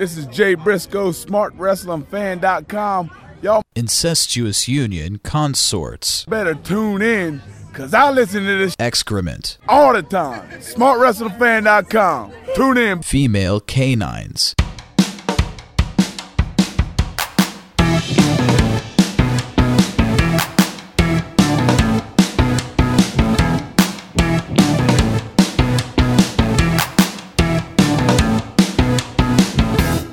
This is Jay Briscoe, SmartWrestlingFan.com. Y'all incestuous union consorts better tune in, because I listen to this excrement all the time. SmartWrestlingFan.com. Tune in. Female canines.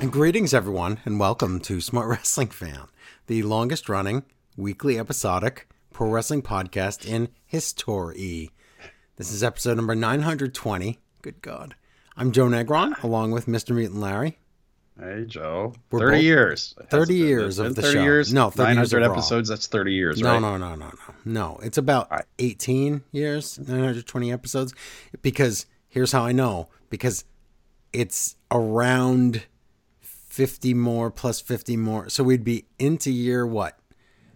Greetings, everyone, and welcome to Smart Wrestling Fan, the longest-running, weekly episodic pro wrestling podcast in history. This is episode number 920. Good God. I'm Joe Negron, along with Mr. Mutant Larry. Hey, Joe. We're 30 years. 30 years of the 30 show. Years, no, 30 years of 900 episodes, that's 30 years, right? No. It's about 18 years, 920 episodes, because here's how I know, because it's around 50 more plus 50 more. So we'd be into year what?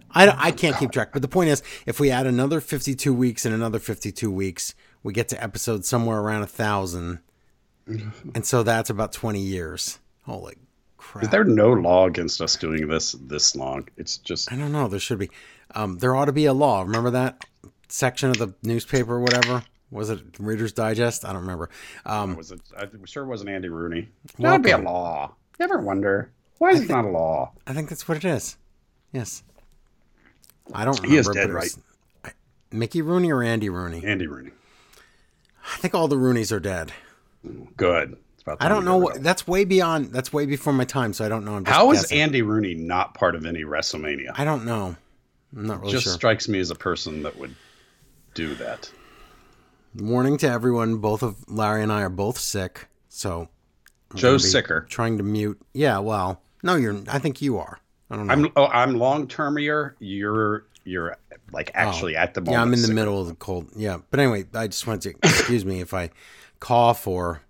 I can't keep track. But the point is, if we add another 52 weeks and another 52 weeks, we get to episode somewhere around 1,000. And so that's about 20 years. Holy crap. Is there no law against us doing this long? It's just... I don't know. There should be. There ought to be a law. Remember that section of the newspaper or whatever? Was it Reader's Digest? I don't remember. It sure wasn't Andy Rooney. That would be a law. Never wonder why is it not a law. I think that's what it is. Yes, I don't remember. He is dead, right? Mickey Rooney or Andy Rooney? Andy Rooney. I think all the Rooneys are dead. Good. It's about I don't know. That's way beyond. That's way before my time. So I don't know. I'm just How guessing. Is Andy Rooney not part of any WrestleMania? I don't know. I'm not really sure. It just strikes me as a person that would do that. Warning to everyone: both of Larry and I are both sick. So. Joe's sicker. Trying to mute. Yeah, well, no, you're. I think you are. I don't know. I'm long termier. You're like actually at the moment. Yeah, I'm in the middle of the cold. Yeah, but anyway, I just wanted to excuse me if I cough or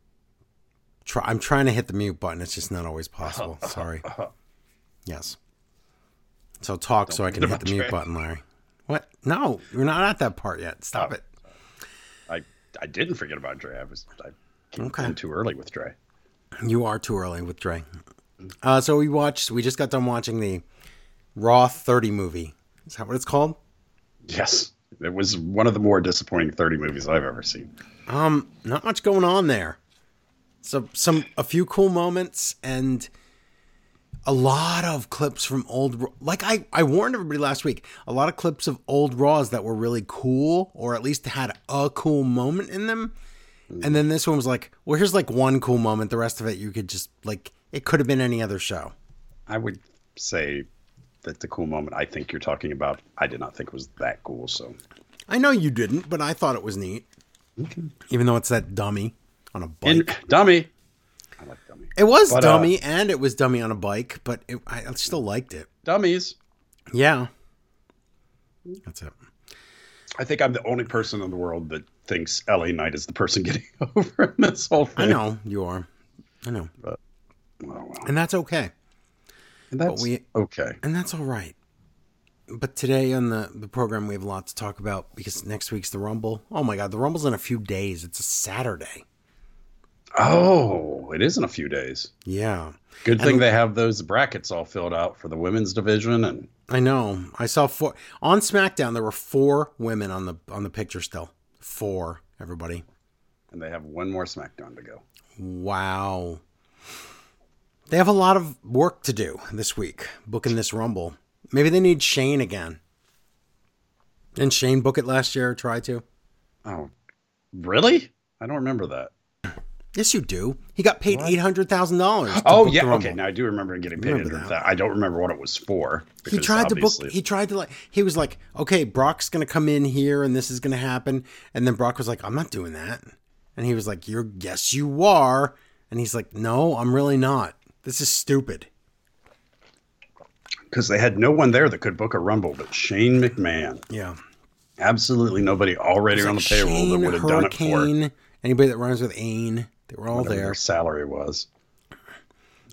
try. I'm trying to hit the mute button. It's just not always possible. Sorry. Yes. So talk don't so I can hit the mute button, Larry. What? No, we're not at that part yet. Stop it. I didn't forget about Dre. I came in too early with Dre. You are too early with Dre. So we just got done watching the Raw 30 movie. Is that what it's called? Yes. It was one of the more disappointing 30 movies I've ever seen. Not much going on there. So a few cool moments and a lot of clips from old, like I warned everybody last week, a lot of clips of old Raws that were really cool or at least had a cool moment in them. And then this one was like, well, here's like one cool moment. The rest of it, you could just like, it could have been any other show. I would say that the cool moment I think you're talking about, I did not think was that cool. So I know you didn't, but I thought it was neat. Okay. Even though it's that dummy on a bike. Dummy. I like dummy. It was dummy and it was dummy on a bike, but I still liked it. Dummies. Yeah. That's it. I think I'm the only person in the world that thinks LA Knight is the person getting over in this whole thing. I know you are. I know. But, well. And that's okay. And okay. And that's all right. But today on the program, we have a lot to talk about because next week's the Rumble. Oh my God. The Rumble's in a few days. It's a Saturday. Oh, it is in a few days. Yeah. Good thing they have those brackets all filled out for the women's division. And I know I saw four on SmackDown. There were four women on the picture still. Four, everybody. And they have one more SmackDown to go. Wow. They have a lot of work to do this week, booking this Rumble. Maybe they need Shane again. Didn't Shane book it last year or try to? Oh, really? I don't remember that. Yes, you do. He got paid $800,000. Oh, yeah. Okay, now I do remember him getting paid $800,000. I don't remember what it was for. He tried to book. He tried to He was like, okay, Brock's going to come in here, and this is going to happen. And then Brock was like, I'm not doing that. And he was like, yes, you are. And he's like, no, I'm really not. This is stupid. Because they had no one there that could book a Rumble, but Shane McMahon. Yeah, absolutely nobody already on the payroll that would have done it for. Anybody that rhymes with Ain. They were all there. Their salary was.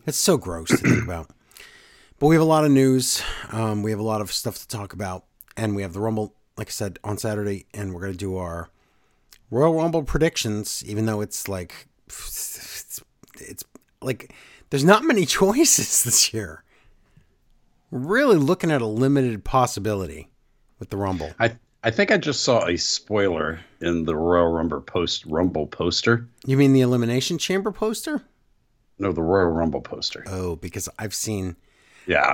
It's so gross to think about. But we have a lot of news. We have a lot of stuff to talk about. And we have the Rumble, like I said, on Saturday. And we're going to do our Royal Rumble predictions, even though it's like There's not many choices this year. We're really looking at a limited possibility with the Rumble. I think I just saw a spoiler in the Royal Rumble Rumble poster. You mean the Elimination Chamber poster? No, the Royal Rumble poster. Oh, because I've seen... Yeah,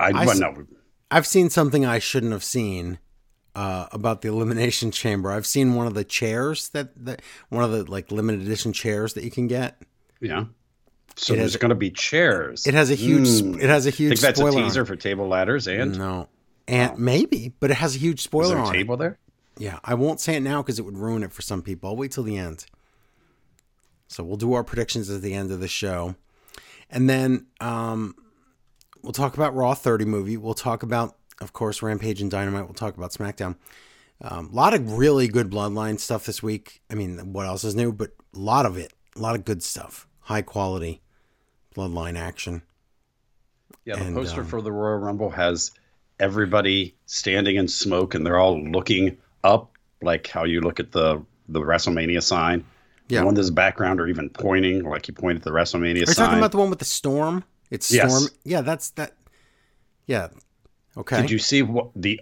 I've seen something I shouldn't have seen about the Elimination Chamber. I've seen one of the chairs, one of the like limited edition chairs that you can get. Yeah. So there's going to be chairs. It has a huge I think that's spoiler a teaser for table ladders and... No. And maybe, but it has a huge spoiler on it. Is there a table there? Yeah, I won't say it now because it would ruin it for some people. I'll wait till the end. So we'll do our predictions at the end of the show. And then we'll talk about Raw 30 movie. We'll talk about, of course, Rampage and Dynamite. We'll talk about SmackDown. A lot of really good Bloodline stuff this week. I mean, what else is new? But a lot of it. A lot of good stuff. High quality Bloodline action. Yeah, the poster for the Royal Rumble has... everybody standing in smoke, and they're all looking up, like how you look at the WrestleMania sign. Yeah, the one that's background, or even pointing, like you point at the WrestleMania sign. Are you talking about the one with the storm? It's storm. Yes. Yeah, that's that. Yeah. Okay. Did you see what the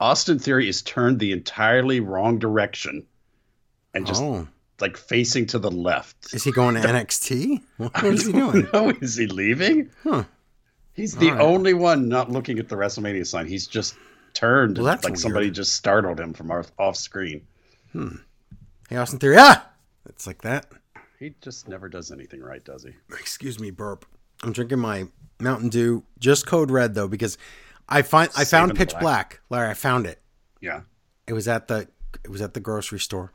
Austin Theory is turned the entirely wrong direction, and just like facing to the left? Is he going to NXT? What is he doing? No, is he leaving? Huh. He's the only one not looking at the WrestleMania sign. He's just turned. Well, that's like weird. Somebody just startled him from off screen. Hey, Austin Theory. Ah! It's like that. He just never does anything right, does he? Excuse me, burp. I'm drinking my Mountain Dew. Just code red, though, because I found Pitch Black. Larry, I found it. Yeah. It was at the grocery store.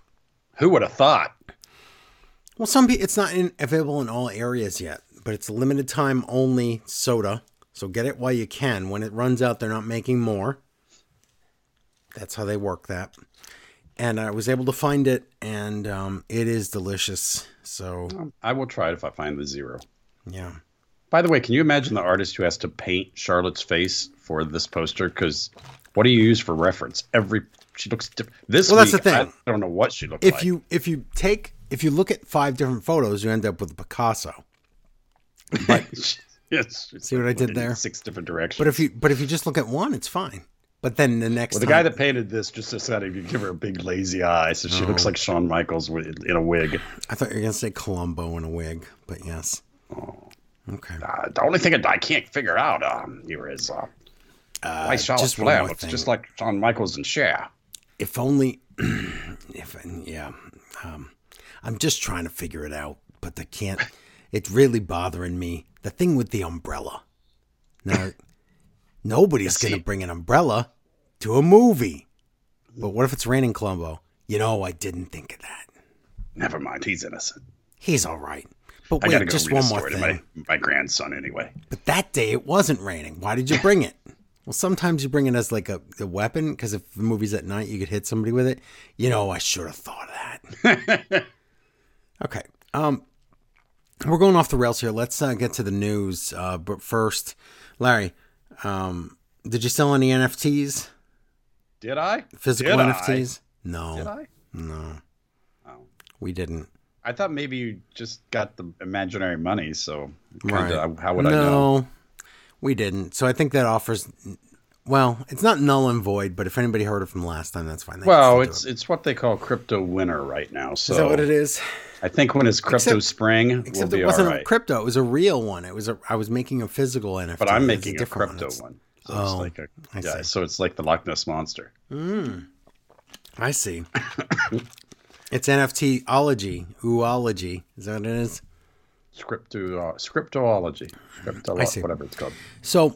Who would have thought? Well, it's not available in all areas yet, but it's a limited time only soda. So get it while you can. When it runs out, they're not making more. That's how they work that. And I was able to find it, and it is delicious. So I will try it if I find the zero. Yeah. By the way, can you imagine the artist who has to paint Charlotte's face for this poster? Because what do you use for reference? She looks different. That's the thing. I don't know what she looked like. If you look at 5 different photos, you end up with Picasso. But yes, see what I did there? 6 different directions. But if you just look at one, it's fine. But then the next guy that painted this just decided to give her a big lazy eye, so she looks like Shawn Michaels in a wig. I thought you were going to say Columbo in a wig, but yes. Oh. Okay. The only thing I can't figure out here is why Charlotte Flair looks just like Shawn Michaels and Cher. If only... I'm just trying to figure it out, but I can't... It's really bothering me. The thing with the umbrella. Now, nobody's going to bring an umbrella to a movie. But what if it's raining Columbo? You know, I didn't think of that. Never mind. He's innocent. He's all right. But wait, just one more thing. My grandson, anyway. But that day it wasn't raining. Why did you bring it? Well, sometimes you bring it as like a weapon, because if the movie's at night, you could hit somebody with it. You know, I should have thought of that. Okay. We're going off the rails here. Let's get to the news. But first, Larry, did you sell any NFTs? Did I? Physical NFTs? No. Did I? No. Oh. We didn't. I thought maybe you just got the imaginary money, so how would I know? No, we didn't. So I think that offers... Well, it's not null and void, but if anybody heard it from last time, that's fine. Well, it's what they call crypto winter right now. So is that what it is? I think when it's crypto spring, we'll be all right. Except it wasn't a crypto. It was a real one. I was making a physical NFT. But I'm making a crypto one. So it's like the Loch Ness Monster. I see. It's NFT-ology. Ooology. Is that what it is? Scriptology. I see. Whatever it's called. So...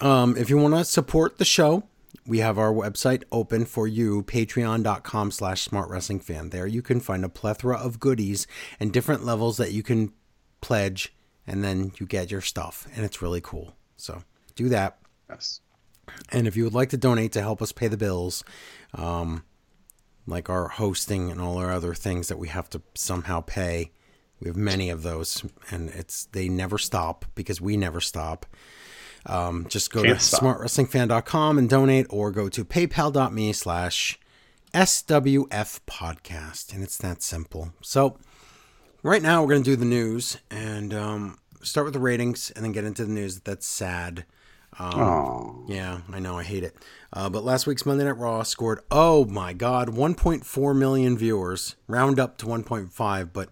if you want to support the show, we have our website open for you, patreon.com/smartwrestlingfan. There you can find a plethora of goodies and different levels that you can pledge, and then you get your stuff, and it's really cool. So do that. Yes. And if you would like to donate to help us pay the bills, like our hosting and all our other things that we have to somehow pay, we have many of those, and they never stop because we never stop. Just go to SmartWrestlingFan.com and donate, or go to PayPal.me/SWF podcast. And it's that simple. So right now we're going to do the news, and start with the ratings and then get into the news. That's sad. Yeah, I know. I hate it. But last week's Monday Night Raw scored, oh my God, 1.4 million viewers. Round up to 1.5, but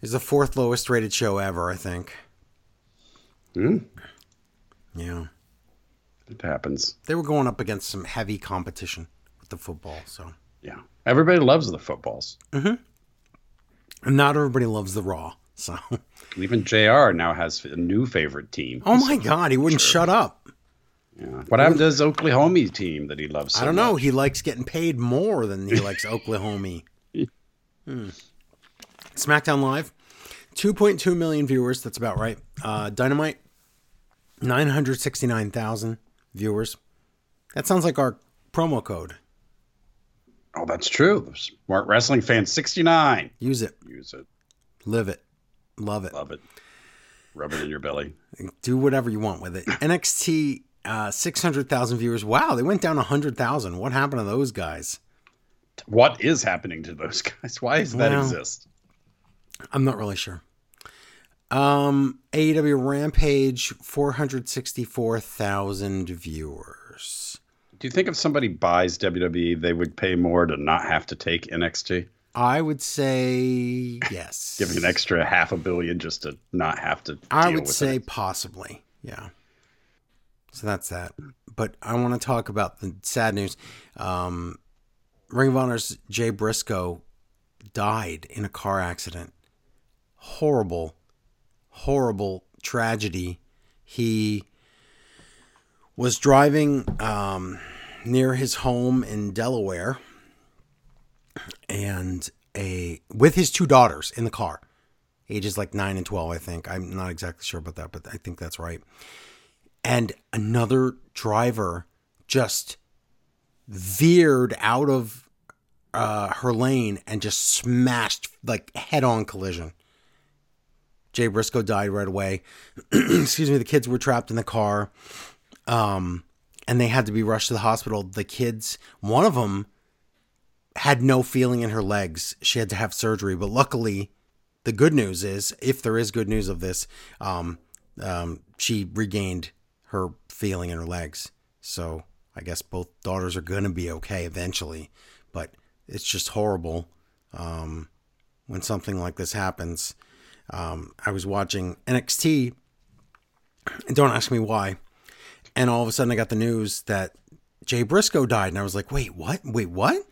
it's the fourth lowest rated show ever, I think. Yeah. It happens. They were going up against some heavy competition with the football, so. Yeah. Everybody loves the footballs. And not everybody loves the Raw, so. Even JR now has a new favorite team. Oh, my God. He wouldn't shut up. Yeah. What happened to his Oklahoma team that he loves so much? I don't know. He likes getting paid more than he likes Oklahoma. SmackDown Live, 2.2 million viewers. That's about right. Dynamite, 969,000 viewers. That sounds like our promo code. Oh, that's true. Smart Wrestling Fan 69. Use it. Use it. Live it. Love it. Love it. Rub it in your belly. Do whatever you want with it. NXT, 600,000 viewers. Wow, they went down 100,000. What happened to those guys? What is happening to those guys? Why does that exist? I'm not really sure. AEW Rampage, 464,000 viewers. Do you think if somebody buys WWE, they would pay more to not have to take NXT? I would say yes. Give me an extra $500 million just to not have to deal with it. I would say possibly, yeah. So that's that. But I want to talk about the sad news. Ring of Honor's Jay Briscoe died in a car accident. Horrible, horrible tragedy. He was driving near his home in Delaware and with his two daughters in the car, ages like 9 and 12, I think. I'm not exactly sure about that, but I think that's right. And another driver just veered out of her lane and just smashed, like, head-on collision. Jay Briscoe died right away. Excuse me, the kids were trapped in the car, and they had to be rushed to the hospital. The kids, one of them had no feeling in her legs. She had to have surgery, but luckily, the good news is, if there is good news of this, she regained her feeling in her legs. So I guess both daughters are going to be okay eventually, but it's just horrible when something like this happens. I was watching NXT, and don't ask me why, and all of a sudden I got the news that Jay Briscoe died, and I was like, wait, what? Wait, what?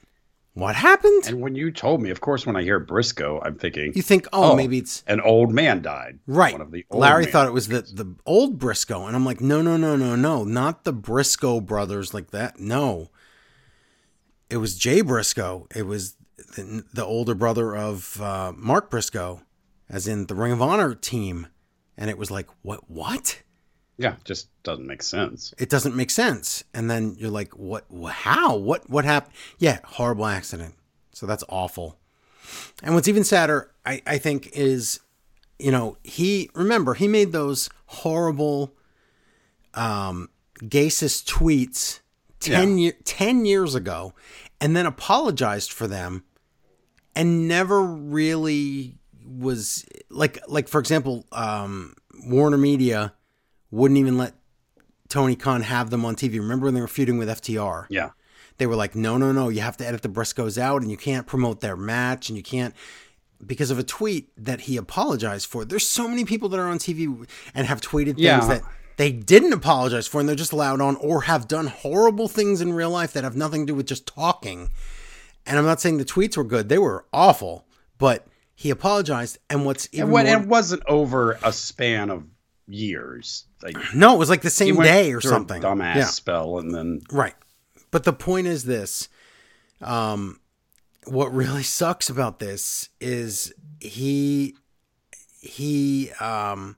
What happened? And when you told me, of course, when I hear Briscoe, I'm thinking... You think, oh, maybe it's... An old man died. Right. One of the old Larry thought it was the old Briscoe, and I'm like, no, not the Briscoe brothers like that. No. It was Jay Briscoe. It was the older brother of Mark Briscoe, as in the Ring of Honor team. And it was like, what? Yeah, just doesn't make sense. It doesn't make sense. And then you're like, what happened? Yeah, horrible accident. So that's awful. And what's even sadder, I think, is, he made those horrible racist tweets 10 years ago and then apologized for them and never really was like for example, Warner Media wouldn't even let Tony Khan have them on TV. Remember when they were feuding with FTR? Yeah. They were like, no, you have to edit the Briscoes out and you can't promote their match and you can't, because of a tweet that he apologized for. There's so many people that are on TV and have tweeted things that they didn't apologize for and they're just allowed on, or have done horrible things in real life that have nothing to do with just talking. And I'm not saying the tweets were good. They were awful, but he apologized. And it wasn't over a span of years. Like, no, it was like the same day or something. Dumbass spell, and then right. But the point is this: what really sucks about this is he I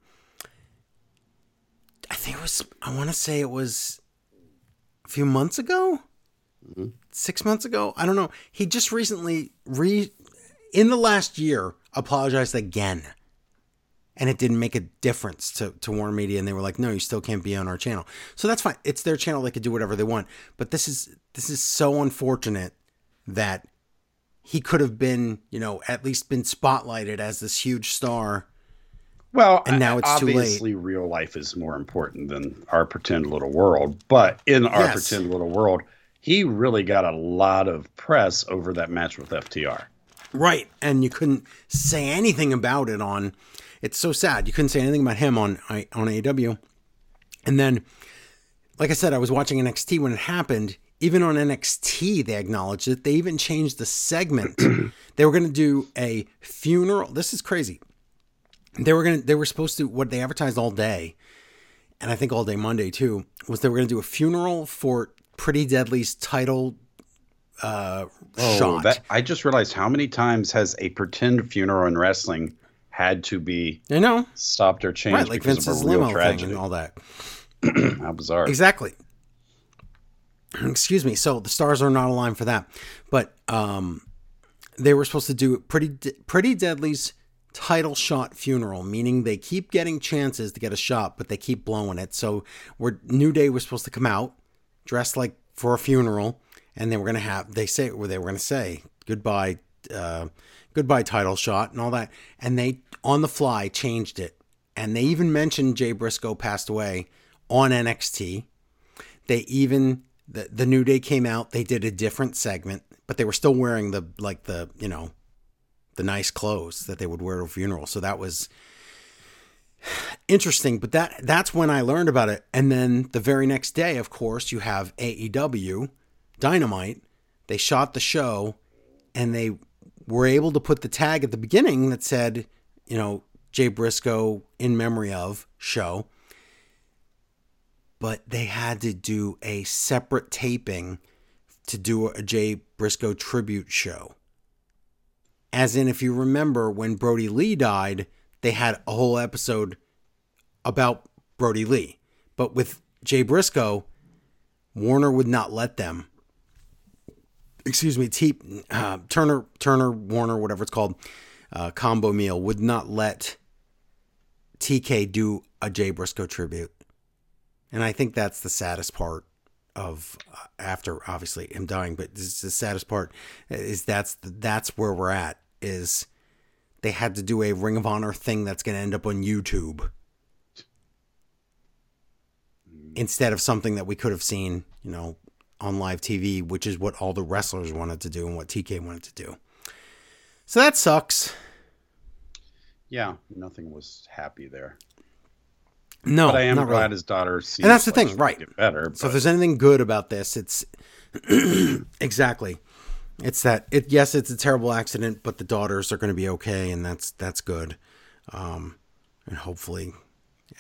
think it was, I want to say it was a few months ago, 6 months ago. I don't know. He just recently in the last year apologized again. And it didn't make a difference to Warner Media. And they were like, no, you still can't be on our channel. So that's fine. It's their channel. They could do whatever they want. But this is so unfortunate that he could have been, at least been spotlighted as this huge star. Well, and now it's obviously too late. Real life is more important than our pretend little world. But in our pretend little world, he really got a lot of press over that match with FTR. Right. And you couldn't say anything about it on. It's so sad. You couldn't say anything about him on AEW. And then, like I said, I was watching NXT when it happened. Even on NXT, they acknowledged it. They even changed the segment. They were going to do a funeral. This is crazy. They were supposed to, what they advertised all day, and I think all day Monday too, was they were going to do a funeral for Pretty Deadly's title shot. I just realized how many times has a pretend funeral in wrestling had to be stopped or changed, right, like because Vince's of a real tragedy. Thing and all that. How bizarre. Exactly. Excuse me. So the stars are not aligned for that. But they were supposed to do Pretty Deadly's title shot funeral, meaning they keep getting chances to get a shot, but they keep blowing it. So New Day was supposed to come out dressed like for a funeral, and they were going to have, they were going to say goodbye title shot and all that. And they on the fly changed it. And they even mentioned Jay Briscoe passed away on NXT. They even, the New Day came out, they did a different segment, but they were still wearing the nice clothes that they would wear to a funeral. So that was interesting, but that's when I learned about it. And then the very next day, of course, you have AEW Dynamite. They shot the show and they were able to put the tag at the beginning that said, Jay Briscoe in memory of show, but they had to do a separate taping to do a Jay Briscoe tribute show. As in, if you remember, when Brody Lee died, they had a whole episode about Brody Lee. But with Jay Briscoe, Warner would not let them. Excuse me, Turner Warner, whatever it's called, Combo Meal, would not let TK do a Jay Briscoe tribute. And I think that's the saddest part of after obviously him dying, but this is the saddest part is that's where we're at, is they had to do a Ring of Honor thing that's going to end up on YouTube instead of something that we could have seen, on live TV, which is what all the wrestlers wanted to do and what TK wanted to do. So that sucks. Yeah. Nothing was happy there. No, but I am glad his daughter sees. And that's the thing, right? Get better. So if there's anything good about this, it's exactly. It's that it's a terrible accident, but the daughters are going to be okay, and that's good. And hopefully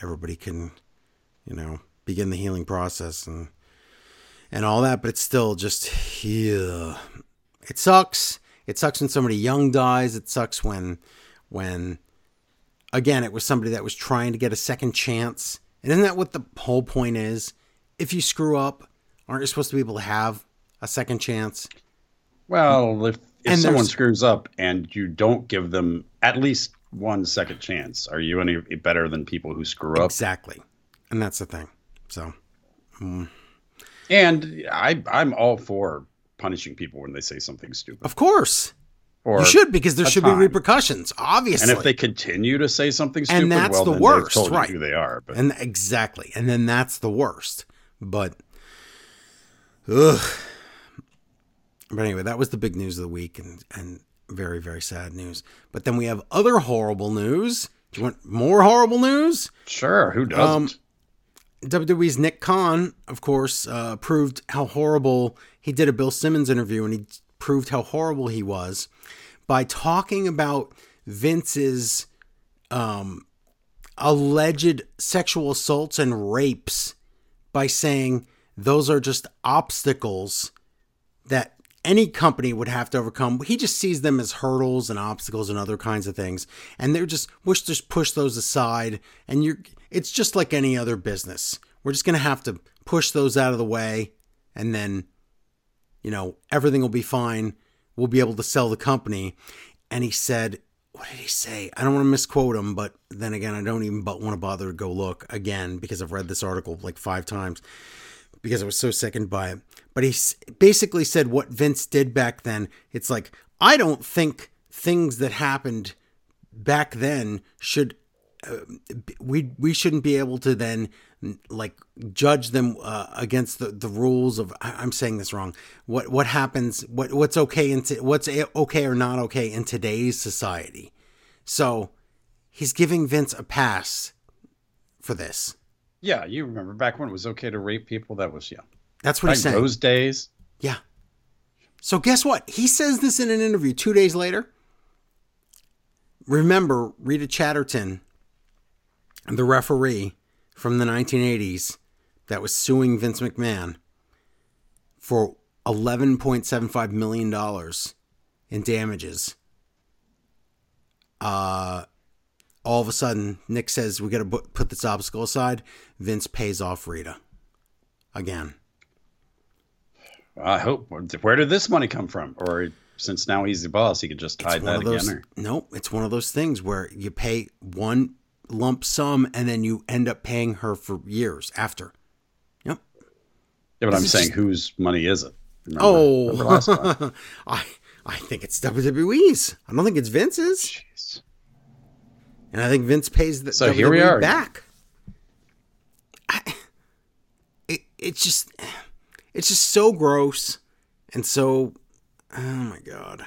everybody can, begin the healing process and all that, but it's still just it sucks. It sucks when somebody young dies. It sucks when again, it was somebody that was trying to get a second chance. And isn't that what the whole point is? If you screw up, aren't you supposed to be able to have a second chance? Well, if someone screws up and you don't give them at least 1 second chance, are you any better than people who screw up? Exactly. And that's the thing. So, and I'm all for punishing people when they say something stupid. Of course. Or you should, because there should be repercussions, obviously. And if they continue to say something stupid, and that's the worst, told right? Who they are, but. And exactly, and then that's the worst. But anyway, that was the big news of the week, and very very sad news. But then we have other horrible news. Do you want more horrible news? Sure, who doesn't? WWE's Nick Khan, of course, proved how horrible he did a Bill Simmons interview, and he proved how horrible he was by talking about Vince's alleged sexual assaults and rapes by saying those are just obstacles that any company would have to overcome. He just sees them as hurdles and obstacles and other kinds of things. And they're just push those aside. And it's just like any other business. We're just going to have to push those out of the way, and then everything will be fine. We'll be able to sell the company. And he said, what did he say? I don't want to misquote him, but then again, I don't even want to bother to go look again, because I've read this article like 5 times because I was so sickened by it. But he basically said what Vince did back then. It's like, I don't think things that happened back then should we shouldn't be able to then like judge them against the rules of, I'm saying this wrong. What happens, what's okay in what's okay or not okay in today's society. So he's giving Vince a pass for this. Yeah, you remember back when it was okay to rape people. That was, yeah. That's what he's saying. Those days. Yeah. So guess what? He says this in an interview 2 days later. Remember, Rita Chatterton, the referee from the 1980s that was suing Vince McMahon for $11.75 million in damages. All of a sudden, Nick says, we got to put this obstacle aside. Vince pays off Rita again. I hope. Where did this money come from? Or since now he's the boss, he could just hide that again? Or... No, it's one of those things where you pay one lump sum and then you end up paying her for years after. Yep. Yeah, but I'm saying just... whose money is it? Remember, last time? I think it's WWE's. I don't think it's Vince's. Jeez. And I think Vince pays the so here we are back. It's just so gross and so, oh my God.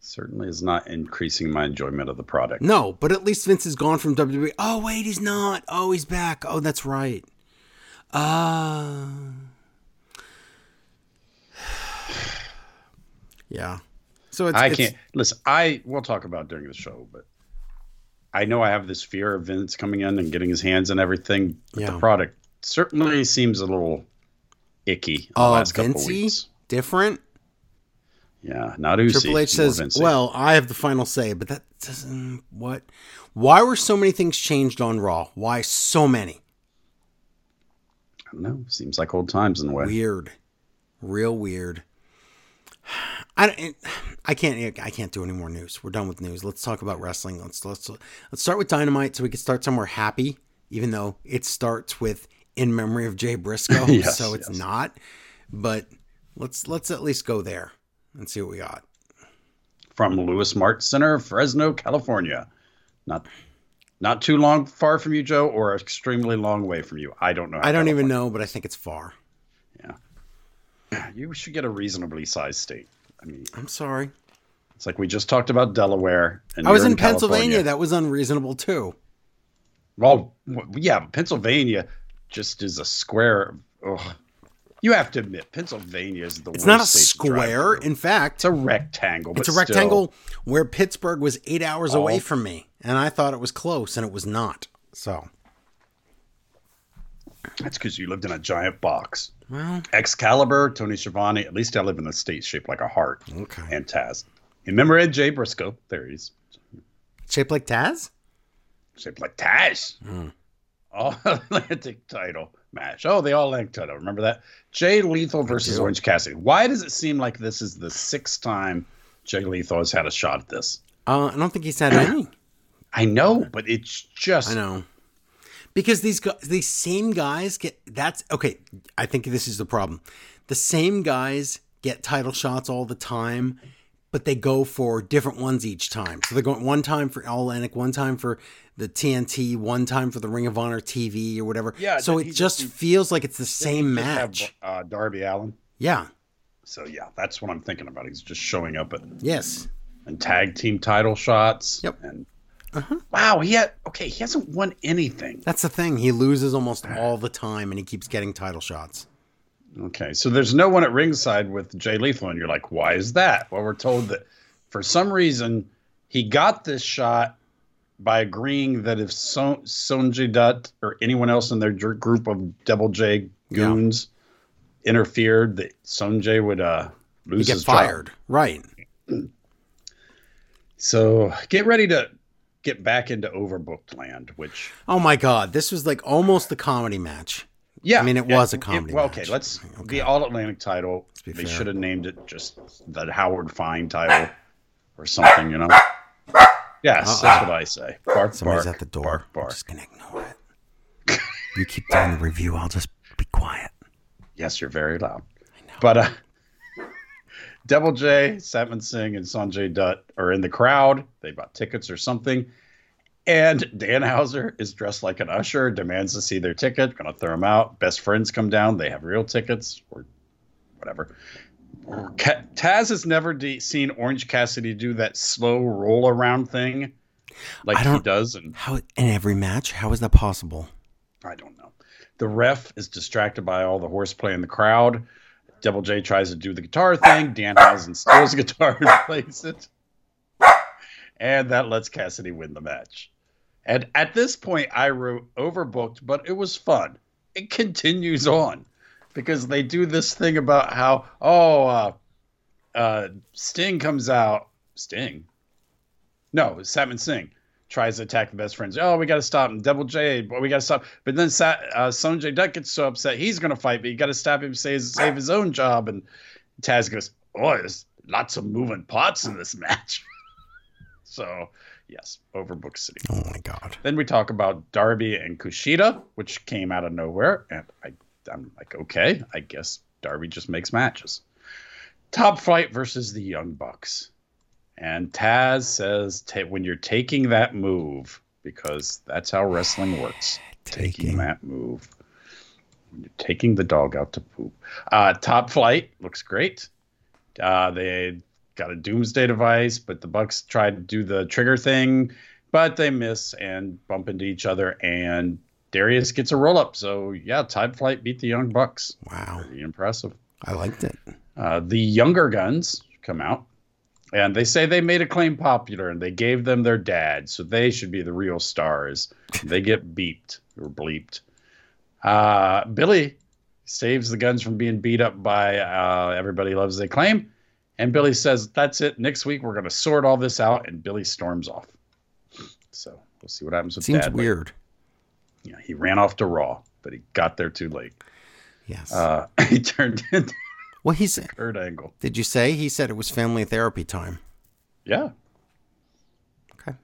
Certainly is not increasing my enjoyment of the product. No, but at least Vince is gone from WWE. Oh wait, he's not. Oh, he's back. Oh, that's right. Yeah. So we'll talk about it during the show, but I know I have this fear of Vince coming in and getting his hands on everything. But the product certainly seems a little icky. In the last couple weeks. Different. Yeah, not Uzi. Triple H says, "Well, I have the final say," but that doesn't. What? Why were so many things changed on Raw? Why so many? I don't know. Seems like old times in a way. Weird, real weird. I can't do any more news. We're done with news. Let's talk about wrestling. Let's start with Dynamite so we can start somewhere happy, even though it starts with in memory of Jay Briscoe. Yes, so it's not. But let's at least go there and see what we got. From Lewis Mart Center, Fresno, California. Not too long far from you, Joe, or extremely long way from you. I don't know. I don't even know, but I think it's far. Yeah. You should get a reasonably sized state. I mean, I'm sorry. It's like we just talked about Delaware. And I was in Pennsylvania. That was unreasonable too. Well, yeah, Pennsylvania just is a square. Ugh. You have to admit, Pennsylvania is the worst. It's not a square. In fact, it's a rectangle. It's a rectangle where Pittsburgh was 8 hours away from me, and I thought it was close, and it was not. So. That's because you lived in a giant box. Well, Excalibur, Tony Schiavone, at least I live in a state shaped like a heart. Okay. And Taz. And remember Jay Briscoe? There he is. Shaped like Taz? Shaped like Taz. Mm. All Atlantic title match. Oh, the All Atlantic title. Remember that? Jay Lethal versus Orange Cassidy. Why does it seem like this is the sixth time Jay Lethal has had a shot at this? I don't think he's had any. I know, but it's just... I know. Because these same guys I think this is the problem. The same guys get title shots all the time, but they go for different ones each time. So they're going one time for All Atlantic, one time for the TNT, one time for the Ring of Honor TV or whatever. Yeah. So it just feels like it's the same match. Have, Darby Allin. Yeah. So yeah, that's what I'm thinking about. He's just showing up at and tag team title shots. Yep. And. Uh-huh. Wow, he hasn't won anything. That's the thing. He loses almost all the time, and he keeps getting title shots. Okay, so there's no one at ringside with Jay Lethal, and you're like, why is that? Well, we're told that for some reason, he got this shot by agreeing that if Sonjay Dutt or anyone else in their group of Double J goons interfered, that Sonjay would lose his job. Get fired, right. So get ready to... get back into overbooked land, which... Oh, my God. This was like almost the comedy match. Yeah. I mean, it was a comedy match. Well, okay, the All-Atlantic title, they should have named it just the Howard Fine title or something, you know? Yes, that's what I say. Bark, somebody's bark, at the door. Bark, bark. I'm just going to ignore it. You keep doing the review. I'll just be quiet. Yes, you're very loud. I know. But Devil J, Satman Singh, and Sanjay Dutt are in the crowd. They bought tickets or something. And Dan Houser is dressed like an usher, demands to see their ticket, going to throw them out. Best friends come down. They have real tickets or whatever. Taz has never seen Orange Cassidy do that slow roll around thing like he does. How in every match? How is that possible? I don't know. The ref is distracted by all the horseplay in the crowd. Double J tries to do the guitar thing. Danhausen steals the guitar and plays it. And that lets Cassidy win the match. And at this point, I wrote overbooked, but it was fun. It continues on. Because they do this thing about how, Sting comes out. Sting? No, Satman Singh tries to attack the best friends. Oh, we got to stop him. Double J, we got to stop. But then Sanjay Dutt gets so upset, he's going to fight, but you got to stop him, save his own job. And Taz goes, oh, there's lots of moving parts in this match. So, yes, overbooked city. Oh, my God. Then we talk about Darby and Kushida, which came out of nowhere, and I'm like, okay, I guess Darby just makes matches. Top Flight versus the Young Bucks. And Taz says, when you're taking that move, because that's how wrestling works. Taking that move. When you're taking the dog out to poop. Top Flight looks great. They got a doomsday device, but the Bucks tried to do the trigger thing, but they miss and bump into each other, and Darius gets a roll-up. So, yeah, Top Flight beat the Young Bucks. Wow. Pretty impressive. I liked it. The Younger Guns come out, and they say they made Acclaim popular, and they gave them their dad, so they should be the real stars. They get beeped or bleeped. Billy saves the Guns from being beat up by Everybody Loves Acclaim, and Billy says, that's it. Next week, we're going to sort all this out, and Billy storms off. So, we'll see what happens with Dad. Seems weird. Like, yeah, he ran off to Raw, but he got there too late. Yes. He turned into Kurt Angle. Did you say? He said it was family therapy time. Yeah. Okay.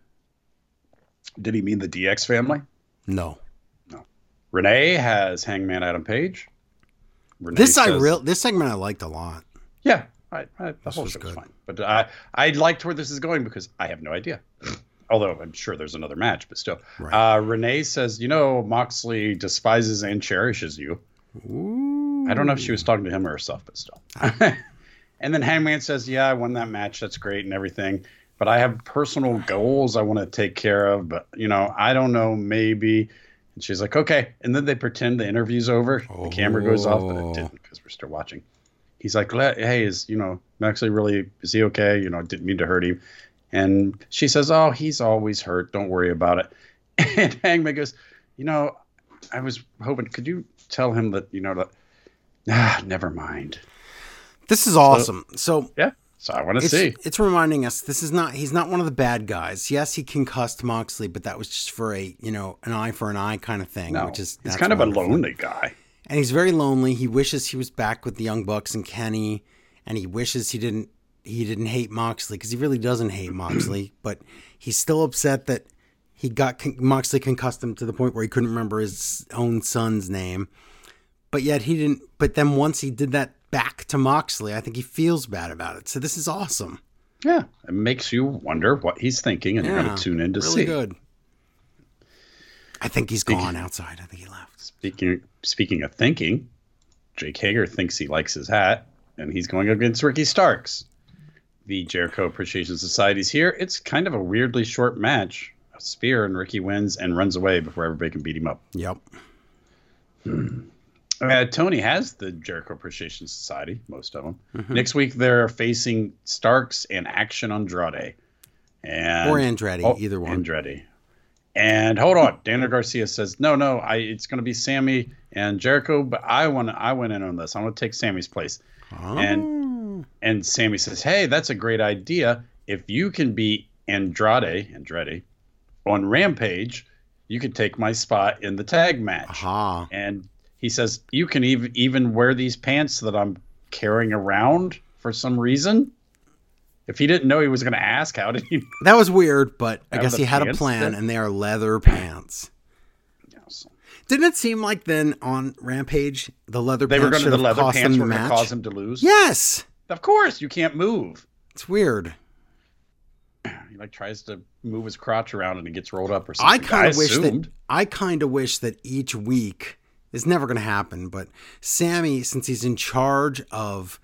Did he mean the DX family? No. No. Renee has Hangman Adam Page. This segment I liked a lot. Yeah. The whole show was fine. But I liked where this is going because I have no idea. Although I'm sure there's another match, but still. Right. Renee says, Moxley despises and cherishes you. Ooh. I don't know if she was talking to him or herself, but still. And then Hangman says, yeah, I won that match. That's great and everything. But I have personal goals I want to take care of. But, I don't know, maybe. And she's like, okay. And then they pretend the interview's over. Oh. The camera goes off, but it didn't because we're still watching. He's like, hey, Moxley is he okay? Didn't mean to hurt him. And she says, oh, he's always hurt. Don't worry about it. And Hangman goes, I was hoping, could you tell him that, never mind. This is awesome. So yeah, so I want to see. It's reminding us, he's not one of the bad guys. Yes, he concussed Moxley, but that was just for a, an eye for an eye kind of thing. No, he's kind of wonderful. A lonely guy. And he's very lonely. He wishes he was back with the Young Bucks and Kenny, and he wishes he didn't hate Moxley because he really doesn't hate Moxley, but he's still upset that he got Moxley concussed him to the point where he couldn't remember his own son's name. But yet he didn't. But then once he did that back to Moxley, I think he feels bad about it. So this is awesome. Yeah. It makes you wonder what he's thinking, and you're going to tune in to see. Really good. I think he's gone outside. I think he left. Speaking of thinking, Jake Hager thinks he likes his hat, and he's going against Ricky Starks. The Jericho Appreciation Society's here. It's kind of a weirdly short match. A spear, and Ricky wins and runs away before everybody can beat him up. Yep. Tony has the Jericho Appreciation Society, most of them. Mm-hmm. Next week, they're facing Starks and Action Andrade. Or Andrade, either one. Andrade. And hold on. Daniel Garcia says, no, it's going to be Sammy and Jericho, but I went in on this. I'm going to take Sammy's place. Oh. And Sammy says, hey, that's a great idea. If you can be Andrade, on Rampage, you can take my spot in the tag match. Uh-huh. And he says, you can even wear these pants that I'm carrying around for some reason. If he didn't know he was going to ask, how did he? That was weird, but I guess he had a plan, and they are leather pants. Didn't it seem like then on Rampage, the leather pants should have cost him the match? They were going to the leather pants were going to cause him to lose? Yes. Of course, you can't move. It's weird. He like tries to move his crotch around and it gets rolled up or something. I kind of wish that each week is never going to happen, but Sammy, since he's in charge of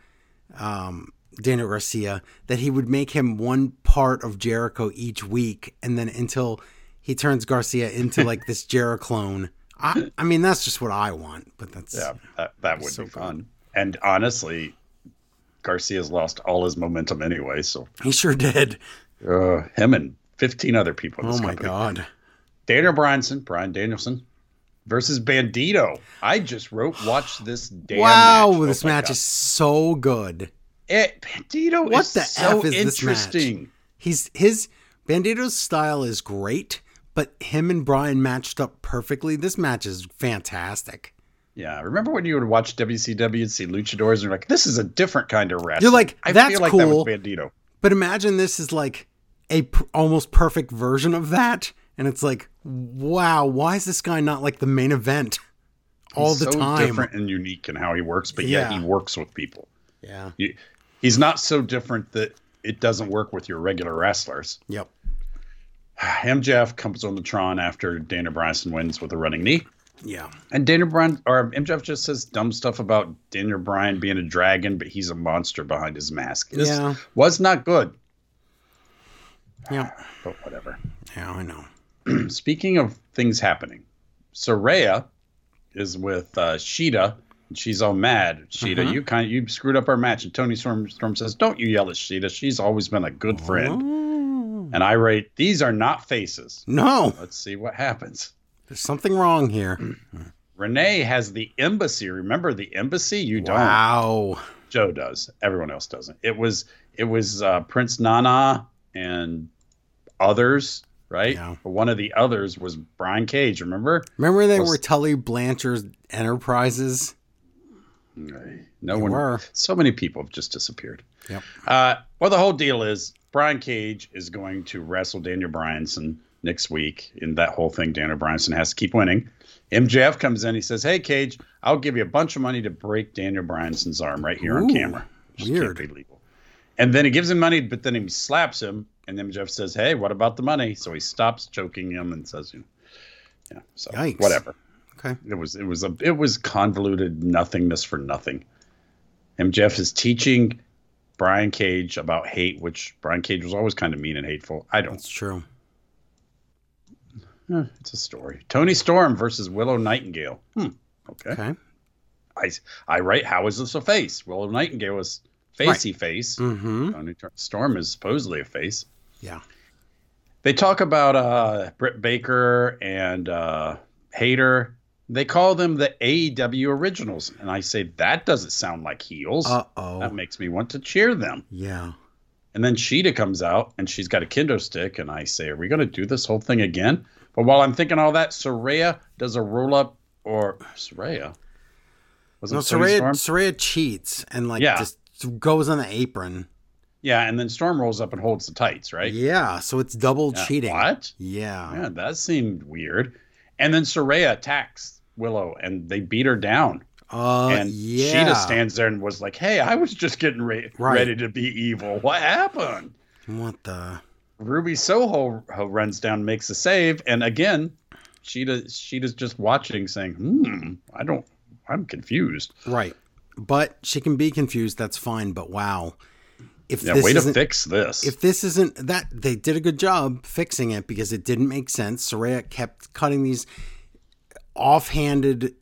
Daniel Garcia, that he would make him one part of Jericho each week, and then until he turns Garcia into like this Jericho-clone. I mean, that's just what I want, but that's that would so be fun. And honestly, Garcia's lost all his momentum anyway, so he sure did. Him and 15 other people. Oh my god! Daniel Brian Danielson versus Bandido. I just watch this damn match. Wow, this match is so good. Bandido is so interesting. Bandido's style is great, but him and Brian matched up perfectly. This match is fantastic. Yeah, remember when you would watch WCW and see luchadors and you're like, this is a different kind of wrestling. You're like, that's cool. That was Bandido. But imagine this is like a almost perfect version of that. And it's like, wow, why is this guy not like the main event all the time? He's so different and unique in how he works, but yet he works with people. Yeah. He's not so different that it doesn't work with your regular wrestlers. Yep. MJF comes on the Tron after Daniel Bryan wins with a running knee. Yeah. And MJF just says dumb stuff about Daniel Bryan being a dragon, but he's a monster behind his mask. This was not good. Yeah. But whatever. Yeah, I know. Speaking of things happening, Saraya is with Shida. She's all mad. Shida, you screwed up our match. And Tony Storm says, don't you yell at Shida. She's always been a good friend. Oh. And I rate, these are not faces. No. So let's see what happens. There's something wrong here. Renee has the embassy. Remember the embassy? You don't. Wow. Joe does. Everyone else doesn't. It was Prince Nana and others, right? Yeah. But one of the others was Brian Cage, remember? Remember they were Tully Blanchard's Enterprises? So many people have just disappeared. Yep. Well, the whole deal is Brian Cage is going to wrestle Daniel Bryanson next week. In that whole thing, Daniel Bryanson has to keep winning. MJF comes in. He says, hey, Cage, I'll give you a bunch of money to break Daniel Brynson's arm right here on camera. Weird. Can't be legal. And then he gives him money, but then he slaps him. And then MJF says, hey, what about the money? So he stops choking him and says, so yikes. Whatever. Okay. It was convoluted nothingness for nothing. MJF is teaching Brian Cage about hate, which Brian Cage was always kind of mean and hateful. That's true. It's a story. Tony Storm versus Willow Nightingale. Okay. I write, how is this a face? Willow Nightingale is facey face. Mm-hmm. Tony Storm is supposedly a face. Yeah. They talk about Britt Baker and Hater. They call them the AEW Originals. And I say, that doesn't sound like heels. Uh-oh. That makes me want to cheer them. Yeah. And then Shida comes out, and she's got a kendo stick. And I say, are we going to do this whole thing again? But while I'm thinking all that, Saraya does a roll-up, or Saraya? Saraya cheats and just goes on the apron. Yeah, and then Storm rolls up and holds the tights, right? Yeah, so it's double cheating. What? Yeah. Yeah, that seemed weird. And then Saraya attacks Willow, and they beat her down. Shida stands there and was like, hey, I was just getting ready to be evil. What happened? What the? Ruby Soho runs down, makes a save. And again, Shida's just watching saying, I'm confused. Right. But she can be confused. That's fine. But wow. Way to fix this. If this isn't that, they did a good job fixing it because it didn't make sense. Saraya kept cutting these offhanded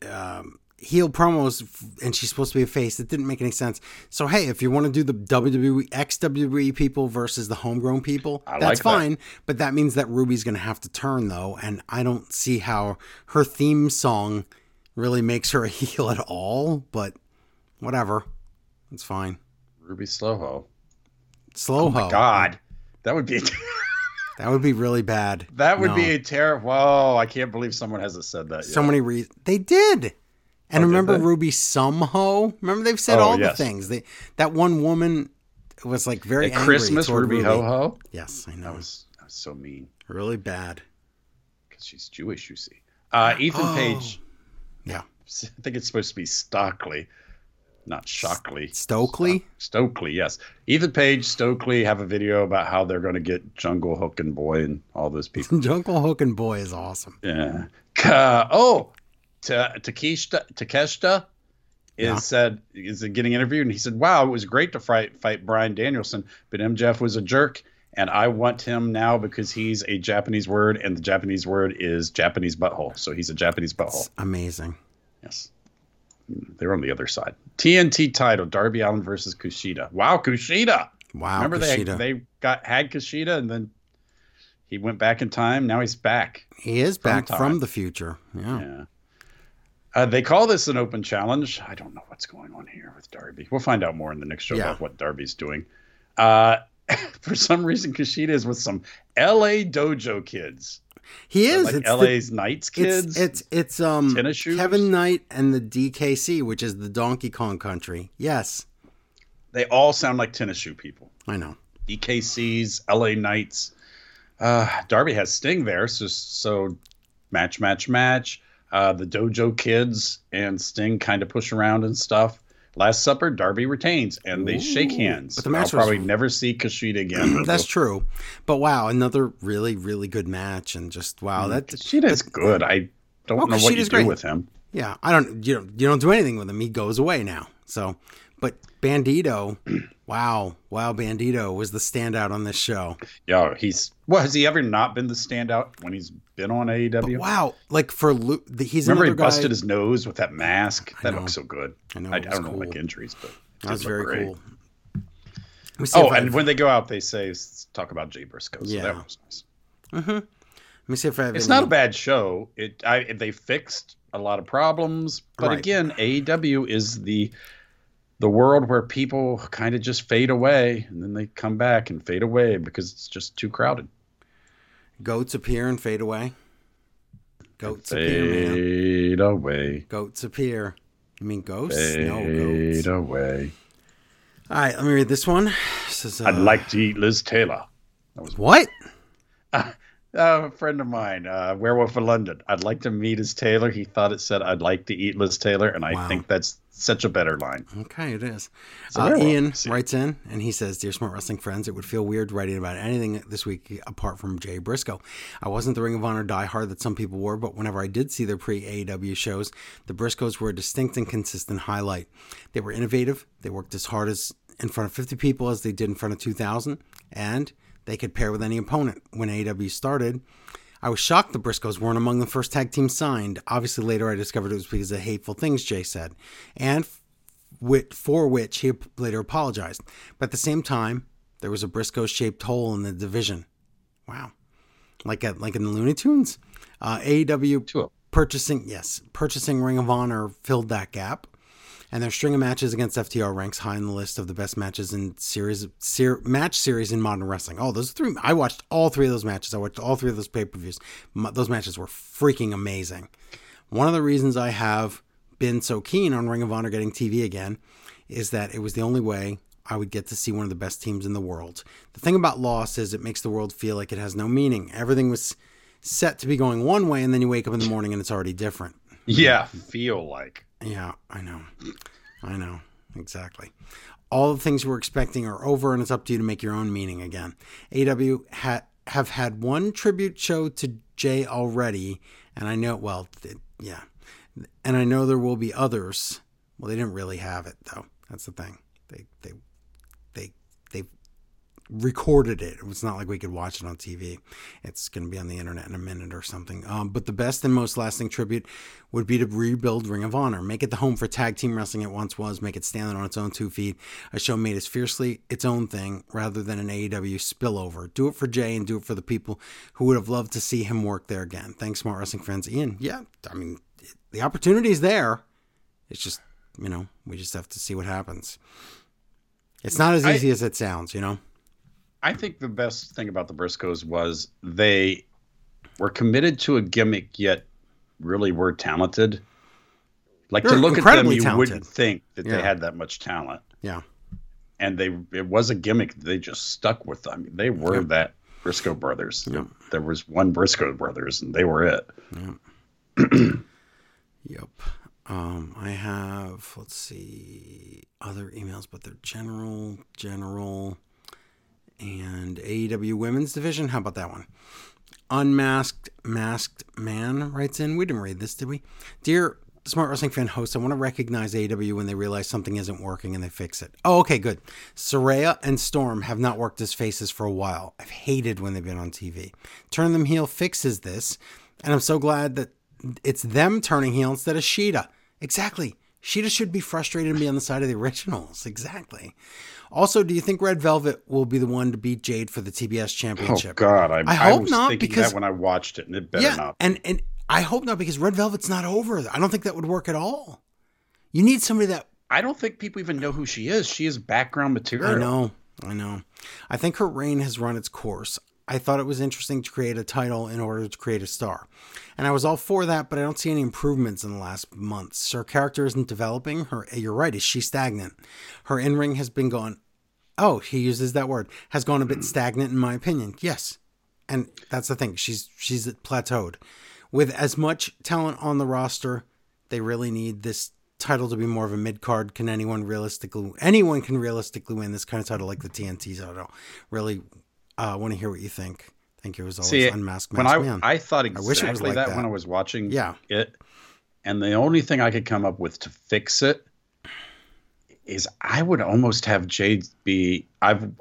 heel promos, and she's supposed to be a face. It didn't make any sense. So, hey, if you want to do the WWE, ex-WWE people versus the homegrown people, that's fine. But that means that Ruby's going to have to turn, though, and I don't see how her theme song really makes her a heel at all, but whatever. It's fine. Ruby Soho. Oh my God, that would be really bad. That would be a terror. Whoa, I can't believe someone hasn't said that yet. So many reasons they did. And remember Ruby Somehow? Remember they've said the things. That one woman was like very angry. Christmas Ruby Ho Ho. Yes, I know. That was so mean. Really bad. Because she's Jewish, you see. Ethan Page. Yeah. I think it's supposed to be Stockley. not Shockley. Stokely? Stokely, yes. Ethan Page, Stokely have a video about how they're going to get Jungle Hook and Boy and all those people. Jungle Hook and Boy is awesome. Yeah. Takeshita is getting interviewed, and he said, wow, it was great to fight Brian Danielson, but MJF was a jerk, and I want him now because he's a Japanese word, and the Japanese word is Japanese butthole, so he's a Japanese butthole. It's amazing. Yes. They're on the other side. TNT title, Darby Allin versus Kushida. Wow, Kushida. Wow, remember Kushida. They had Kushida, and then he went back in time. Now he's back. He is back from the future. Yeah. They call this an open challenge. I don't know what's going on here with Darby. We'll find out more in the next show about what Darby's doing. For some reason, Kushida is with some LA dojo kids. He is like LA's Knights kids. It's tennis shoes. Kevin Knight and the DKC, which is the Donkey Kong Country. Yes, they all sound like tennis shoe people. I know. DKCs, LA Knights. Darby has Sting there, so match. The dojo kids and Sting kind of push around and stuff. Last Supper, Darby retains, and they shake hands. But the match I'll probably never see Kushida again. That's true. But wow, another really, really good match, and just wow, Kushida's good. I don't know what you do with him. Yeah, I don't. You don't do anything with him. He goes away now. So, but Bandido, wow, Bandido was the standout on this show. Yeah, has he ever not been the standout when he's been on AEW? But wow, like for Luke, he busted his nose with that mask. That looked so good. I know. I don't know, like injuries, but that was very cool. When they go out, they say talk about Jay Briscoe. So that was nice. Mm-hmm. Let me see if I have. It's not a bad show. They fixed a lot of problems, but again, AEW is the world where people kind of just fade away, and then they come back and fade away because it's just too crowded. Goats appear and fade away. Goats appear, man. Fade away. Goats appear. You mean ghosts? Fade goats. Fade away. All right, let me read this one. This is, I'd like to eat Liz Taylor. That was what? A friend of mine, Werewolf of London. I'd like to meet Liz Taylor. He thought it said, I'd like to eat Liz Taylor, and I think that's such a better line. Okay, it is. Ian writes in, and he says, Dear Smart Wrestling Friends, it would feel weird writing about anything this week apart from Jay Briscoe. I wasn't the Ring of Honor diehard that some people were, but whenever I did see their pre-AEW shows, the Briscoes were a distinct and consistent highlight. They were innovative, they worked as hard as in front of 50 people as they did in front of 2,000, and they could pair with any opponent. When AEW started, I was shocked the Briscoes weren't among the first tag team signed. Obviously, later I discovered it was because of hateful things Jay said, and for which he later apologized. But at the same time, there was a Briscoe-shaped hole in the division. Wow. Like in the Looney Tunes? AEW purchasing Ring of Honor filled that gap. And their string of matches against FTR ranks high in the list of the best matches in match series in modern wrestling. Oh, those three. I watched all three of those matches. I watched all three of those pay-per-views. Those matches were freaking amazing. One of the reasons I have been so keen on Ring of Honor getting TV again is that it was the only way I would get to see one of the best teams in the world. The thing about loss is it makes the world feel like it has no meaning. Everything was set to be going one way, and then you wake up in the morning and it's already different. Yeah, feel like. Yeah, I know. Exactly. All the things we're expecting are over, and it's up to you to make your own meaning again. AEW have had one tribute show to Jay already, and I know, and I know there will be others. Well, they didn't really have it, though. That's the thing. They recorded it. It's not like we could watch it on TV. It's going to be on the internet in a minute or something. But the best and most lasting tribute would be to rebuild Ring of Honor, make it the home for tag team wrestling it once was, make it stand on its own two feet, a show made as fiercely its own thing rather than an AEW spillover. Do it for Jay and do it for the people who would have loved to see him work there again. Thanks, Smart Wrestling Friends. Ian, yeah, I mean, the opportunity is there. It's just, we just have to see what happens. It's not as easy as it sounds, I think the best thing about the Briscoes was they were committed to a gimmick, yet really were talented. Like, to look at them, you wouldn't think that they had that much talent. Yeah. And it was a gimmick they just stuck with. I mean, they were that Briscoe brothers. Yeah. There was one Briscoe brothers, and they were it. Yeah. Yep. I have, let's see, other emails, but they're general, and AEW Women's Division. How about that one? Unmasked Masked Man writes in. We didn't read this, did we? Dear Smart Wrestling Fan host, I want to recognize AEW when they realize something isn't working and they fix it. Oh, okay, good. Saraya and Storm have not worked as faces for a while. I've hated when they've been on TV. Turn them heel fixes this, and I'm so glad that it's them turning heel instead of Shida. Exactly. Shida should be frustrated and be on the side of the originals. Exactly. Also, do you think Red Velvet will be the one to beat Jade for the TBS Championship? Oh, God. I hope not, because that when I watched it, and it better not. And I hope not, because Red Velvet's not over. I don't think that would work at all. You need somebody that... I don't think people even know who she is. She is background material. I know. I think her reign has run its course. I thought it was interesting to create a title in order to create a star. And I was all for that, but I don't see any improvements in the last months. Her character isn't developing. You're right, is she stagnant? Her in-ring has been gone. Oh, he uses that word. Has gone a bit stagnant, in my opinion. Yes. And that's the thing. She's plateaued. With as much talent on the roster, they really need this title to be more of a mid-card. Can anyone realistically win this kind of title, like the TNT title? Really... I want to hear what you think. Thank you as always. See, Unmasked Masked Man. I thought exactly I wish I was like that when I was watching it. And the only thing I could come up with to fix it is I would almost have Jade be... I've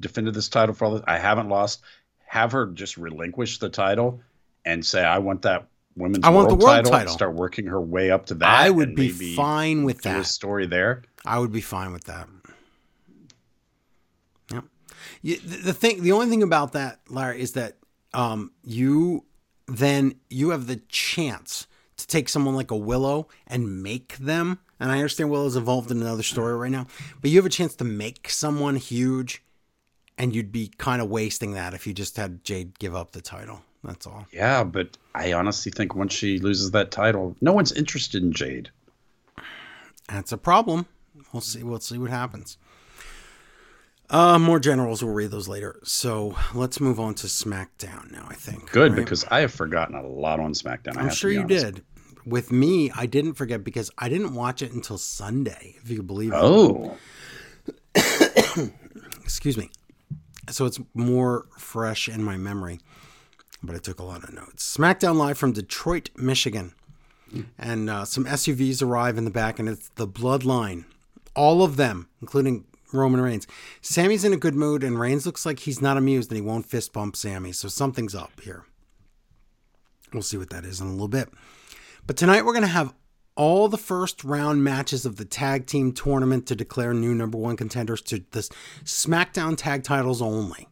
defended this title for all this. I haven't lost. Have her just relinquish the title and say, I want that women's world title. And start working her way up to that. I would be fine with that. A story there. I would be fine with that. The only thing about that, Larry, is that you have the chance to take someone like a Willow and make them. And I understand Willow's evolved in another story right now, but you have a chance to make someone huge, and you'd be kind of wasting that if you just had Jade give up the title. That's all. Yeah, but I honestly think once she loses that title, no one's interested in Jade. That's a problem. We'll see what happens. More generals. We'll read those later. So let's move on to SmackDown now, I think. Good, right? Because I have forgotten a lot on SmackDown. I'm sure you did. With me, I didn't forget because I didn't watch it until Sunday, if you can believe it. Oh. Excuse me. So it's more fresh in my memory, but I took a lot of notes. SmackDown Live from Detroit, Michigan. And some SUVs arrive in the back, and it's the Bloodline. All of them, including... Roman Reigns. Sammy's in a good mood, and Reigns looks like he's not amused, and he won't fist bump Sammy. So something's up here. We'll see what that is in a little bit. But tonight we're going to have all the first round matches of the tag team tournament to declare new number one contenders to this SmackDown tag titles only.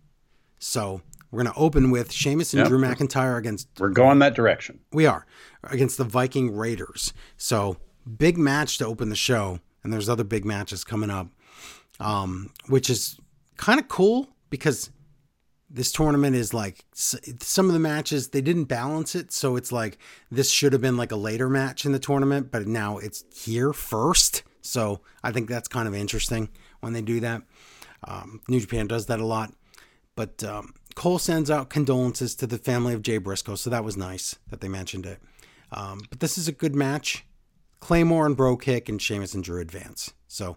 So we're going to open with Sheamus and Drew McIntyre against... We're going that direction. We are. Against the Viking Raiders. So big match to open the show, and there's other big matches coming up. Which is kind of cool because this tournament is like some of the matches, they didn't balance it. So it's like, this should have been like a later match in the tournament, but now it's here first. So I think that's kind of interesting when they do that. New Japan does that a lot, but, Cole sends out condolences to the family of Jay Briscoe. So that was nice that they mentioned it. But this is a good match. Claymore and Bro Kick and Sheamus and Drew advance. So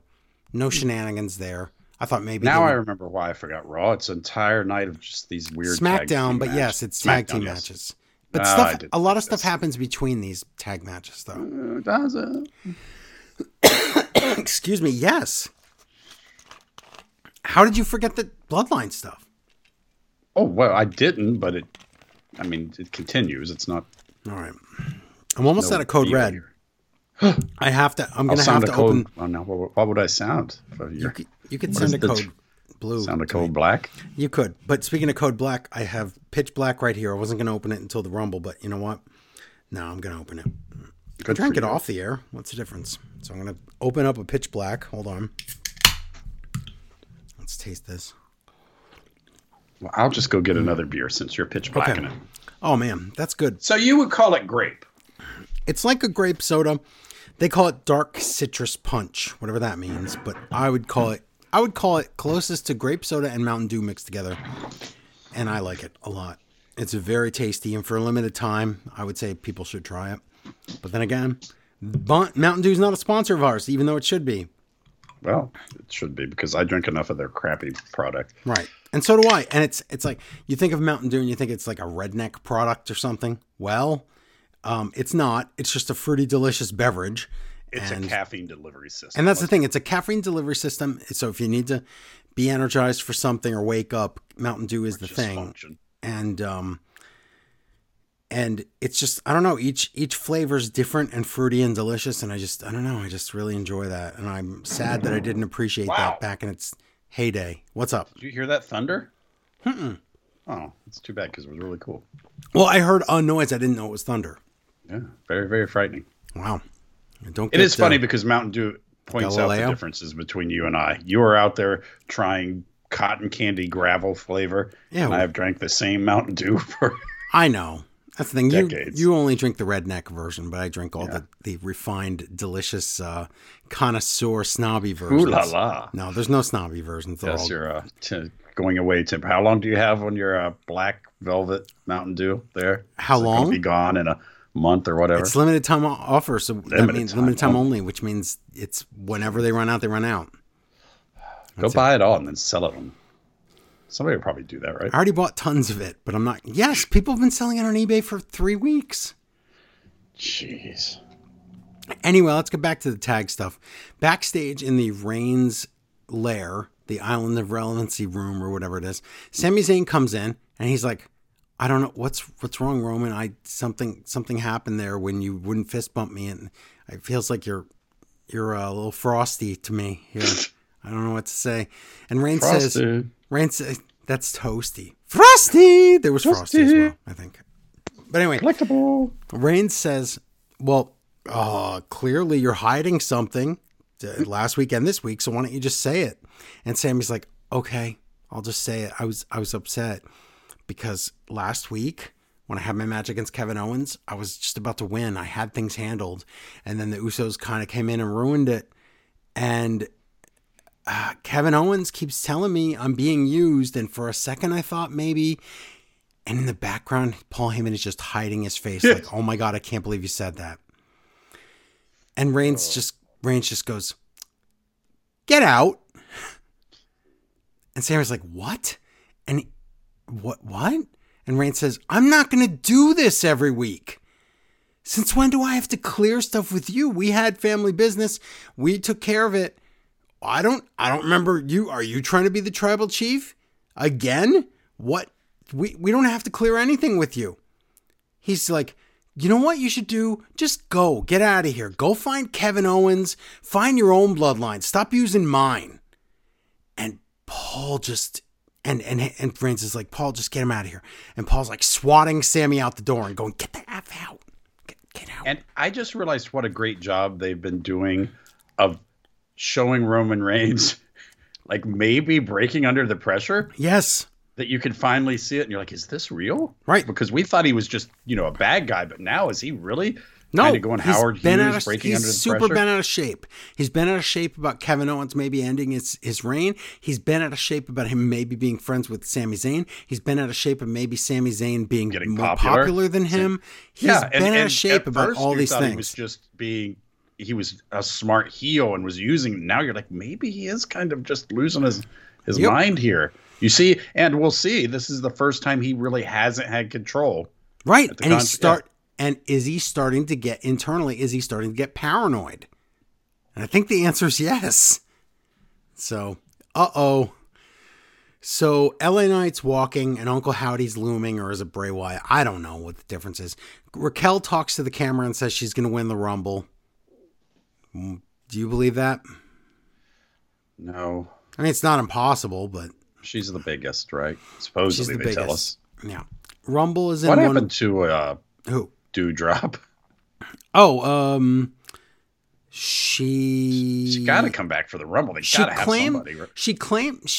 no shenanigans there. I thought maybe... Now I remember why I forgot Raw. It's an entire night of just these weird SmackDown, but yes, it's tag team matches. But a lot of stuff happens between these tag matches, though. Does it? Excuse me, yes. How did you forget the Bloodline stuff? Oh, well, I didn't, but it continues. It's not... All right. I'm almost out of Code Red. Here. I'm going to have to open. Oh, no. What would I sound? You could send a code blue. Sound a code black? You could. But speaking of code black, I have pitch black right here. I wasn't going to open it until the Rumble, but you know what? No, I'm going to open it. I drank it off the air. What's the difference? So I'm going to open up a pitch black. Hold on. Let's taste this. Well, I'll just go get another beer since you're pitch blacking it. Oh, man. That's good. So you would call it grape. It's like a grape soda. They call it dark citrus punch, whatever that means. But I would call it closest to grape soda and Mountain Dew mixed together. And I like it a lot. It's very tasty. And for a limited time, I would say people should try it. But then again, Mountain Dew's not a sponsor of ours, even though it should be. Well, it should be, because I drink enough of their crappy product. Right. And so do I. And it's like, you think of Mountain Dew and you think it's like a redneck product or something. Well, it's not. It's just a fruity, delicious beverage. It's a caffeine delivery system. And that's the thing. It's a caffeine delivery system. So if you need to be energized for something or wake up, Mountain Dew is the thing. Function. And it's just, I don't know, each flavor is different and fruity and delicious. And I don't know, I just really enjoy that. And I'm sad that I didn't appreciate that back in its heyday. What's up? Did you hear that thunder? Mm-mm. Oh, it's too bad because it was really cool. Well, I heard a noise. I didn't know it was thunder. Yeah, very, very frightening. Wow. It is funny because Mountain Dew points out the differences between you and I. You are out there trying cotton candy gravel flavor. Yeah, and I have drank the same Mountain Dew for I know. That's the thing. You only drink the redneck version, but I drink all the refined, delicious, connoisseur, snobby versions. Ooh la la. No, there's no snobby versions. They're yes, all... you're going away, Tim. How long do you have on your black velvet Mountain Dew there? How long? It's going to be gone in a month or whatever. It's limited time offer, so that means limited time only, which means it's whenever they run out, they run out. That's buy it all and then sell it on. Somebody would probably do that, right? I already bought tons of it, but I'm not. Yes, people have been selling it on eBay for 3 weeks. Jeez. Anyway, let's get back to the tag stuff. Backstage in the Reigns lair, the Island of Relevancy room or whatever it is, Sami Zayn comes in and he's like, I don't know what's wrong, Roman. Something happened there when you wouldn't fist bump me, and it feels like you're a little frosty to me here. I don't know what to say. And Reigns says. That's toasty. Frosty! There was Frosty as well, I think. But anyway. Collectible. Reigns says, well, clearly you're hiding something last week and this week, so why don't you just say it? And Sammy's like, okay, I'll just say it. I was upset because last week when I had my match against Kevin Owens, I was just about to win. I had things handled. And then the Usos kind of came in and ruined it. And... Kevin Owens keeps telling me I'm being used, and for a second I thought maybe, and in the background Paul Heyman is just hiding his face like, oh my god, I can't believe you said that. And Reigns just goes, get out. And Sammy's like, what? And what? And Reigns says, I'm not gonna do this every week. Since when do I have to clear stuff with you? We had family business, we took care of it. I don't remember you. Are you trying to be the tribal chief again? What? We don't have to clear anything with you. He's like, you know what you should do? Just go. Get out of here. Go find Kevin Owens. Find your own bloodline. Stop using mine. And Paul just, and Reigns is like, Paul, just get him out of here. And Paul's like swatting Sammy out the door and going, get the F out. Get out. And I just realized what a great job they've been doing of showing Roman Reigns like maybe breaking under the pressure. Yes. That you can finally see it and you're like, is this real? Right. Because we thought he was just, a bad guy, but now is he really kind of going Howard Hughes, breaking under the pressure? He's super been out of shape. He's been out of shape about Kevin Owens maybe ending his reign. He's been out of shape about him maybe being friends with Sami Zayn. He's been out of shape of maybe Sami Zayn being more popular than him. He's been out of shape about all these things. He was just being... He was a smart heel and was using. Now you're like, maybe he is kind of just losing his mind here. You see, and we'll see. This is the first time he really hasn't had control, right? And is he starting to get internally? Is he starting to get paranoid? And I think the answer is yes. So, So LA Knight's walking and Uncle Howdy's looming, or is it Bray Wyatt? I don't know what the difference is. Raquel talks to the camera and says she's going to win the Rumble. Do you believe that? No. I mean, it's not impossible, but... She's the biggest, right? Supposedly, they tell us. Yeah. Rumble is in one... What happened to who? Dewdrop? Oh, She's got to come back for the Rumble. They got to have somebody. She's claimed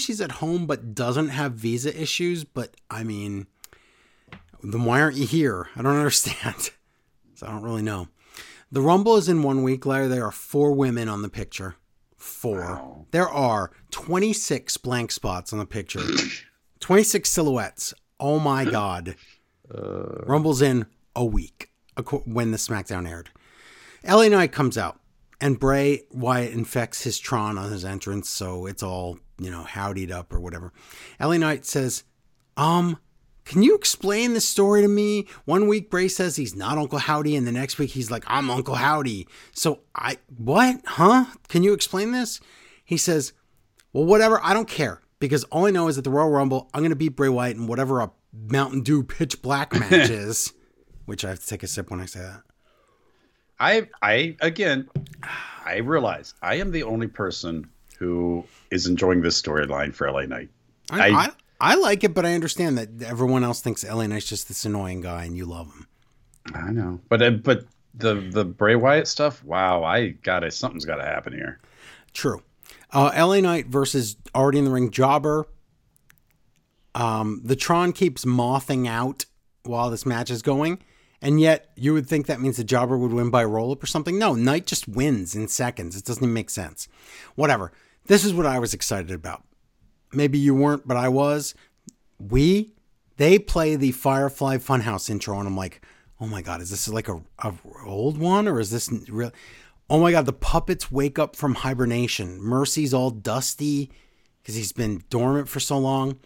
she's at home, but doesn't have visa issues, but, I mean... Then why aren't you here? I don't understand. So I don't really know. The Rumble is in 1 week, Larry. There are 4 women on the picture. 4. Wow. There are 26 blank spots on the picture. 26 silhouettes. Oh, my God. Rumble's in a week when the SmackDown aired. LA Knight comes out, and Bray Wyatt infects his Tron on his entrance, so it's all, you know, howdied up or whatever. LA Knight says, can you explain this story to me? 1 week, Bray says he's not Uncle Howdy, and the next week, he's like, I'm Uncle Howdy. So what? Huh? Can you explain this? He says, well, whatever, I don't care, because all I know is that the Royal Rumble, I'm going to beat Bray Wyatt in whatever a Mountain Dew pitch black match is, which I have to take a sip when I say that. I realize I am the only person who is enjoying this storyline for LA Knight. I like it, but I understand that everyone else thinks LA Knight's just this annoying guy, and you love him. I know, but the Bray Wyatt stuff. Wow, I got it. Something's got to happen here. True. LA Knight versus already in the ring jobber. The Tron keeps mothing out while this match is going, and yet you would think that means the jobber would win by roll up or something. No, Knight just wins in seconds. It doesn't even make sense. Whatever. This is what I was excited about. Maybe you weren't, but I was. They play the Firefly Funhouse intro, and I'm like, oh my God, is this like a old one, or is this real? Oh my God, the puppets wake up from hibernation. Mercy's all dusty because he's been dormant for so long.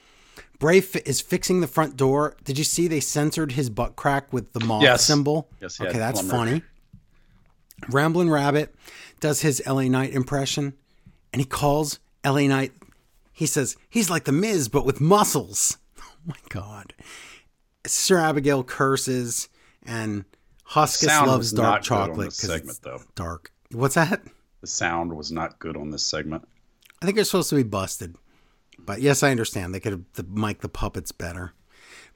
Bray is fixing the front door. Did you see they censored his butt crack with the moth symbol? Yes, okay, that's funny. Ramblin' Rabbit does his LA Knight impression, and he calls LA Knight. He says, he's like The Miz, but with muscles. Oh, my God. Sir Abigail curses, and Huskus loves dark chocolate because dark. What's that? The sound was not good on this segment. I think it's supposed to be busted. But yes, I understand. They could have mic'd the puppets better.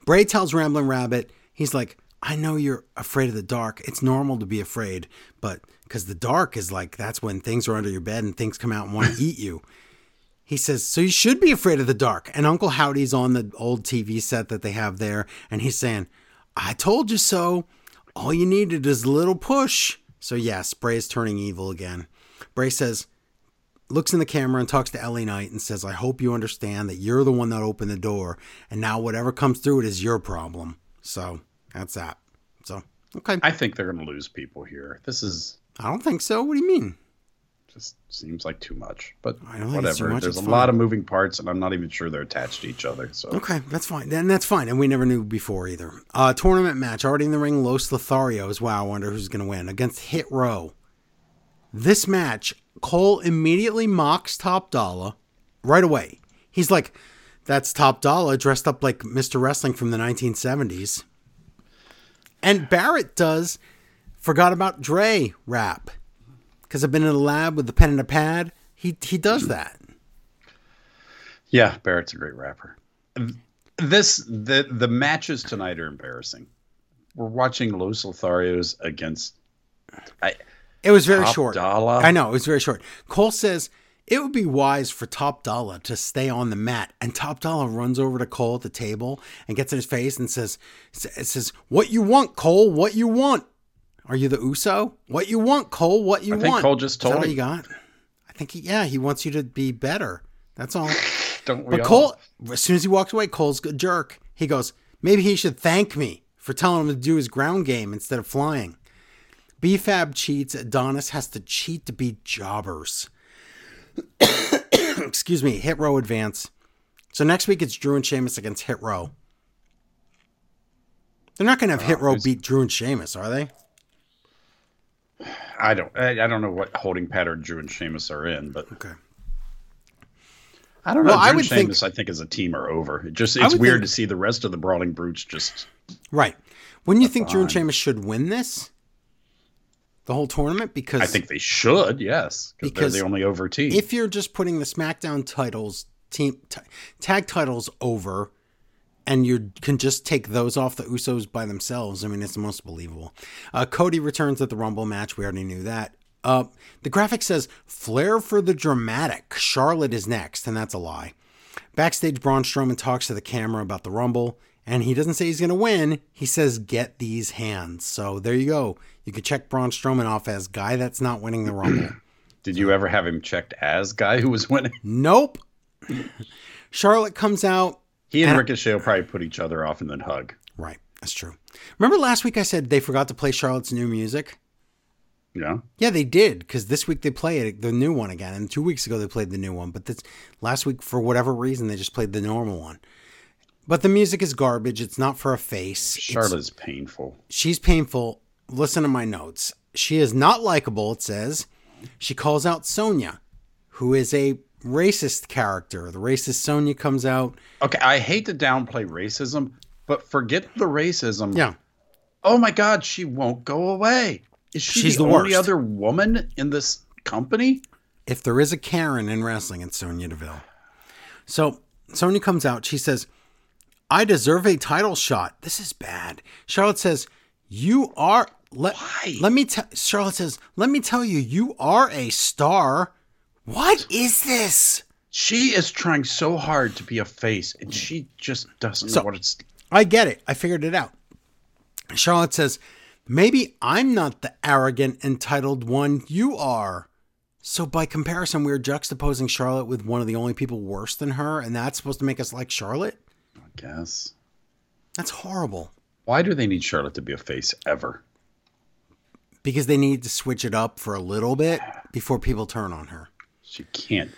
Bray tells Ramblin' Rabbit, he's like, I know you're afraid of the dark. It's normal to be afraid, but because the dark is like, that's when things are under your bed and things come out and want to eat you. He says, so you should be afraid of the dark. And Uncle Howdy's on the old TV set that they have there. And he's saying, I told you so. All you needed is a little push. So yes, Bray is turning evil again. Bray says, looks in the camera and talks to LA Knight and says, I hope you understand that you're the one that opened the door. And now whatever comes through it is your problem. So that's that. So, okay. I think they're going to lose people here. I don't think so. What do you mean? Seems like too much, but whatever. Much. There's a lot of moving parts, and I'm not even sure they're attached to each other. So okay, that's fine. Then that's fine, and we never knew before either. Tournament match already in the ring. Los Lotharios. Wow, I wonder who's going to win against Hit Row. This match, Cole immediately mocks Top Dollar right away. He's like, "That's Top Dollar dressed up like Mr. Wrestling from the 1970s." And Barrett does "Forgot About Dre" rap. Because I've been in the lab with the pen and a pad. He does that. Yeah, Barrett's a great rapper. The matches tonight are embarrassing. We're watching Los Lotharios against... It was very Top short. Dollar. I know, it was very short. Cole says, it would be wise for Top Dollar to stay on the mat. And Top Dollar runs over to Cole at the table and gets in his face and says, what you want, Cole? What you want? Are you the Uso? What you want, Cole? What you want? I think Cole just told me. Is that what you got? I think he wants you to be better. That's all. Cole, as soon as he walks away, Cole's a jerk. He goes, maybe he should thank me for telling him to do his ground game instead of flying. B-Fab cheats. Adonis has to cheat to beat jobbers. Excuse me. Hit Row advance. So next week it's Drew and Sheamus against Hit Row. They're not going to have Hit Row beat Drew and Sheamus, are they? I don't know what holding pattern Drew and Sheamus are in, but okay. I don't know. Well, Drew and Sheamus, I think, as a team are over. It's weird to see the rest of the Brawling Brutes just right. Wouldn't you think Drew and Sheamus should win this? The whole tournament? Because I think they should, yes. Because they're the only over team. If you're just putting the SmackDown titles, tag titles over, and you can just take those off the Usos by themselves. I mean, it's the most believable. Cody returns at the Rumble match. We already knew that. The graphic says, Flair for the dramatic. Charlotte is next, and that's a lie. Backstage, Braun Strowman talks to the camera about the Rumble, and he doesn't say he's going to win. He says, get these hands. So there you go. You can check Braun Strowman off as guy that's not winning the Rumble. Did you ever have him checked as guy who was winning? Nope. Charlotte comes out. He and Ricochet will probably put each other off and then hug. Right. That's true. Remember last week I said they forgot to play Charlotte's new music? Yeah. Yeah, they did, because this week they played the new one again, and 2 weeks ago they played the new one. But this last week, for whatever reason, they just played the normal one. But the music is garbage. It's not for a face. Charlotte's painful. She's painful. Listen to my notes. She is not likable, it says. She calls out Sonya, who is a racist character. The racist Sonya comes out. Okay, I hate to downplay racism, but forget the racism. Yeah. Oh my God, she won't go away. Is she's the only other woman in this company? If there is a Karen in wrestling, it's Sonya Deville. So Sonya comes out. She says, I deserve a title shot. This is bad. Charlotte says, you are... Charlotte says, let me tell you, you are a star. What is this? She is trying so hard to be a face, and she just doesn't know what it's... I get it. I figured it out. Charlotte says, maybe I'm not the arrogant, entitled one you are. So by comparison, we're juxtaposing Charlotte with one of the only people worse than her, and that's supposed to make us like Charlotte? I guess. That's horrible. Why do they need Charlotte to be a face ever? Because they need to switch it up for a little bit before people turn on her. She can't.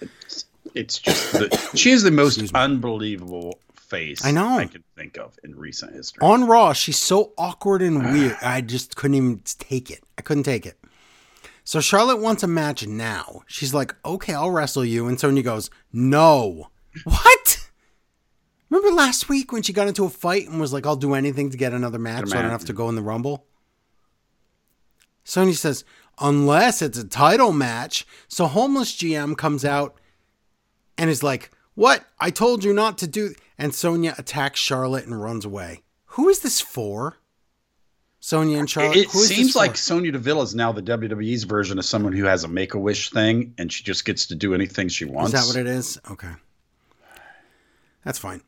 It's just she is the most unbelievable face I can think of in recent history. On Raw, she's so awkward and weird. I just couldn't even take it. I couldn't take it. So Charlotte wants a match now. She's like, okay, I'll wrestle you. And Sonya goes, no. What? Remember last week when she got into a fight and was like, I'll do anything to get another match so I don't have to go in the Rumble? Sonya says, unless it's a title match. So Homeless GM comes out and is like, what? I told you not to do. And Sonya attacks Charlotte and runs away. Who is this for? Sonya and Charlotte. It seems like Sonya Deville is now the WWE's version of someone who has a Make-A-Wish thing and she just gets to do anything she wants. Is that what it is? Okay. That's fine.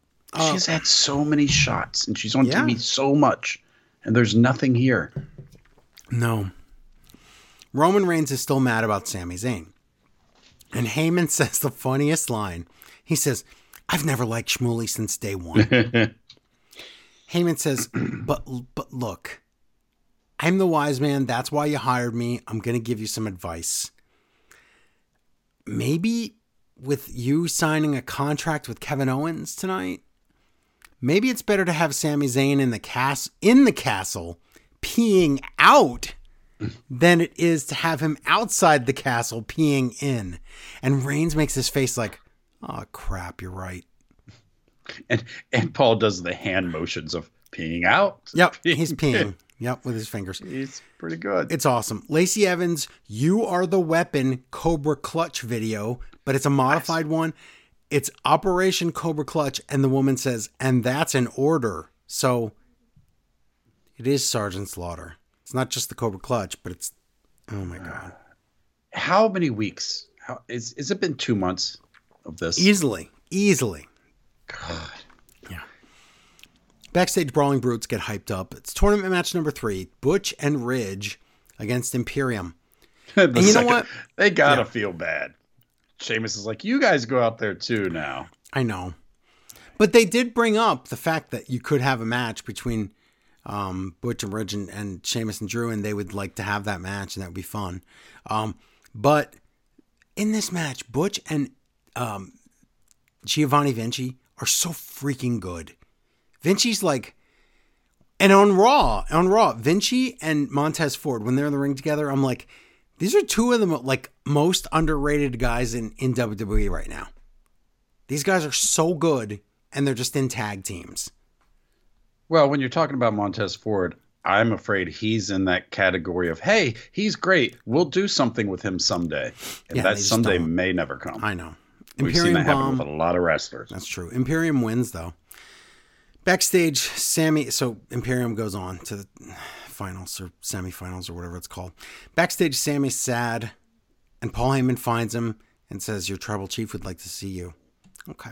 She's had so many shots and she's on TV so much and there's nothing here. No. Roman Reigns is still mad about Sami Zayn. And Heyman says the funniest line. He says, I've never liked Shmuley since day one. Heyman says, but look, I'm the wise man. That's why you hired me. I'm going to give you some advice. Maybe with you signing a contract with Kevin Owens tonight, maybe it's better to have Sami Zayn in the castle peeing out than it is to have him outside the castle peeing in. And Reigns makes his face like, oh, crap, you're right. And Paul does the hand motions of peeing out. Yep, he's peeing. Yep, with his fingers. He's pretty good. It's awesome. Lacey Evans, You Are the Weapon Cobra Clutch video, but it's a modified one. It's Operation Cobra Clutch, and the woman says, and that's an order. So it is Sergeant Slaughter. It's not just the Cobra Clutch, but it's, oh my God. How many weeks? Is it been 2 months of this? Easily. God. Yeah. Backstage Brawling Brutes get hyped up. It's tournament match number 3, Butch and Ridge against Imperium. And you know what? They got to feel bad. Sheamus is like, you guys go out there too now. I know. But they did bring up the fact that you could have a match between Butch and Ridge and Sheamus and Drew, and they would like to have that match, and that would be fun. But in this match, Butch and Giovanni Vinci are so freaking good. Vinci's like, and on Raw, Vinci and Montez Ford, when they're in the ring together, I'm like, these are two of the most underrated guys in WWE right now. These guys are so good, and they're just in tag teams. Well, when you're talking about Montez Ford, I'm afraid he's in that category of, hey, he's great. We'll do something with him someday. And that someday may never come. I know. We've seen that happen with a lot of wrestlers. That's true. Imperium wins, though. Backstage, Imperium goes on to the finals or semifinals or whatever it's called. Backstage, Sammy's sad, and Paul Heyman finds him and says, your tribal chief would like to see you. Okay.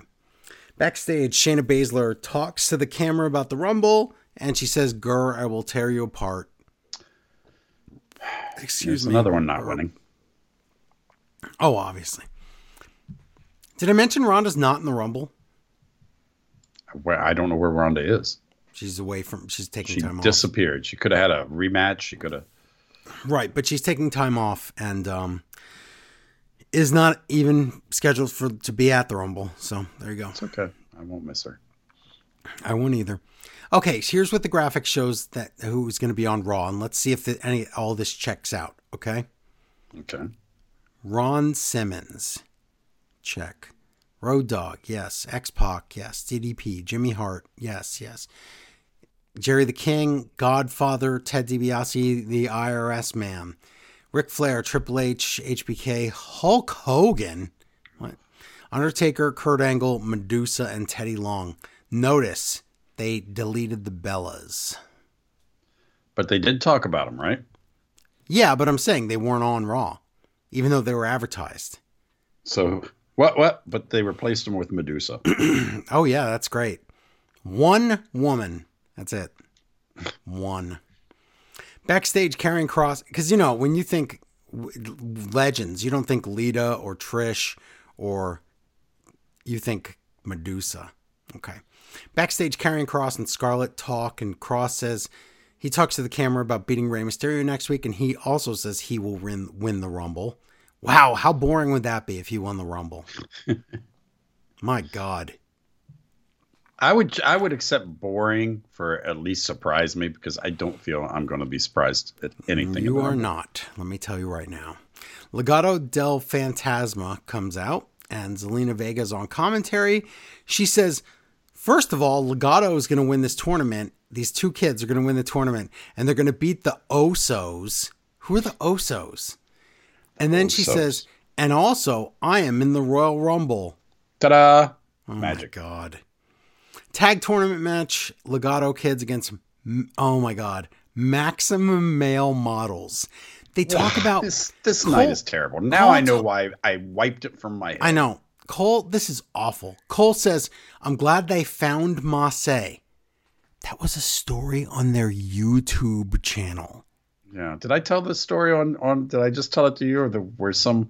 Backstage, Shayna Baszler talks to the camera about the Rumble, and she says, Grr, I will tear you apart. Excuse me. Another one not winning. Oh, obviously. Did I mention Ronda's not in the Rumble? Well, I don't know where Ronda is. She's taking time off. She disappeared. She could have had a rematch. She could have. Right, but she's taking time off and is not even scheduled to be at the Rumble. So there you go. It's okay. I won't miss her. I won't either. Okay, so here's what the graphic shows that who's going to be on Raw, and let's see if all this checks out. Okay. Okay. Ron Simmons, check. Road Dogg, yes. X-Pac, yes. DDP, Jimmy Hart, yes, yes. Jerry the King, Godfather, Ted DiBiase, the IRS man, Ric Flair, Triple H, HBK, Hulk Hogan, what? Undertaker, Kurt Angle, Medusa, and Teddy Long. Notice they deleted the Bellas. But they did talk about them, right? Yeah, but I'm saying they weren't on Raw, even though they were advertised. So what? But they replaced them with Medusa. Oh, yeah, that's great. One woman. That's it. One. Backstage, Karrion Kross. Because, you know, when you think legends, you don't think Lita or Trish, or you think Medusa. Okay. Backstage, Karrion Kross and Scarlett talk, and Kross says he talks to the camera about beating Rey Mysterio next week, and he also says he will win the Rumble. Wow, how boring would that be if he won the Rumble? My God. I would accept boring for at least surprise me, because I don't feel I'm going to be surprised at anything. You are not. Let me tell you right now. Legado del Fantasma comes out and Zelina Vega is on commentary. She says, first of all, Legado is going to win this tournament. These two kids are going to win the tournament and they're going to beat the Osos. Who are the Osos? And then she says, and also I am in the Royal Rumble. Ta-da. Oh, magic. My God. Tag tournament match, Legado kids against, oh my God, Maximum Male Models. They talk about... This night is terrible. Now Cole, I know why I wiped it from my head. I know. Cole, this is awful. Cole says, I'm glad they found Marseille. That was a story on their YouTube channel. Yeah. Did I tell this story on did I just tell it to you, or there were some...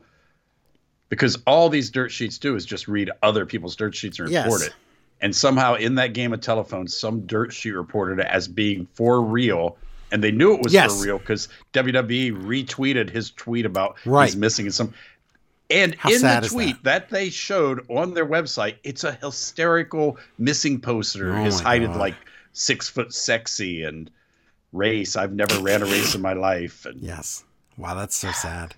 Because all these dirt sheets do is just read other people's dirt sheets and report it. And somehow in that game of telephone, some dirt sheet reported it as being for real. And they knew it was for real because WWE retweeted his tweet about he's missing and some. And how in the tweet that they showed on their website, it's a hysterical missing poster. Oh, his height is like 6 foot sexy and race. I've never ran a race in my life. And yes. Wow. That's so sad.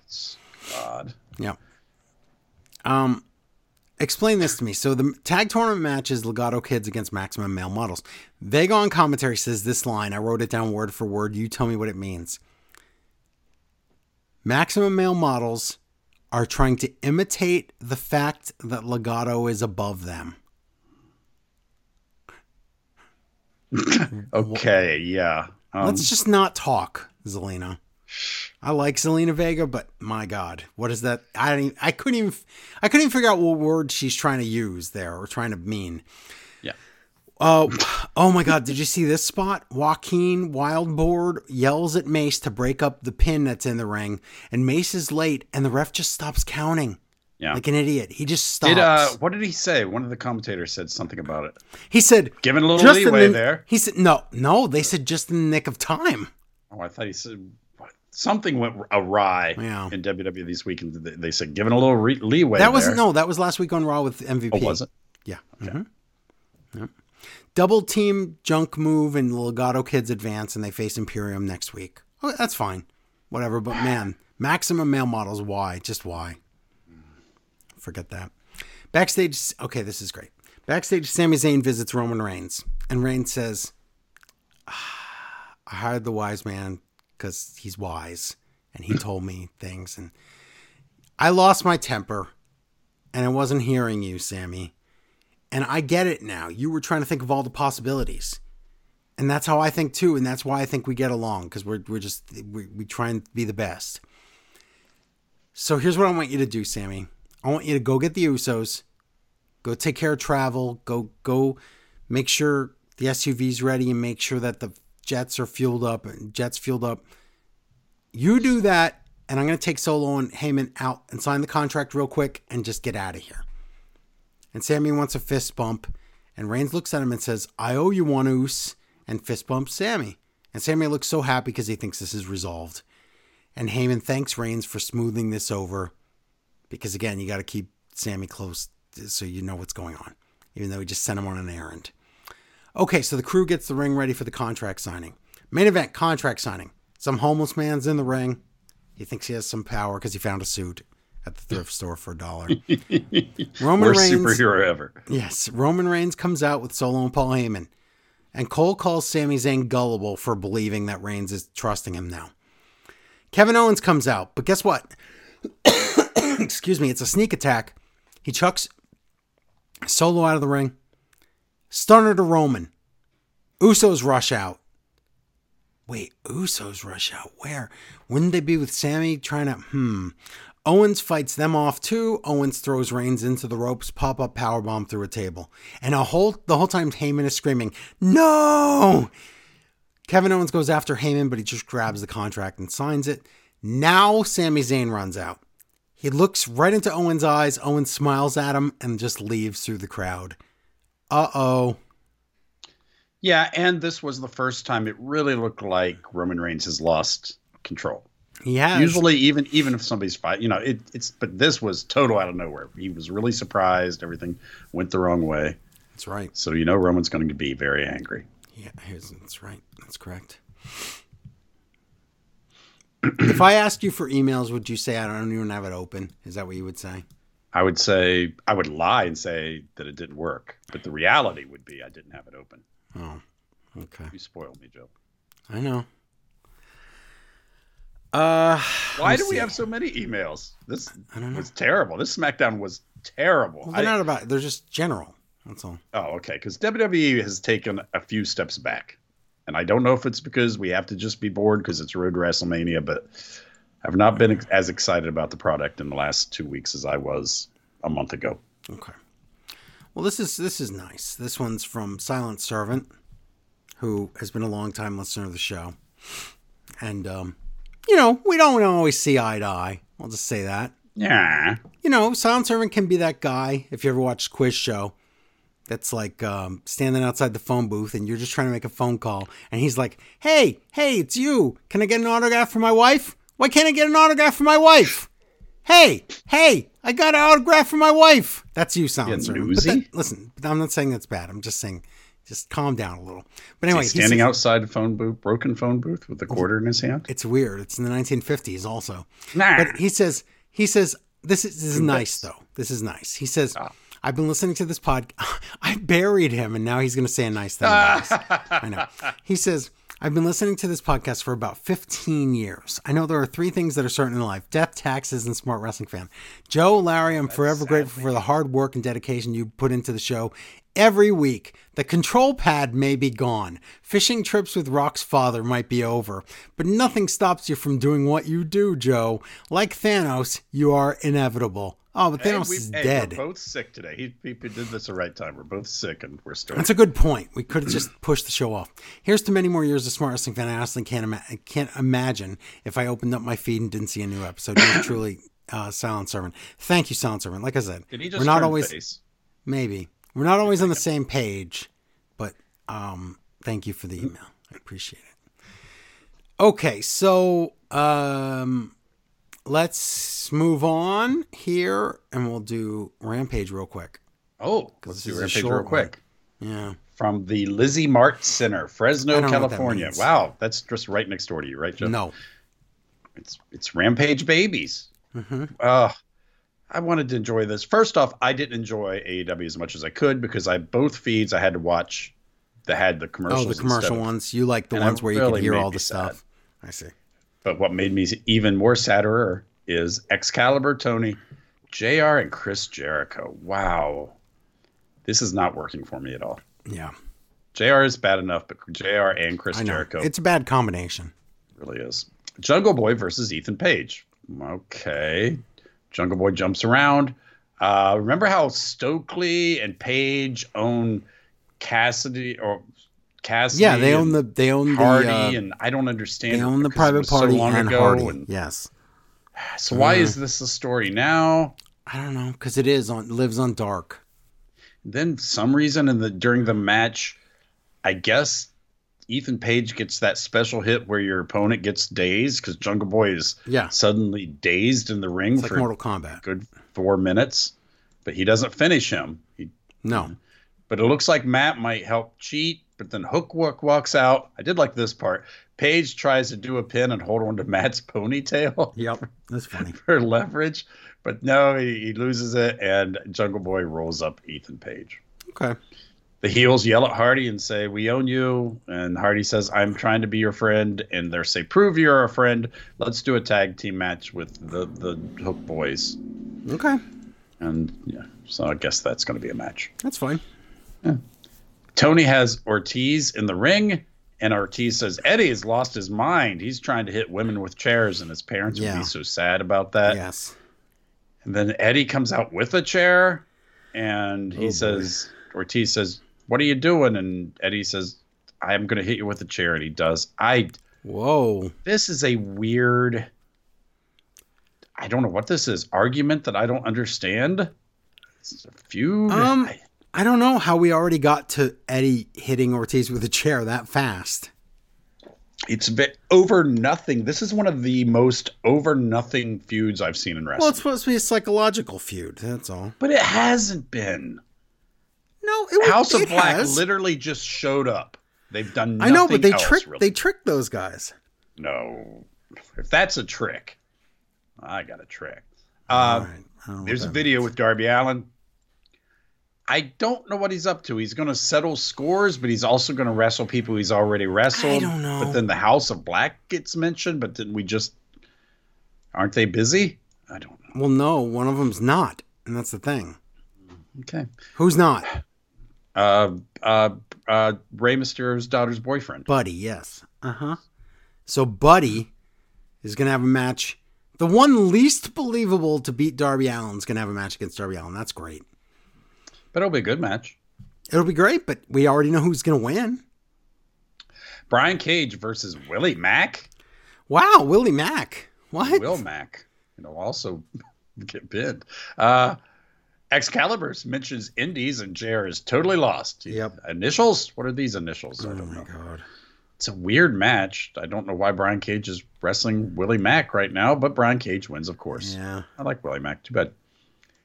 God. Yeah. Explain this to me. So the tag tournament match is Legado kids against Maximum Male Models. Vega on commentary says this line. I wrote it down word for word. You tell me what it means. Maximum Male Models are trying to imitate the fact that Legado is above them. Okay, yeah. Let's just not talk, Zelina. I like Zelina Vega, but my God, what is that? I couldn't even figure out what word she's trying to use there or trying to mean. Yeah. Oh my God. Did you see this spot? Joaquin Wildboard yells at Mace to break up the pin that's in the ring, and Mace is late and the ref just stops counting. Yeah. Like an idiot. He just stops. What did he say? One of the commentators said something about it. He said, giving a little leeway there. He said, no, they said just in the nick of time. Oh, I thought he said, something went awry in WWE this week, and they said, giving a little leeway. That was last week on Raw with MVP. Oh, was it? Yeah. Okay. Mm-hmm. Yeah. Double team junk move and Legado kids advance, and they face Imperium next week. Oh, that's fine. Whatever, but man, Maximum Male Models, why? Just why? Forget that. Backstage, okay, this is great. Backstage, Sami Zayn visits Roman Reigns, and Reigns says, I hired the wise man, because he's wise and he told me things, and I lost my temper and I wasn't hearing you, Sammy. And I get it now. You were trying to think of all the possibilities, and that's how I think too. And that's why I think we get along, because we try and be the best. So here's what I want you to do, Sammy. I want you to go get the Usos, go take care of travel, go make sure the SUV's ready and make sure that the Jets are fueled up and Jets fueled up. You do that, and I'm going to take Solo and Heyman out and sign the contract real quick and just get out of here. And Sammy wants a fist bump, and Reigns looks at him and says, I owe you one, Oos, and fist bumps Sammy. And Sammy looks so happy because he thinks this is resolved. And Heyman thanks Reigns for smoothing this over. Because again, you got to keep Sammy close so you know what's going on. Even though he just sent him on an errand. Okay, so the crew gets the ring ready for the contract signing. Main event contract signing. Some homeless man's in the ring. He thinks he has some power because he found a suit at the thrift store for $1. Worst superhero ever. Yes, Roman Reigns comes out with Solo and Paul Heyman. And Cole calls Sami Zayn gullible for believing that Reigns is trusting him now. Kevin Owens comes out, but guess what? Excuse me, it's a sneak attack. He chucks Solo out of the ring. Stunner to Roman. Usos rush out. Wait, Usos rush out where? Wouldn't they be with Sammy trying to... Owens fights them off too. Owens throws Reigns into the ropes, pop-up powerbomb through a table. And the whole time Heyman is screaming, "No!" Kevin Owens goes after Heyman, but he just grabs the contract and signs it. Now Sami Zayn runs out. He looks right into Owens' eyes. Owens smiles at him and just leaves through the crowd. Uh-oh. Yeah, and this was the first time it really looked like Roman Reigns has lost control. Yeah. Usually, even if somebody's fighting, but this was total out of nowhere. He was really surprised. Everything went the wrong way. That's right. So Roman's going to be very angry. Yeah, that's right. That's correct. If I asked you for emails, would you say I don't even have it open? Is that what you would say? I would say I would lie and say that it didn't work, but the reality would be I didn't have it open. Oh, okay. You spoiled me, Joe. I know. Why do we have so many emails? This was terrible. This SmackDown was terrible. Well, they're just general. That's all. Oh, okay. Because WWE has taken a few steps back. And I don't know if it's because we have to just be bored because it's Road to WrestleMania, but I've not been as excited about the product in the last 2 weeks as I was a month ago. Okay. Well, this is nice. This one's from Silent Servant, who has been a long-time listener of the show. And, we don't always see eye to eye. I'll just say that. Yeah. Silent Servant can be that guy, if you ever watched Quiz Show, that's like standing outside the phone booth and you're just trying to make a phone call. And he's like, hey, it's you. Can I get an autograph for my wife? Why can't I get an autograph for my wife? Hey, I got an autograph for my wife. That's you, Silent Servant. Listen, I'm not saying that's bad. I'm just saying... Just calm down a little. But anyway, he's standing outside a broken phone booth with a quarter in his hand. It's weird. It's in the 1950s also. Nah. But he says, this is nice though. This is nice. He says, I've been listening to this podcast. I buried him and now he's going to say a nice thing about us. I know. He says, I've been listening to this podcast for about 15 years. I know there are 3 things that are certain in life: death, taxes, and Smart Wrestling Fan. Joe, Larry, I'm forever grateful for the hard work and dedication you put into the show every week. The control pad may be gone. Fishing trips with Rock's father might be over, but nothing stops you from doing what you do, Joe. Like Thanos, you are inevitable. Oh, but Thanos is dead. We're both sick today. He did this the right time. We're both sick and we're still... That's a good point. We could have just pushed the show off. Here's to many more years of Smart Wrestling Fan. I honestly can't imagine if I opened up my feed and didn't see a new episode. Truly, Silent Servant. Thank you, Silent Servant. Like I said, we're not always... Face? Maybe. We're not always on the same page, but thank you for the email. I appreciate it. Okay, so... let's move on here, and we'll do Rampage real quick. Oh, let's do Rampage real quick. One. Yeah. From the Lizzie Mart Center, Fresno, California. Wow, that's just right next door to you, right, Joe? No. It's Rampage Babies. Mm-hmm. I wanted to enjoy this. First off, I didn't enjoy AEW as much as I could because both feeds I had to watch that had the commercials. Oh, the commercial ones. You like the ones where you can hear all the stuff. I see. But what made me even more sadder is Excalibur, Tony, JR, and Chris Jericho. Wow. This is not working for me at all. Yeah. JR is bad enough, but JR and Chris Jericho. It's a bad combination. It really is. Jungle Boy versus Ethan Page. Okay. Jungle Boy jumps around. Remember how Stokely and Page own Cassidy. Yeah, they own Hardy, and I don't understand. They own the Private Party so long and ago Hardy. Yes. So why is this a story now? I don't know, because lives on Dark. Then some reason during the match, I guess Ethan Page gets that special hit where your opponent gets dazed because Jungle Boy is suddenly dazed in the ring. It's like for Mortal Kombat. A good 4 minutes, but he doesn't finish him. No. But it looks like Matt might help cheat, but then Hook walks out. I did like this part. Page tries to do a pin and hold on to Matt's ponytail. Yep, that's funny. For leverage, but no, he loses it, and Jungle Boy rolls up Ethan Page. Okay. The heels yell at Hardy and say, "We own you." And Hardy says, "I'm trying to be your friend." And they say, "Prove you're a friend. Let's do a tag team match with the Hook Boys." Okay. And yeah, so I guess that's going to be a match. That's fine. Yeah. Tony has Ortiz in the ring. And Ortiz says, "Eddie has lost his mind. He's trying to hit women with chairs." And his parents would be so sad about that. Yes. And then Eddie comes out with a chair. And he says, Ortiz says, "What are you doing?" And Eddie says, "I'm going to hit you with a chair." And he does. Whoa. This is a weird, I don't know what this is, argument that I don't understand. This is a feud. I don't know how we already got to Eddie hitting Ortiz with a chair that fast. It's a bit over nothing. This is one of the most over nothing feuds I've seen in wrestling. Well, it's supposed to be a psychological feud. That's all. But it hasn't been. No, it was House of Black has. Literally just showed up. They've done nothing. I know, but they tricked those guys. No. If that's a trick, I got a trick. Right. There's a video with Darby Allin. I don't know what he's up to. He's going to settle scores, but he's also going to wrestle people he's already wrestled. I don't know. But then the House of Black gets mentioned, but didn't we just... Aren't they busy? I don't know. Well, no, one of them's not, and that's the thing. Okay. Who's not? Rey Mysterio's daughter's boyfriend. Buddy, yes. Uh-huh. So Buddy is going to have a match. The one least believable to beat Darby Allin is going to have a match against Darby Allin. That's great. But it'll be a good match. It'll be great, but we already know who's going to win. Brian Cage versus Willie Mack. Wow, Willie Mack. What? Will Mack. Also get bid. Excalibur's mentions indies and JR is totally lost. Yep. Initials? What are these initials? I don't know. God. It's a weird match. I don't know why Brian Cage is wrestling Willie Mack right now, but Brian Cage wins, of course. Yeah. I like Willie Mack. Too bad.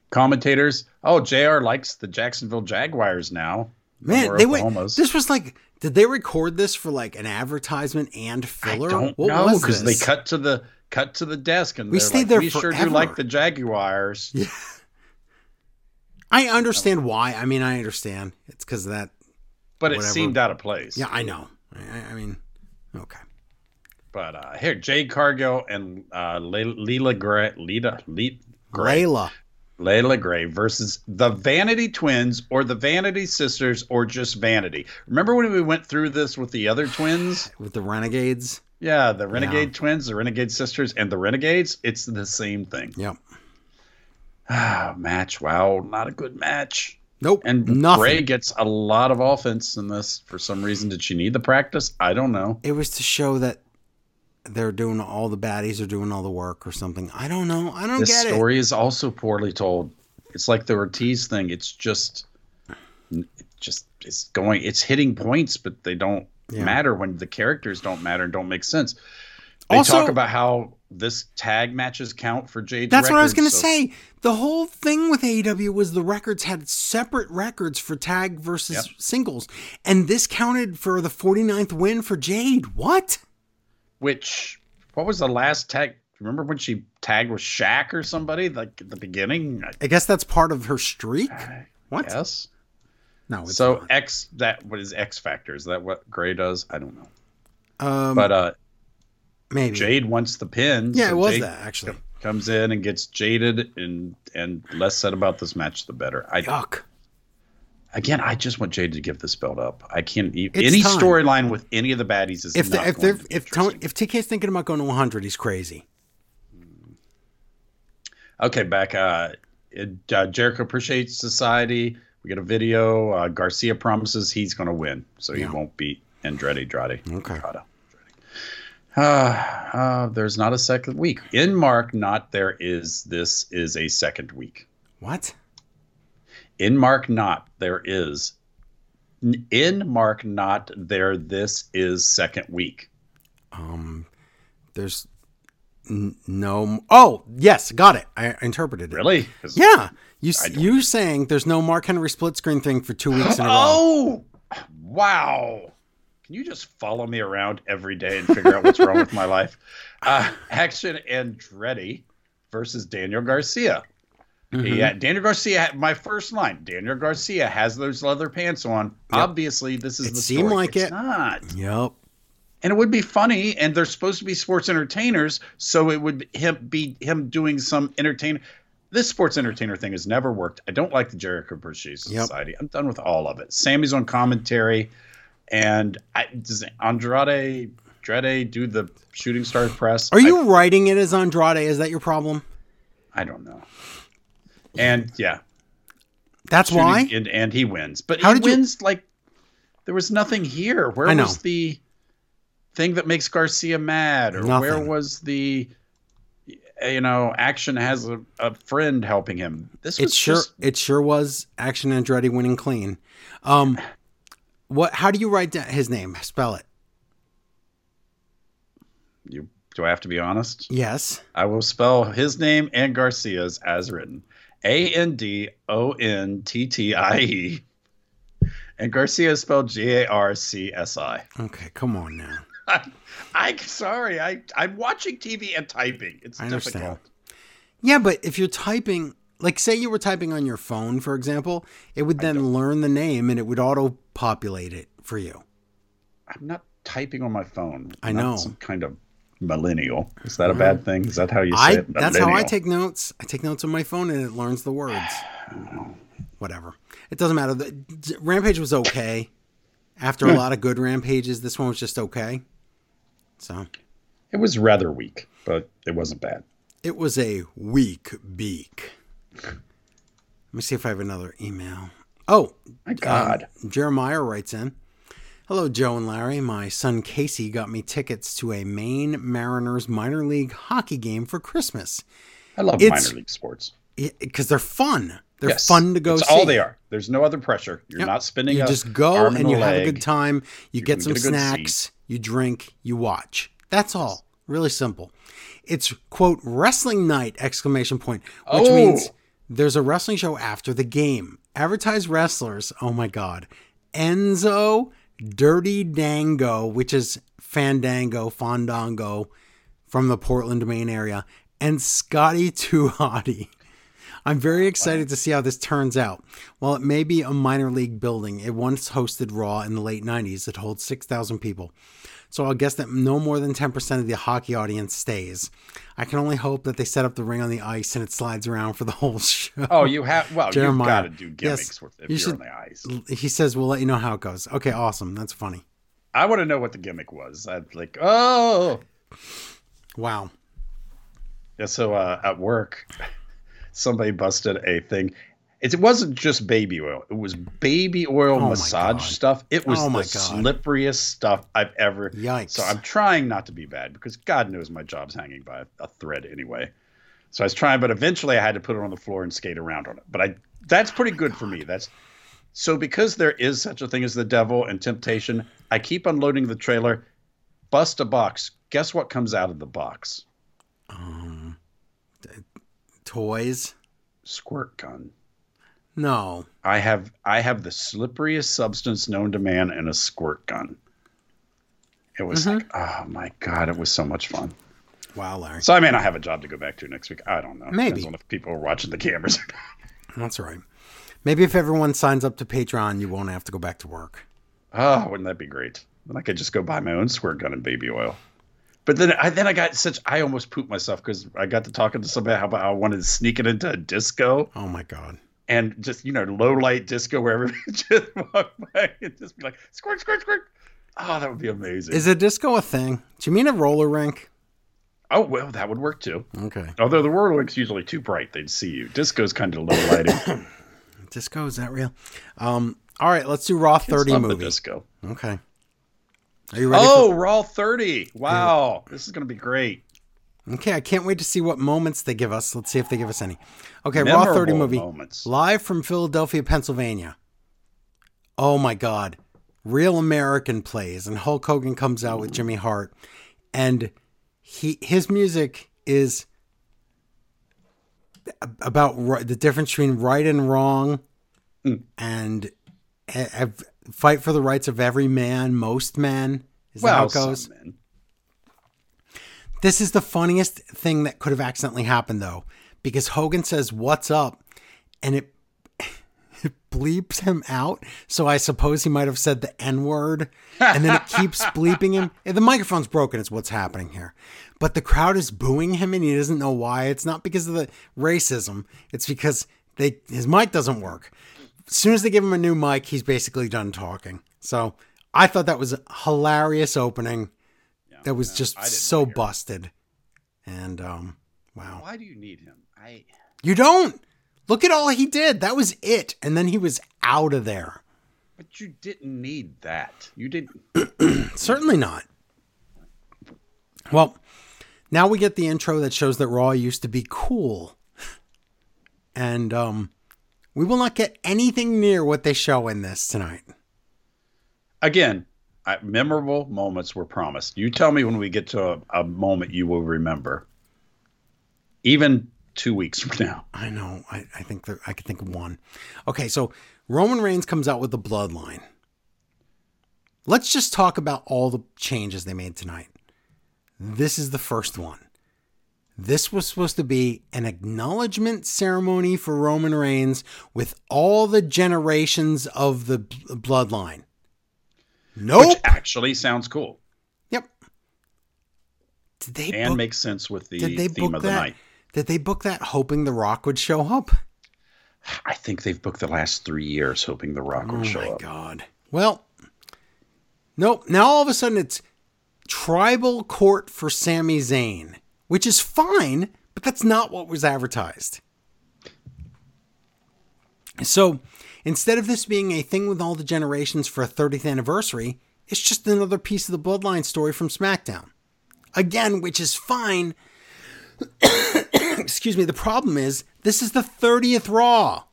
Commentators. Oh, JR likes the Jacksonville Jaguars now. Man, they went. This was like, did they record this for like an advertisement and filler? I don't know, because they cut to the desk and we stayed like, there we forever. Sure do like the Jaguars. Yeah. I understand why. I mean, I understand it's because of that. But whatever. It seemed out of place. Yeah, I know. I mean, okay. But here, Jade Cargill and Layla Gray versus the Vanity Twins or the Vanity Sisters or just Vanity. Remember when we went through this with the other twins? With the Renegades? Yeah, the Renegade Twins, the Renegade Sisters, and the Renegades. It's the same thing. Yep. Match. Wow. Not a good match. Nope. And nothing. Gray gets a lot of offense in this for some reason. Did she need the practice? I don't know. It was to show that they're doing all the baddies are doing all the work or something. I don't know. I don't get it. This story is also poorly told. It's like the Ortiz thing. It's just it's hitting points, but they don't matter when the characters don't matter and don't make sense. They also talk about how this tag matches count for Jade. That's records, what I was going to say. The whole thing with AEW was the records had separate records for tag versus singles. And this counted for the 49th win for Jade. What? What was the last tag? Remember when she tagged with Shaq or somebody like at the beginning? I guess that's part of her streak. What? Yes. No. It's not. What is X Factor? Is that what Gray does? I don't know. But maybe Jade wants the pin. Yeah, so it was Jade that actually comes in and gets jaded, and less said about this match, the better. Yuck. Again, I just want Jade to give this belt up. I can't any storyline with any of the baddies is if not the, if going to be if TK's thinking about going to 100, he's crazy. Okay, back. Jericho appreciates society. We get a video. Garcia promises he's going to win, so he won't beat Andrade. Okay. There's not a second week. In Mark, not there is. This is a second week. What? In Mark, not there is. in Mark Not There, this is second week. There's no. Oh, yes. Got it. I interpreted it. Really? Yeah. You saying there's no Mark Henry split screen thing for 2 weeks in a row. Oh, wow. Can you just follow me around every day and figure out what's wrong with my life? Action Andretti versus Daniel Garcia. Mm-hmm. Yeah, Daniel Garcia, my first line, Daniel Garcia has those leather pants on. Yep. Obviously, this is the story. It seemed like it's not. Yep. And it would be funny, and they're supposed to be sports entertainers, so it would be him doing some entertainment. This sports entertainer thing has never worked. I don't like the Jericho Bridges Society. I'm done with all of it. Sammy's on commentary, and does Andrade do the shooting star press? Are you writing it as Andrade? Is that your problem? I don't know. And yeah, that's shooting, why. And he wins, but how he wins like there was nothing here. Where was the thing that makes Garcia mad, or nothing. Where was the Action has a friend helping him? This was it sure was Action Andretti winning clean. What? How do you write down his name? Spell it. You do I have to be honest? Yes, I will spell his name and Garcia's as written. Andontie. And Garcia is spelled Garcsi. Okay, come on now. I'm sorry. I'm watching TV and typing. It's difficult. Yeah, but if you're typing, like say you were typing on your phone, for example, it would then learn the name and it would auto-populate it for you. I'm not typing on my phone. I know. Some kind of millennial. Is that a bad thing? Is that how you say it? That's how I take notes. I take notes on my phone and it learns the words. Whatever. It doesn't matter. The Rampage was okay. After a lot of good Rampages, this one was just okay. So it was rather weak, but it wasn't bad. It was a weak beak. Let me see if I have another email. Oh, my God. Jeremiah writes in. Hello, Joe and Larry. My son Casey got me tickets to a Maine Mariners minor league hockey game for Christmas. I love minor league sports. Because they're fun. They're fun to go see. That's all they are. There's no other pressure. You're not spending you just go and you have a good time. You get some snacks. You drink. You watch. That's all. Really simple. It's, quote, wrestling night, !, which means there's a wrestling show after the game. Advertised wrestlers. Oh, my God. Enzo Dirty Dango, which is Fandango from the Portland, Maine area, and Scotty Too Hotty. I'm very excited to see how this turns out. While it may be a minor league building, it once hosted Raw in the late 90s. It holds 6,000 people. So I'll guess that no more than 10% of the hockey audience stays. I can only hope that they set up the ring on the ice and it slides around for the whole show. Oh, Jeremiah, you've got to do gimmicks if you're on the ice. He says, we'll let you know how it goes. Okay, awesome. That's funny. I want to know what the gimmick was. I'd like, oh. Wow. Yeah, so at work, somebody busted a thing. It wasn't just baby oil. It was baby oil massage stuff. It was the slipperiest stuff I've ever. Yikes. So I'm trying not to be bad because God knows my job's hanging by a thread anyway. So I was trying, but eventually I had to put it on the floor and skate around on it. But that's pretty good for me. So because there is such a thing as the devil and temptation, I keep unloading the trailer, bust a box. Guess what comes out of the box? Toys? Squirt gun. No. I have the slipperiest substance known to man in a squirt gun. It was like, oh my God, it was so much fun. Wow, Larry. So I may not have a job to go back to next week. I don't know. Maybe. Depends on if people are watching the cameras. That's right. Maybe if everyone signs up to Patreon, you won't have to go back to work. Oh, wouldn't that be great? Then I could just go buy my own squirt gun and baby oil. But then I got I almost pooped myself because I got to talking to somebody about how I wanted to sneak it into a disco. Oh my God. And just, low light disco where everybody just walk by and just be like, squirt, squirt, squirt. Oh, that would be amazing. Is a disco a thing? Do you mean a roller rink? Oh, well, that would work too. Okay. Although the roller rink's usually too bright, they'd see you. Disco's kind of low lighting. Disco, is that real? All right, let's do Raw 30 movie. The disco. Okay. Are you ready? Oh, Raw 30. Wow. Yeah. This is going to be great. Okay, I can't wait to see what moments they give us. Let's see if they give us any. Okay, Raw 30 movie. Moments. Live from Philadelphia, Pennsylvania. oh my God, Real American plays, and Hulk Hogan comes out with Jimmy Hart, and his music is about the difference between right and wrong, and fight for the rights of every man, most men, is that how it goes? This is the funniest thing that could have accidentally happened, though, because Hogan says, "What's up?" and it bleeps him out. So I suppose he might have said the N-word, and then it keeps bleeping him. The microphone's broken is what's happening here. But the crowd is booing him, and he doesn't know why. It's not because of the racism. It's because his mic doesn't work. As soon as they give him a new mic, he's basically done talking. So I thought that was a hilarious opening. That was just so busted. And, wow. Why do you need him? You don't. Look at all he did. That was it. And then he was out of there. But you didn't need that. You didn't. Certainly not. Well, now we get the intro that shows that Raw used to be cool. And we will not get anything near what they show in this tonight. Again, memorable moments were promised. You tell me when we get to a moment you will remember. Even 2 weeks from now. I know. I think I could think of one. Okay, so Roman Reigns comes out with the Bloodline. Let's just talk about all the changes they made tonight. This is the first one. This was supposed to be an acknowledgement ceremony for Roman Reigns with all the generations of the Bloodline. Nope. Which actually sounds cool. Yep. Makes sense with the theme of the night. Did they book that hoping The Rock would show up? I think they've booked the last 3 years hoping The Rock would show up. Oh, my God. Well, nope. Now all of a sudden it's tribal court for Sami Zayn, which is fine, but that's not what was advertised. So instead of this being a thing with all the generations for a 30th anniversary, it's just another piece of the Bloodline story from SmackDown. Again, which is fine. Excuse me, the problem is, this is the 30th Raw.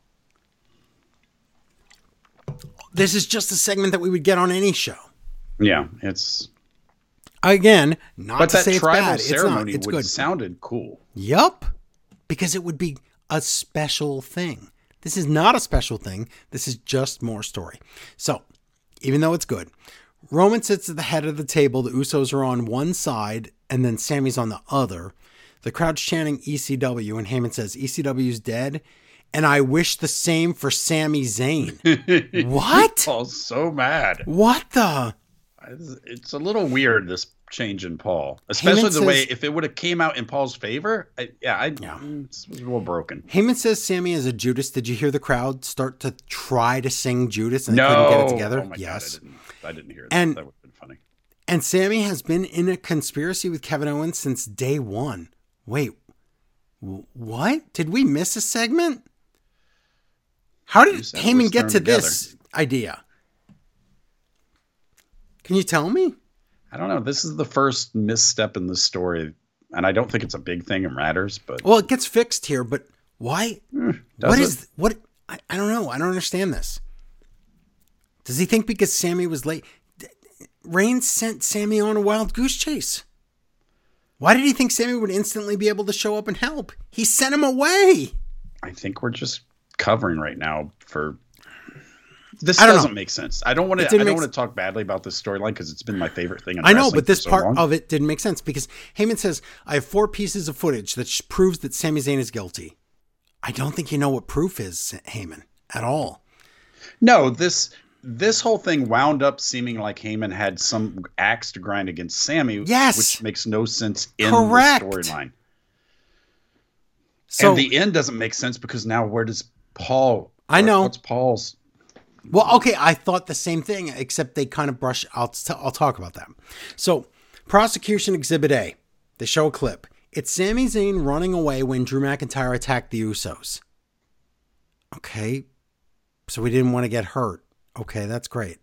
This is just a segment that we would get on any show. Yeah, it's... Again, not to say it's bad. It's not. It's good. Sounded cool. Yup. Because it would be a special thing. This is not a special thing. This is just more story. So, even though it's good, Roman sits at the head of the table. The Usos are on one side, and then Sammy's on the other. The crowd's chanting ECW, and Heyman says, ECW's dead, and I wish the same for Sami Zayn. What? Paul's so mad. What the? It's a little weird, this change in Paul. Especially the way, if it would have came out in Paul's favor, it's a little broken. Heyman says Sami is a Judas. Did you hear the crowd start to try to sing Judas, and they couldn't get it together? Oh my yes. God, I didn't hear that. That would have been funny. And Sami has been in a conspiracy with Kevin Owens since day one. Wait, what? Did we miss a segment? How did Heyman get to this idea? Can you tell me? I don't know. This is the first misstep in the story, and I don't think it's a big thing and matters. But well, it gets fixed here. But why? What? I don't know. I don't understand this. Does he think because Sami was late, Reigns sent Sami on a wild goose chase? Why did he think Sami would instantly be able to show up and help? He sent him away. I think we're just covering right now for this. Doesn't make sense. I don't want to talk badly about this storyline because it's been my favorite thing. I know, but this part of it didn't make sense because Heyman says, I have 4 pieces of footage that proves that Sami Zayn is guilty. I don't think you know what proof is, Heyman, at all. No, this whole thing wound up seeming like Heyman had some axe to grind against Sami, which makes no sense in the storyline. So, and the end doesn't make sense because now where does Paul... I know. What's Paul's... Well, okay, I thought the same thing, except they kind of brush... I'll talk about that. So, Prosecution Exhibit A. They show a clip. It's Sami Zayn running away when Drew McIntyre attacked the Usos. Okay, so we didn't want to get hurt. Okay, that's great.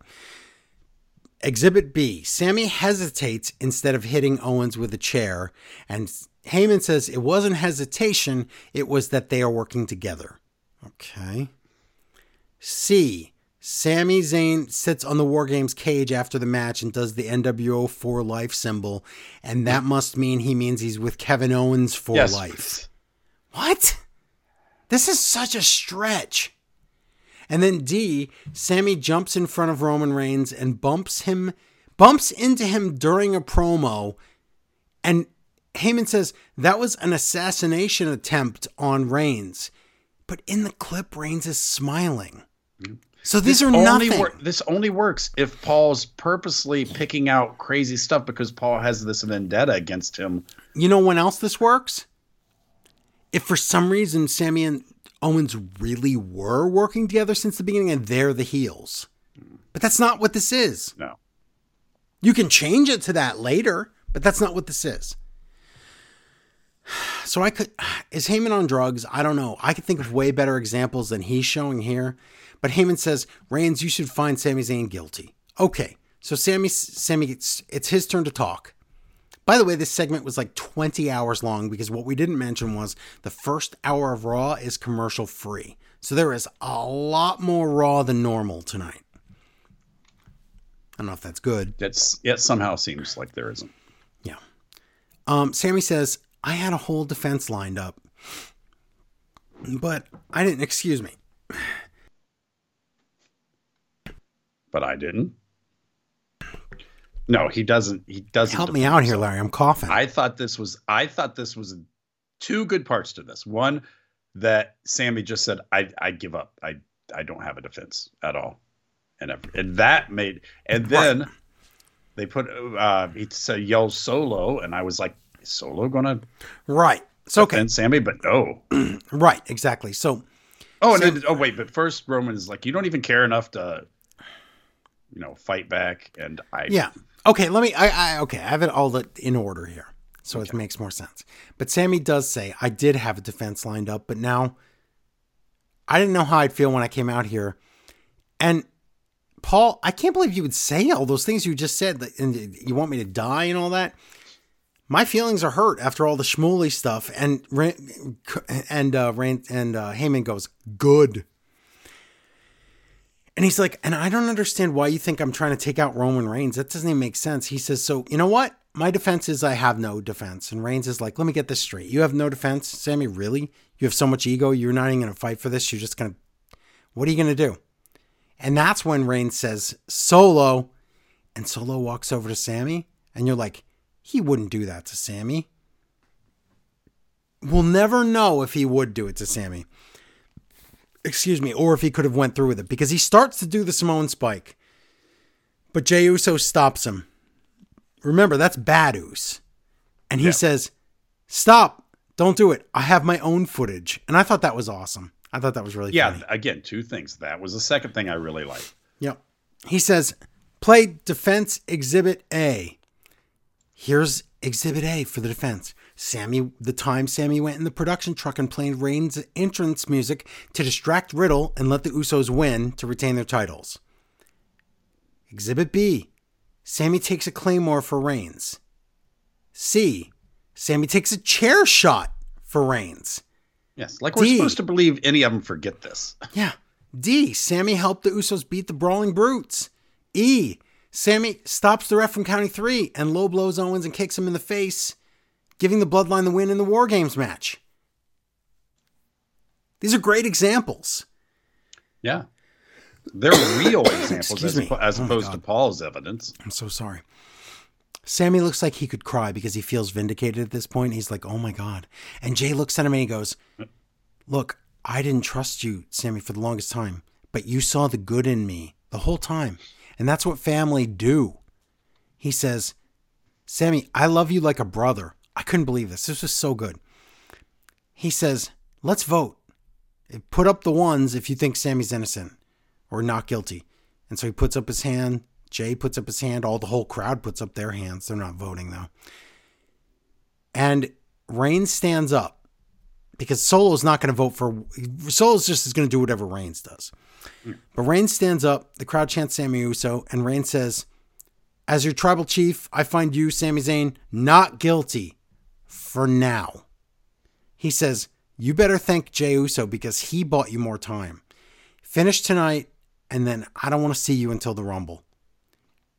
Exhibit B, Sami hesitates instead of hitting Owens with a chair. And Heyman says it wasn't hesitation, it was that they are working together. Okay. C, Sami Zayn sits on the War Games cage after the match and does the NWO for life symbol, and that must mean he's with Kevin Owens for life. What? This is such a stretch. And then D, Sammy jumps in front of Roman Reigns and bumps into him during a promo. And Heyman says that was an assassination attempt on Reigns. But in the clip, Reigns is smiling. So these are nothing. This only works if Paul's purposely picking out crazy stuff because Paul has this vendetta against him. You know when else this works? If for some reason Sammy and Owens really were working together since the beginning and they're the heels. But that's not what this is. No. You can change it to that later, but that's not what this is. So is Heyman on drugs? I don't know. I could think of way better examples than he's showing here. But Heyman says, Reigns, you should find Sami Zayn guilty. Okay. So it's his turn to talk. By the way, this segment was like 20 hours long because what we didn't mention was the first hour of Raw is commercial free. So there is a lot more Raw than normal tonight. I don't know if that's good. It somehow seems like there isn't. Yeah. Sammy says, I had a whole defense lined up, but I didn't. Excuse me. But I didn't. No, he doesn't. He doesn't. Help me out here, Larry. I'm coughing. I thought this was two good parts to this. One, that Sammy just said, I give up. I don't have a defense at all. And then they put, he yells Solo. And I was like, is Solo going to defend Sammy? But no. Right. Exactly. So. Oh, and then, wait. But first Roman is like, you don't even care enough to, fight back. And Okay, let me. I have it all in order here, so okay. It makes more sense. But Sammy does say, I did have a defense lined up, but now I didn't know how I'd feel when I came out here. And Paul, I can't believe you would say all those things you just said, and you want me to die and all that. My feelings are hurt after all the schmooly stuff. And Heyman goes, good. And he's like, and I don't understand why you think I'm trying to take out Roman Reigns. That doesn't even make sense. He says, so you know what? My defense is I have no defense. And Reigns is like, let me get this straight. You have no defense, Sammy? Really? You have so much ego. You're not even going to fight for this. You're just going to, what are you going to do? And that's when Reigns says Solo, and Solo walks over to Sammy. And you're like, he wouldn't do that to Sammy. We'll never know if he would do it to Sammy. Excuse me, or if he could have went through with it, because he starts to do the Samoan spike, but Jey Uso stops him. Remember, that's bad Uso, and he says, "Stop! Don't do it. I have my own footage." And I thought that was awesome. I thought that was really funny. Again, two things. That was the second thing I really liked. Yep. He says, "Play defense exhibit A." Here's exhibit A for the defense. The time Sammy went in the production truck and played Reigns' entrance music to distract Riddle and let the Usos win to retain their titles. Exhibit B, Sammy takes a claymore for Reigns. C, Sammy takes a chair shot for Reigns. Yes, like we're supposed to believe any of them forget this. Yeah. D, Sammy helped the Usos beat the Brawling Brutes. E, Sammy stops the ref from counting 3 and low blows Owens and kicks him in the face, giving the Bloodline the win in the War Games match. These are great examples. Yeah. They're real examples as opposed to Paul's evidence. I'm so sorry. Sammy looks like he could cry because he feels vindicated at this point. He's like, oh my God. And Jay looks at him and he goes, look, I didn't trust you, Sammy, for the longest time, but you saw the good in me the whole time. And that's what family do. He says, Sammy, I love you like a brother. I couldn't believe this. This was so good. He says, let's vote. Put up the ones if you think Sammy's innocent or not guilty. And so he puts up his hand. Jay puts up his hand. The whole crowd puts up their hands. They're not voting, though. And Reigns stands up because Solo's not going to vote for... Solo's just going to do whatever Reigns does. Mm. But Reigns stands up. The crowd chants Sammy Uso. And Reigns says, as your tribal chief, I find you, Sami Zayn, not guilty. For now. He says, you better thank Jey Uso because he bought you more time. Finish tonight and then I don't want to see you until the Rumble.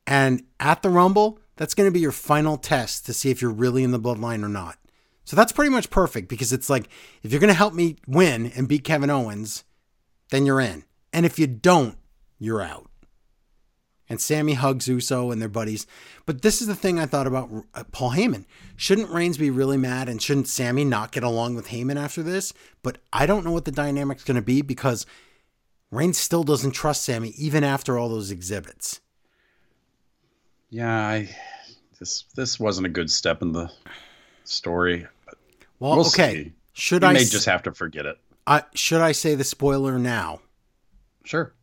And at the Rumble, that's going to be your final test to see if you're really in the bloodline or not. So that's pretty much perfect, because it's like, if you're going to help me win and beat Kevin Owens, then you're in. And if you don't, you're out. And Sammy hugs Uso and their buddies. But this is the thing I thought about Paul Heyman. Shouldn't Reigns be really mad, and shouldn't Sammy not get along with Heyman after this? But I don't know what the dynamic's going to be, because Reigns still doesn't trust Sammy even after all those exhibits. Yeah, this wasn't a good step in the story. Well, we'll okay. See. Should I may just have to forget it. Should I say the spoiler now? Sure.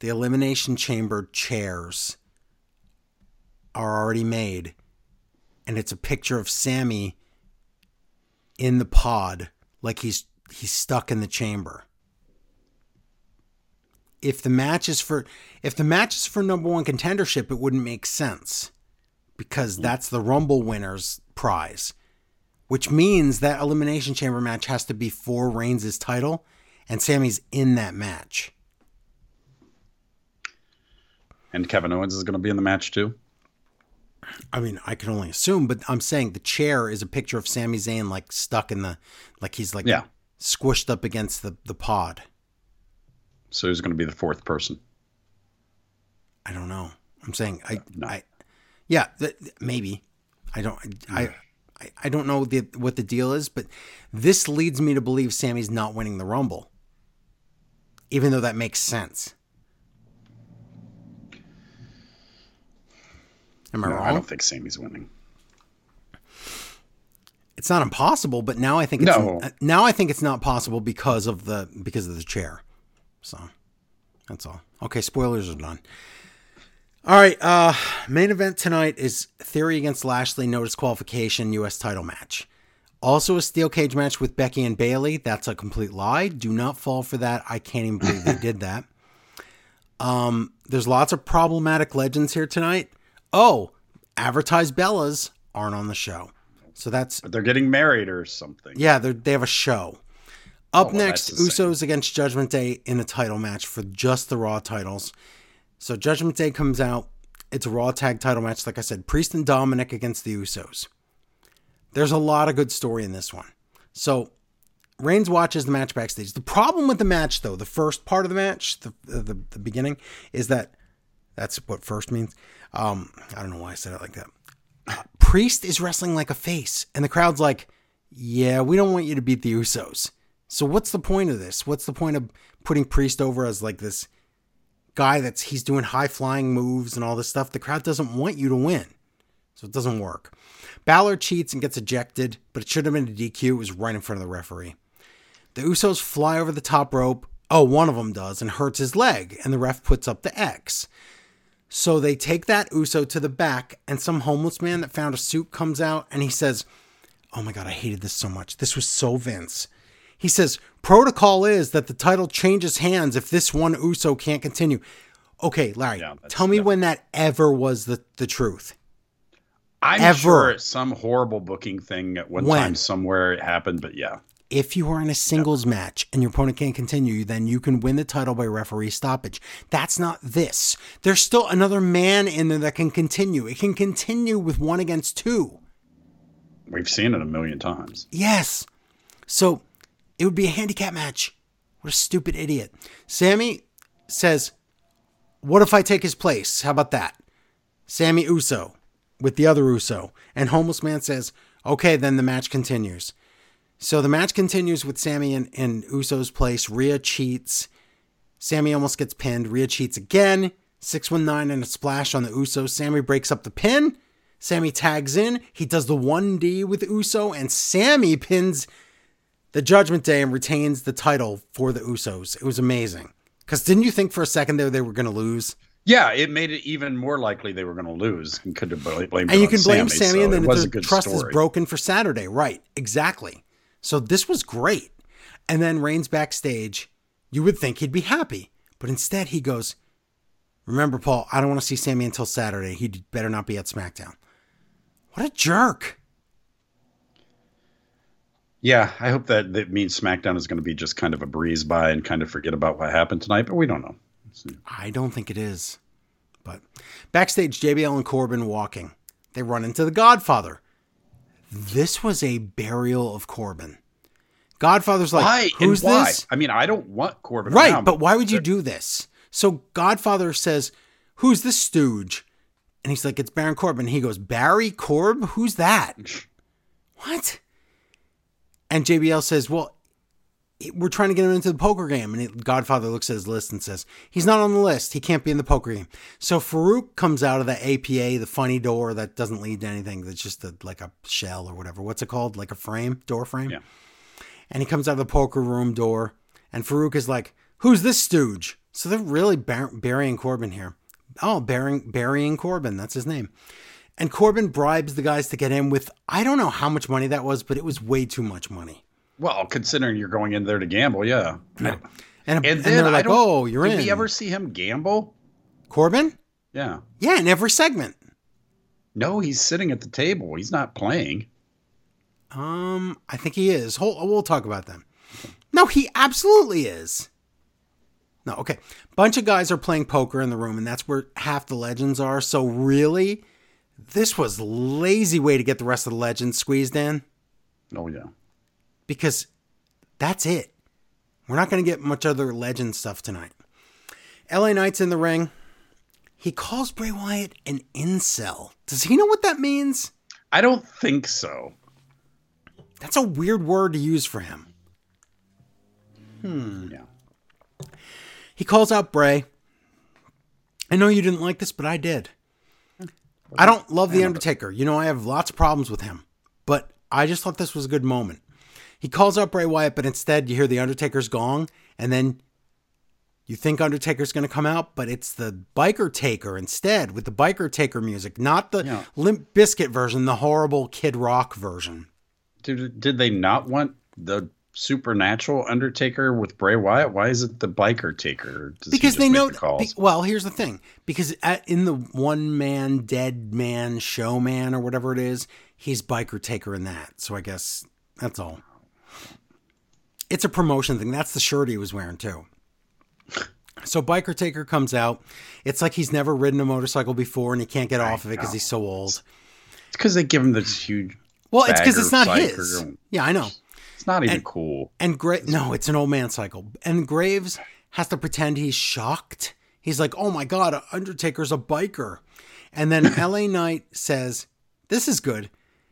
The Elimination Chamber chairs are already made, and it's a picture of Sammy in the pod, like he's stuck in the chamber. If the match is for number one contendership, it wouldn't make sense, because that's the Rumble winner's prize, which means that Elimination Chamber match has to be for Reigns' title, and Sammy's in that match. And Kevin Owens is going to be in the match too? I mean, I can only assume, but I'm saying the chair is a picture of Sami Zayn, like stuck in the, like he's like squished up against the pod. So he's going to be the fourth person. I don't know. I'm saying maybe. I don't know what the deal is, but this leads me to believe Sami's not winning the Rumble, even though that makes sense. Am I wrong? I don't think Sammy's winning. It's not impossible, but now I think it's not possible because of the chair. So that's all. Okay, spoilers are done. All right, main event tonight is Theory against Lashley, no disqualification, U.S. title match. Also a steel cage match with Becky and Bayley. That's a complete lie. Do not fall for that. I can't even believe they did that. There's lots of problematic legends here tonight. Oh, advertised Bellas aren't on the show. So that's... But they're getting married or something. Yeah, they have a show. Next, Usos against Judgment Day in a title match for just the Raw titles. So Judgment Day comes out. It's a Raw tag title match. Like I said, Priest and Dominic against the Usos. There's a lot of good story in this one. So Reigns watches the match backstage. The problem with the match, though, the first part of the match, the beginning, is that... That's what first means. I don't know why I said it like that. Priest is wrestling like a face, and the crowd's like, yeah, we don't want you to beat the Usos. So what's the point of this? What's the point of putting Priest over as like this guy he's doing high-flying moves and all this stuff? The crowd doesn't want you to win, so it doesn't work. Balor cheats and gets ejected, but it should have been a DQ. It was right in front of the referee. The Usos fly over the top rope. Oh, one of them does and hurts his leg, and the ref puts up the X. So they take that Uso to the back, and some homeless man that found a suit comes out, and he says, oh my God, I hated this so much. This was so Vince. He says, protocol is that the title changes hands if this one Uso can't continue. Okay, Larry, tell me when that ever was the truth. I'm sure some horrible booking thing at one time somewhere it happened, but yeah. If you are in a singles match and your opponent can't continue, then you can win the title by referee stoppage. That's not this. There's still another man in there that can continue. It can continue with 1 against 2. We've seen it a million times. Yes. So it would be a handicap match. What a stupid idiot. Sammy says, what if I take his place? How about that? Sammy Uso with the other Uso. And Homeless Man says, okay, then the match continues. So the match continues with Sammy in Uso's place. Rhea cheats. Sammy almost gets pinned. Rhea cheats again. 619 and a splash on the Usos. Sammy breaks up the pin. Sammy tags in. He does the 1D with Uso. And Sammy pins the Judgment Day and retains the title for the Usos. It was amazing. Because didn't you think for a second there they were going to lose? Yeah, it made it even more likely they were going to lose. And could have blamed And you can blame Sammy, and then the trust is broken for Saturday. Right, exactly. So this was great. And then Reigns backstage, you would think he'd be happy. But instead he goes, remember, Paul, I don't want to see Sammy until Saturday. He'd better not be at SmackDown. What a jerk. Yeah, I hope that means SmackDown is going to be just kind of a breeze by and kind of forget about what happened tonight. But we don't know. So. I don't think it is. But backstage, JBL and Corbin walking. They run into the Godfather. This was a burial of Corbin. Godfather's like, why? Who's and why? This? I mean, I don't want Corbin right, around. Right, but why would you do this? So Godfather says, who's this stooge? And he's like, it's Baron Corbin. He goes, Barry Corb? Who's that? What? And JBL says, well, we're trying to get him into the poker game. And Godfather looks at his list and says, he's not on the list. He can't be in the poker game. So Farouk comes out of the APA, the funny door that doesn't lead to anything. That's just like a shell or whatever. What's it called? Like a frame? Door frame? Yeah. And he comes out of the poker room door. And Farouk is like, who's this stooge? So they're really burying Corbin here. Oh, burying Corbin. That's his name. And Corbin bribes the guys to get in with, I don't know how much money that was, but it was way too much money. Well, considering you're going in there to gamble, yeah. No. And then they're like, oh, you're in. Did we ever see him gamble? Corbin? Yeah. Yeah, in every segment. No, he's sitting at the table. He's not playing. I think he is. We'll talk about them. No, he absolutely is. No, okay. Bunch of guys are playing poker in the room, and that's where half the legends are. So really, this was a lazy way to get the rest of the legends squeezed in. Oh, yeah. Because that's it. We're not going to get much other legend stuff tonight. LA Knight's in the ring. He calls Bray Wyatt an incel. Does he know what that means? I don't think so. That's a weird word to use for him. Yeah. He calls out Bray. I know you didn't like this, but I did. I don't love The Undertaker. You know, I have lots of problems with him. But I just thought this was a good moment. He calls out Bray Wyatt, but instead you hear The Undertaker's gong. And then you think Undertaker's going to come out, but it's the Biker Taker instead with the Biker Taker music. Not the Limp Bizkit version, the horrible Kid Rock version. Did they not want the supernatural Undertaker with Bray Wyatt? Why is it the Biker Taker? Because they know. Well, here's the thing. Because in the one man, dead man, showman, or whatever it is, he's Biker Taker in that. So I guess that's all. It's a promotion thing. That's the shirt he was wearing too. So Biker Taker comes out. It's like he's never ridden a motorcycle before and he can't get off of it because he's so old. It's because they give him this huge. Well, it's because it's not his. Yeah, I know. It's not even cool. And it's an old man cycle. And Graves has to pretend he's shocked. He's like, oh my God, Undertaker's a biker. And then LA Knight says, this is good.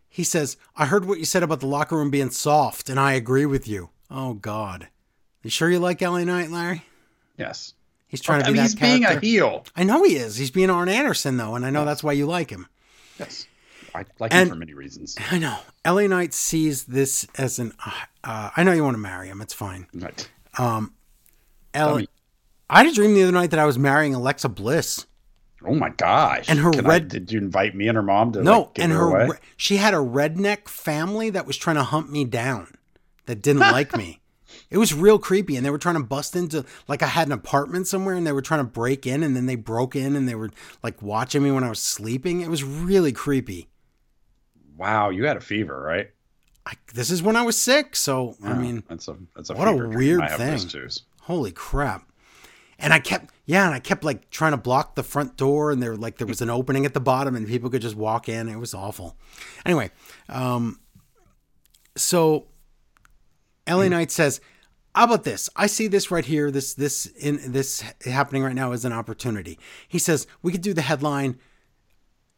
He says, I heard what you said about the locker room being soft, and I agree with you. Oh, God. You sure you like LA Knight, Larry? Yes. He's trying to be that character. He's being a heel. I know he is. He's being Arn Anderson, though, and I know that's why you like him. Yes. I like him for many reasons. I know. LA Knight sees this as an... I know you want to marry him. It's fine. Right. I had a dream the other night that I was marrying Alexa Bliss. Oh my gosh. And her did you invite me and her mom to get her away? She had a redneck family that was trying to hunt me down that didn't like me. It was real creepy. And they were trying to bust into, like, I had an apartment somewhere and they were trying to break in, and then they broke in and they were like watching me when I was sleeping. It was really creepy. Wow. You had a fever, right? This is when I was sick. So, yeah, I mean, that's a what fever a weird I thing. Holy crap. And I kept like trying to block the front door, and there was an opening at the bottom and people could just walk in. It was awful. Anyway, so LA Knight says, how about this? I see this right here. This happening right now is an opportunity. He says, we could do the headline,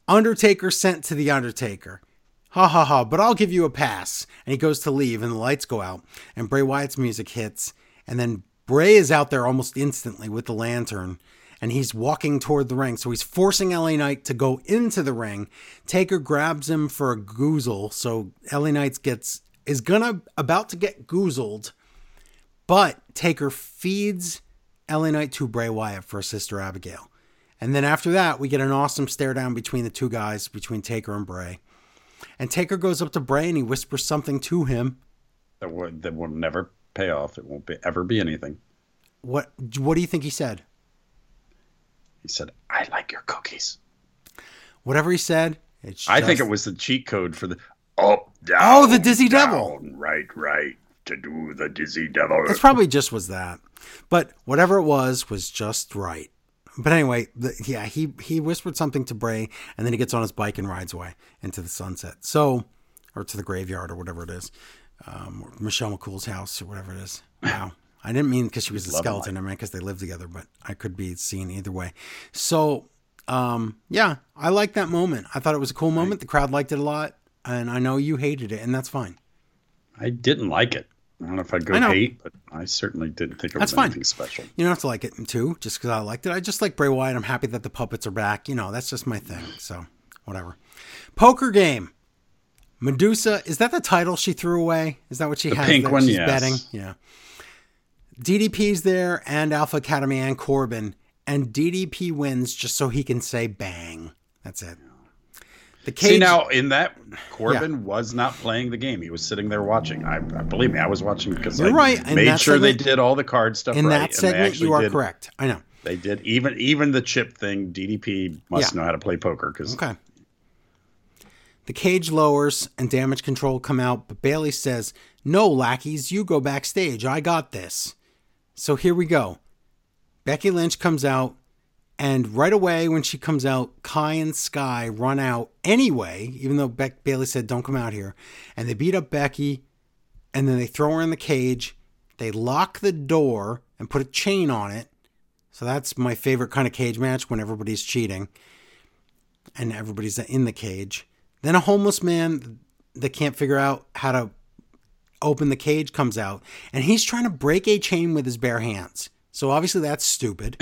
Undertaker sent to the Undertaker. Ha ha ha, but I'll give you a pass. And he goes to leave and the lights go out and Bray Wyatt's music hits, and then Bray is out there almost instantly with the lantern, and he's walking toward the ring. So he's forcing LA Knight to go into the ring. Taker grabs him for a goozle. So LA Knight is about to get goozled, but Taker feeds LA Knight to Bray Wyatt for Sister Abigail. And then after that, we get an awesome stare down between the two guys, between Taker and Bray. And Taker goes up to Bray and he whispers something to him. That will never payoff. It won't ever be anything. What do you think he said? He said, I like your cookies. Whatever he said, I think it was the cheat code for the the Dizzy Devil. Right. to do the Dizzy Devil. It probably just was that. But whatever it was just right. But anyway, he whispered something to Bray, and then he gets on his bike and rides away into the sunset. So, or to the graveyard or whatever it is. Michelle McCool's house or whatever it is. Wow. I didn't mean because she was a skeleton. I meant because they lived together, but I could be seen either way. So, yeah, I liked that moment. I thought it was a cool moment. The crowd liked it a lot, and I know you hated it, and that's fine. I didn't like it. I don't know if I'd go hate, but I certainly didn't think it was anything special. You don't have to like it, too, just because I liked it. I just like Bray Wyatt. I'm happy that the puppets are back. You know, that's just my thing. So, whatever. Poker game. Medusa, is that the title she threw away? Is that what she has? The pink one, she's betting? Yeah. DDP's there, and Alpha Academy, and Corbin. And DDP wins just so he can say bang. That's it. The cage... See, now, in that, Corbin was not playing the game. He was sitting there watching. I believe me, I was watching because I made sure segment, they did all the card stuff in right. In that segment, you are correct. I know. They did. Even the chip thing, DDP must know how to play poker. Okay. The cage lowers and Damage Control come out, but Bayley says, "No, lackeys, you go backstage. I got this." So here we go. Becky Lynch comes out. And right away when she comes out, Kai and Sky run out anyway, even though Bayley said, "Don't come out here." And they beat up Becky, and then they throw her in the cage. They lock the door and put a chain on it. So that's my favorite kind of cage match, when everybody's cheating and everybody's in the cage. Then a homeless man that can't figure out how to open the cage comes out, and he's trying to break a chain with his bare hands. So obviously that's stupid.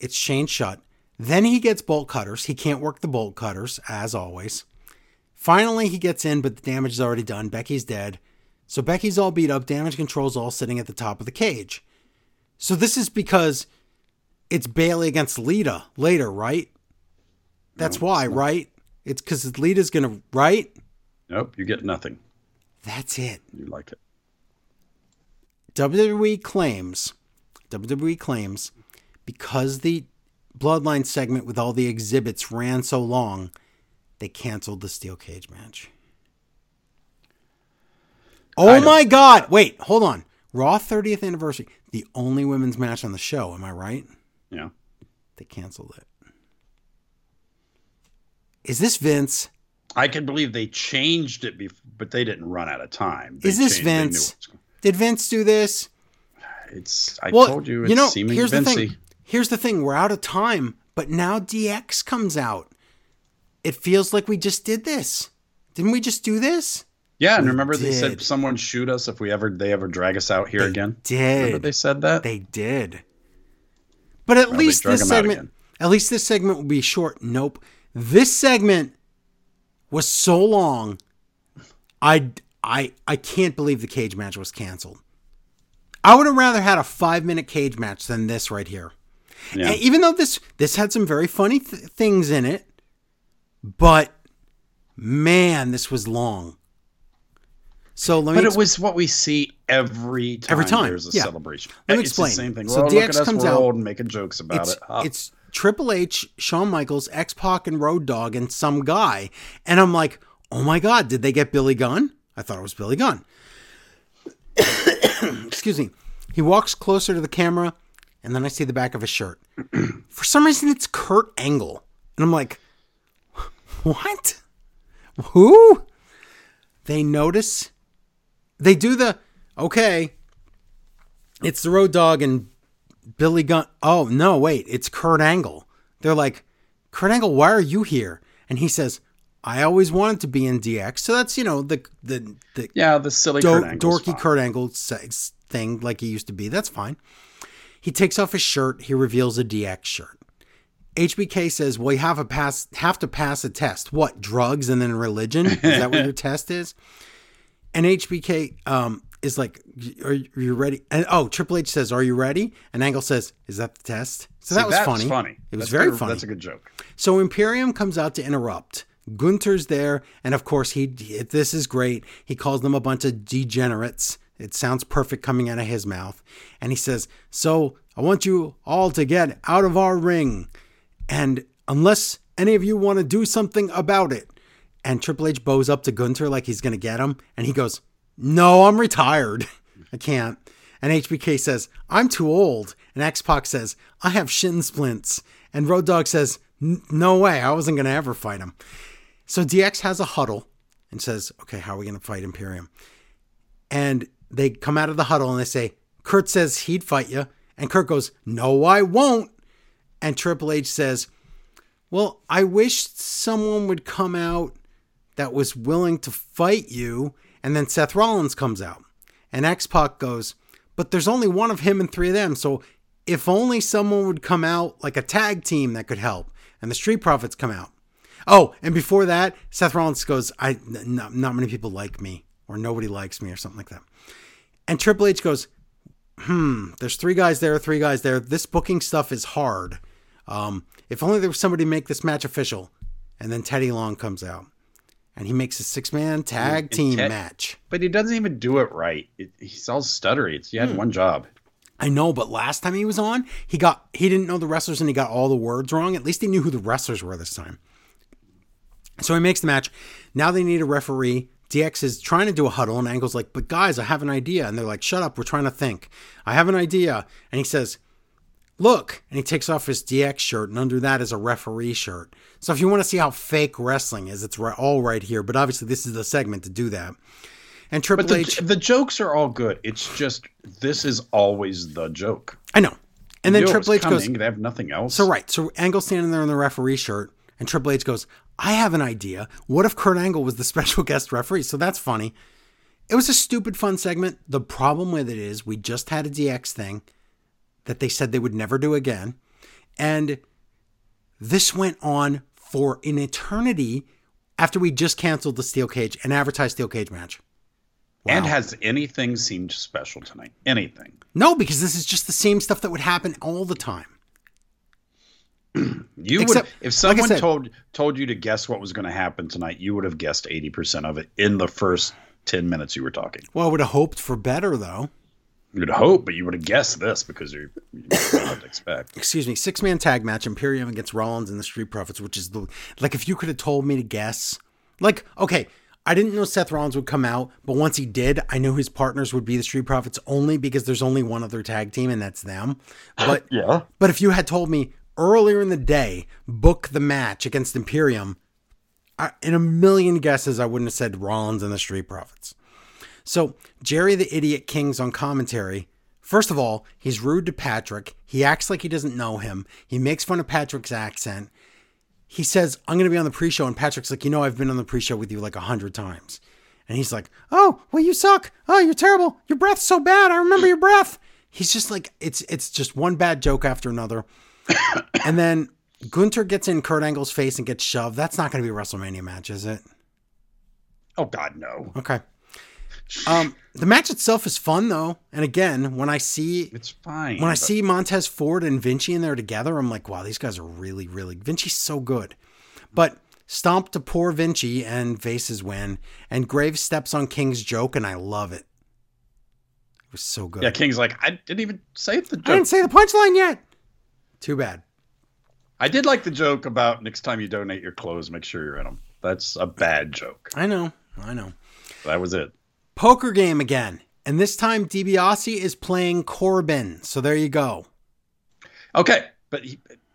It's chained shut. Then he gets bolt cutters. He can't work the bolt cutters, as always. Finally, he gets in, but the damage is already done. Becky's dead. So Becky's all beat up. Damage Control's all sitting at the top of the cage. So this is because it's Bayley against Lita later, right? That's why, right? It's because Lita's going to, right? Nope, you get nothing. That's it. You like it. WWE claims... because the Bloodline segment with all the exhibits ran so long, they canceled the Steel Cage match. Oh my God. Wait, hold on. Raw 30th anniversary. The only women's match on the show. Am I right? Yeah. They canceled it. Is this Vince? I can believe they changed it, but they didn't run out of time. Is this Vince? Did Vince do this? It's seeming Vince-y. Here's the thing, we're out of time, but now DX comes out. It feels like we just did this. Didn't we just do this? Yeah, and remember they said someone shoot us if they ever drag us out here again? They did. Remember they said that? They did. But at least this segment will be short. Nope. This segment was so long, I can't believe the cage match was canceled. I would have rather had a 5-minute cage match than this right here. Yeah. And even though this had some very funny things in it, but man, this was long. So it was what we see every time there's a celebration. Let me explain. It's the same thing. So DX comes out and making jokes about it. It's Triple H, Shawn Michaels, X-Pac, and Road Dogg, and some guy. And I'm like, oh my God, did they get Billy Gunn? I thought it was Billy Gunn. Excuse me. He walks closer to the camera, and then I see the back of his shirt. For some reason, it's Kurt Angle. And I'm like, what? Who? They notice. They do it's the Road Dogg and Billy Gunn. Oh, no, wait. It's Kurt Angle. They're like, Kurt Angle, why are you here? And he says, I always wanted to be in DX. So that's, you know, the silly dorky Kurt Angle thing like he used to be. That's fine. He takes off his shirt. He reveals a DX shirt. HBK says, well, you have to pass a test. What, drugs and then religion? Is that what your test is? And HBK is like, are you ready? And Triple H says, are you ready? And Angle says, is that the test? So that was funny. It was very funny. That's a good joke. So Imperium comes out to interrupt. Gunther's there, and of course this is great. He calls them a bunch of degenerates. It sounds perfect coming out of his mouth. And he says, so I want you all to get out of our ring. And unless any of you want to do something about it. And Triple H bows up to Gunther like he's going to get him. And he goes, No, I'm retired. I can't. And HBK says, I'm too old. And X-Pac says, I have shin splints. And Road Dogg says, no way. I wasn't going to ever fight him. So DX has a huddle and says, okay, how are we going to fight Imperium? And they come out of the huddle and they say, Kurt says he'd fight you. And Kurt goes, no, I won't. And Triple H says, well, I wish someone would come out that was willing to fight you. And then Seth Rollins comes out. And X-Pac goes, but there's only one of him and three of them. So if only someone would come out like a tag team that could help. And the Street Profits come out. Oh, and before that, Seth Rollins goes, not many people like me, or nobody likes me, or something like that. And Triple H goes, there's three guys there. This booking stuff is hard. If only there was somebody to make this match official. And then Teddy Long comes out. And he makes a six-man tag team match. But he doesn't even do it right. He's all stuttery. He had one job. I know, but last time he was on, he didn't know the wrestlers and he got all the words wrong. At least he knew who the wrestlers were this time. So he makes the match. Now they need a referee. DX is trying to do a huddle, and Angle's like, but guys, I have an idea. And they're like, shut up. We're trying to think. I have an idea. And he says, look. And he takes off his DX shirt, and under that is a referee shirt. So if you want to see how fake wrestling is, it's all right here. But obviously, this is the segment to do that. And Triple H... the jokes are all good. It's just, this is always the joke. I know. And then Triple H goes... They have nothing else. So right. So Angle's standing there in the referee shirt, and Triple H goes, I have an idea. What if Kurt Angle was the special guest referee? So that's funny. It was a stupid, fun segment. The problem with it is we just had a DX thing that they said they would never do again. And this went on for an eternity after we just canceled the steel cage and advertised steel cage match. Wow. And has anything seemed special tonight? Anything? No, because this is just the same stuff that would happen all the time. If someone like I said, told you to guess what was going to happen tonight, you would have guessed 80% of it in the first 10 minutes you were talking. Well, I would have hoped for better, though. You'd hope, but you would have guessed this because you don't have to expect. Excuse me. 6-man tag match, Imperium against Rollins and the Street Profits, which is the, like, if you could have told me to guess, like, okay, I didn't know Seth Rollins would come out, but once he did, I knew his partners would be the Street Profits only because there's only one other tag team and that's them. But yeah. But if you had told me earlier in the day, book the match against Imperium, in a million guesses, I wouldn't have said Rollins and the Street Profits. So Jerry the Idiot King's on commentary. First of all, he's rude to Patrick. He acts like he doesn't know him. He makes fun of Patrick's accent. He says, I'm going to be on the pre-show. And Patrick's like, you know, I've been on the pre-show with you like 100 times. And he's like, oh, well, you suck. Oh, you're terrible. Your breath's so bad. I remember your breath. He's just like, it's just one bad joke after another. And then Gunter gets in Kurt Angle's face and gets shoved. That's not going to be a WrestleMania match, is it? Oh, God, no. Okay. The match itself is fun though, and again, I see Montez Ford and Vinci in there together, I'm like, wow, these guys are really, really. Vinci's so good, but stomp to poor Vinci and Vases win, and Graves steps on King's joke, and I love it. It was so good. Yeah, King's like, I didn't even say the joke. I didn't say the punchline yet. Too bad. I did like the joke about next time you donate your clothes, make sure you're in them. That's a bad joke. I know. That was it. Poker game again, and this time DiBiase is playing Corbin. So there you go. Okay, but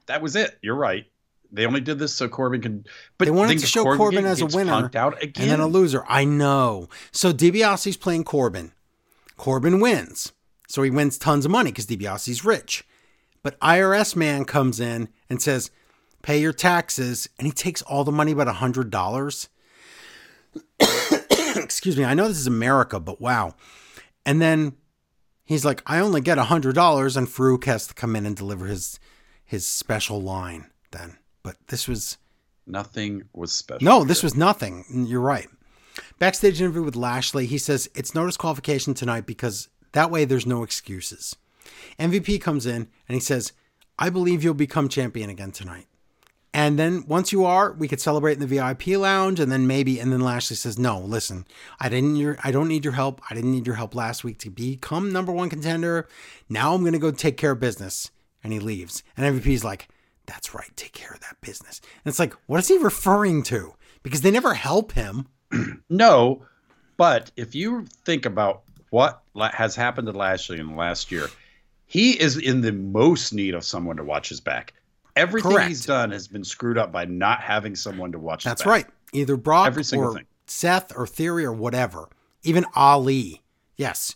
that was it. You're right. They only did this so Corbin can. But they wanted to show Corbin as a winner out again. And then a loser. I know. So DiBiase's playing Corbin. Corbin wins, so he wins tons of money because DiBiase's rich. But IRS man comes in and says, "Pay your taxes," and he takes all the money but $100. Excuse me, I know this is America, but wow. And then he's like, I only get $100, and Farouk has to come in and deliver his special line then. But this was... Nothing was special. No, this was nothing. You're right. Backstage interview with Lashley. He says, it's no disqualification tonight because that way there's no excuses. MVP comes in and he says, I believe you'll become champion again tonight. And then once you are, we could celebrate in the VIP lounge and then maybe, and then Lashley says, no, listen, I don't need your help. I didn't need your help last week to become number one contender. Now I'm going to go take care of business. And he leaves. And MVP's like, that's right. Take care of that business. And it's like, what is he referring to? Because they never help him. No, But if you think about what has happened to Lashley in the last year, he is in the most need of someone to watch his back. Everything he's done has been screwed up by not having someone to watch his back. That's right. Either Brock or thing. Seth or Theory or whatever. Even Ali. Yes.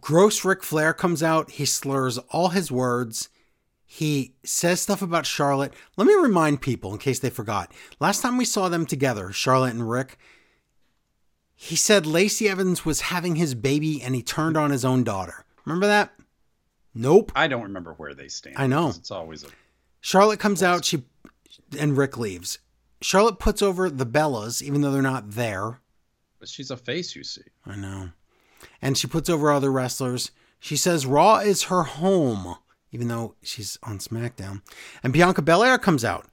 Gross Ric Flair comes out. He slurs all his words. He says stuff about Charlotte. Let me remind people in case they forgot. Last time we saw them together, Charlotte and Rick, he said Lacey Evans was having his baby and he turned on his own daughter. Remember that? Nope. I don't remember where they stand. I know. It's always a... Charlotte comes out, and Rick leaves. Charlotte puts over the Bellas, even though they're not there. But she's a face, you see. I know. And she puts over other wrestlers. She says Raw is her home, even though she's on SmackDown. And Bianca Belair comes out.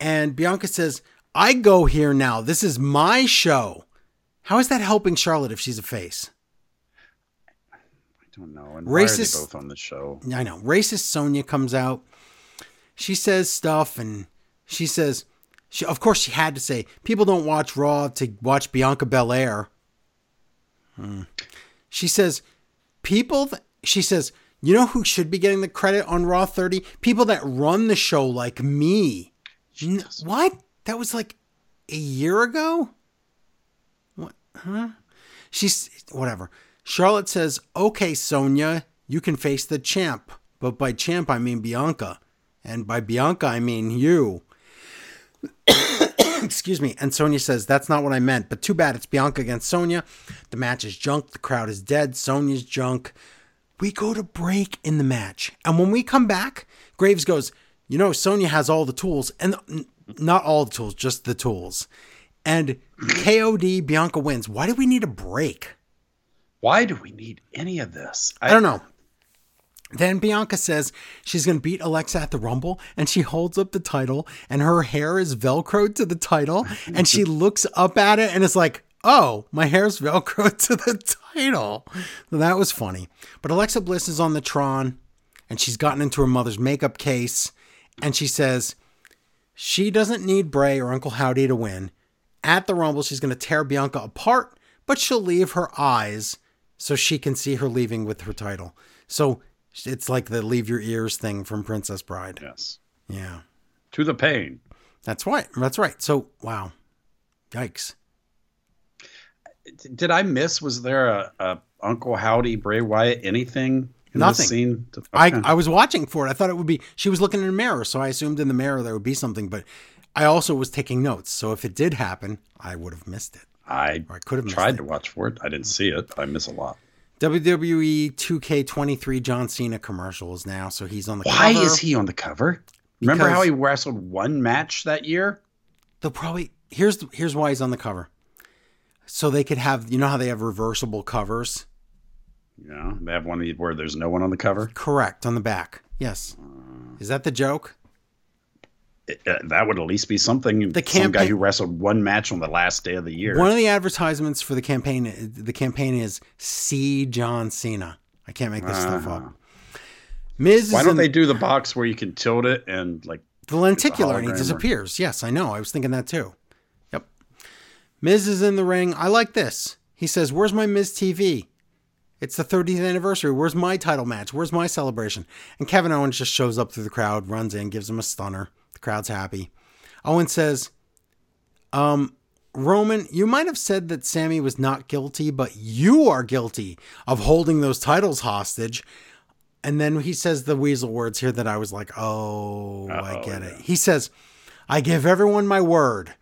And Bianca says, I go here now. This is my show. How is that helping Charlotte if she's a face? I don't know. And racist, why are they both on the show? I know. Racist Sonya comes out. She says stuff, and she says, of course she had to say, people don't watch Raw to watch Bianca Belair. She says, you know who should be getting the credit on Raw 30? People that run the show like me. Jesus. What? That was like a year ago? What? Huh? Whatever. Charlotte says, okay, Sonya, you can face the champ. But by champ, I mean Bianca. And by Bianca, I mean you. Excuse me. And Sonya says, that's not what I meant. But too bad it's Bianca against Sonya. The match is junk. The crowd is dead. Sonya's junk. We go to break in the match. And when we come back, Graves goes, you know, Sonya has all the tools. And not all the tools, just the tools. And KOD, Bianca wins. Why do we need a break? Why do we need any of this? I don't know. Then Bianca says she's going to beat Alexa at the Rumble, and she holds up the title, and her hair is Velcroed to the title, and she looks up at it and is like, oh, my hair's Velcroed to the title. So that was funny. But Alexa Bliss is on the Tron, and she's gotten into her mother's makeup case, and she says she doesn't need Bray or Uncle Howdy to win. At the Rumble, she's going to tear Bianca apart, but she'll leave her eyes so she can see her leaving with her title. So it's like the leave your ears thing from Princess Bride. Yes. Yeah. To the pain. That's right. That's right. So, wow. Yikes. Did I miss? Was there a Uncle Howdy, Bray Wyatt, anything? Nothing. Scene? Okay. I was watching for it. I thought it would be, she was looking in a mirror. So I assumed in the mirror there would be something, but I also was taking notes. So if it did happen, I would have missed it. I could have tried to watch for it. I didn't see it. I miss a lot. WWE 2K23 John Cena commercial is now, so he's on the cover. Why is he on the cover? Remember how he wrestled one match that year? They'll probably... Here's why he's on the cover. So they could have... You know how they have reversible covers? Yeah, they have one where there's no one on the cover? Correct, on the back. Yes. Is that the joke? That would at least be something. Some guy who wrestled one match on the last day of the year. One of the advertisements for the campaign is see John Cena. I can't make this stuff up. Miz. Why don't they do the box where you can tilt it and like the lenticular and he disappears? Yes, I know. I was thinking that too. Yep. Miz is in the ring. I like this. He says, "Where's my Miz TV? It's the 30th anniversary. Where's my title match? Where's my celebration?" And Kevin Owens just shows up through the crowd, runs in, gives him a stunner. The crowd's happy. Owen says, Roman, you might have said that Sammy was not guilty, but you are guilty of holding those titles hostage. And then he says the weasel words here that I was like, oh, I get it. He says, I give everyone my word.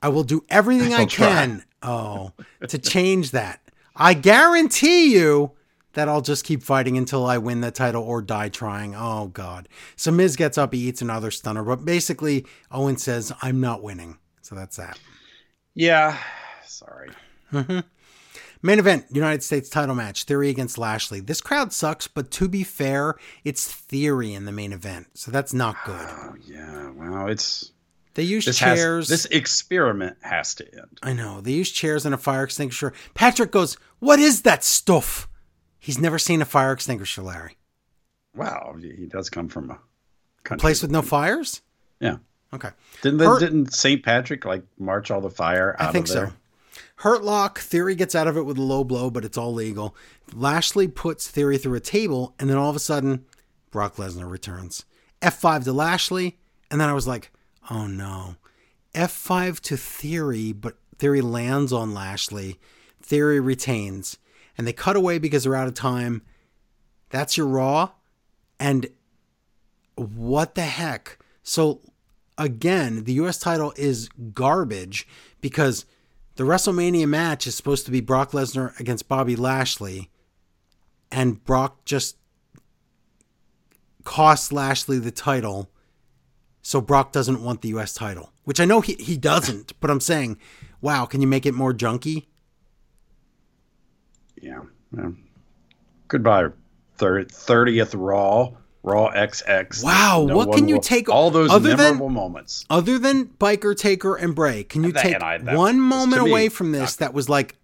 I will do everything I can to change that. I guarantee you that I'll just keep fighting until I win the title or die trying. Oh, God. So Miz gets up, he eats another stunner. But basically, Owen says, I'm not winning. So that's that. Yeah. Sorry. Mm-hmm. Main event, United States title match, Theory against Lashley. This crowd sucks, but to be fair, it's Theory in the main event. So that's not good. Oh, yeah. Well, it's... They use chairs. This experiment has to end. I know. They use chairs and a fire extinguisher. Patrick goes, what is that stuff? He's never seen a fire extinguisher, Larry. Wow, he does come from a place with no fires? Yeah. Okay. Didn't St. Patrick like march all the fire out of there? I think so. Hurt Lock, Theory gets out of it with a low blow, but it's all legal. Lashley puts Theory through a table, and then all of a sudden, Brock Lesnar returns. F5 to Lashley, and then I was like, oh no. F5 to Theory, but Theory lands on Lashley. Theory retains, and they cut away because they're out of time. That's your Raw, and what the heck? So, again, the U.S. title is garbage because the WrestleMania match is supposed to be Brock Lesnar against Bobby Lashley, and Brock just costs Lashley the title, so Brock doesn't want the U.S. title, which I know he doesn't, but I'm saying, wow, can you make it more junky? Yeah. Goodbye, 30th Raw XX. Wow, no, what can you take all those memorable moments? Other than Biker, Taker, and Bray, can you take one moment away from this that was like,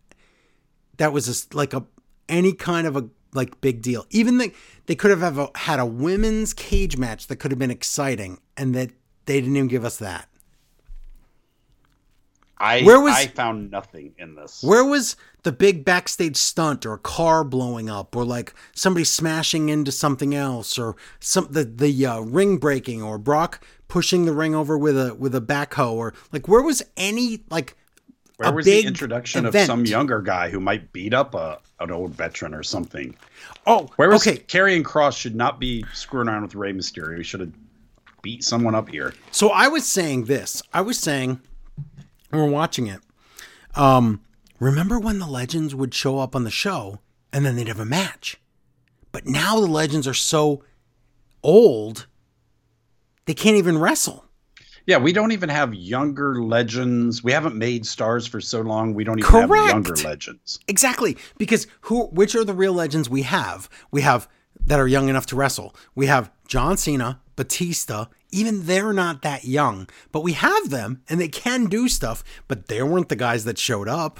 that was a, like a any kind of a like big deal? Even they could have had a women's cage match that could have been exciting, and that they didn't even give us that. I found nothing in this. Where was the big backstage stunt or a car blowing up or like somebody smashing into something else or the ring breaking or Brock pushing the ring over with a backhoe or like where was any like where was the introduction event of some younger guy who might beat up an old veteran or something? Oh, where was okay. Karrion Kross should not be screwing around with Rey Mysterio. He should have beat someone up here. So I was saying this. I was saying we're watching it. Remember when the legends would show up on the show and then they'd have a match? But now the legends are so old, they can't even wrestle. Yeah, we don't even have younger legends. We haven't made stars for so long. We don't even have younger legends. Exactly. Because which are the real legends we have? We have that are young enough to wrestle. We have John Cena, Batista, even they're not that young, but we have them and they can do stuff, but they weren't the guys that showed up.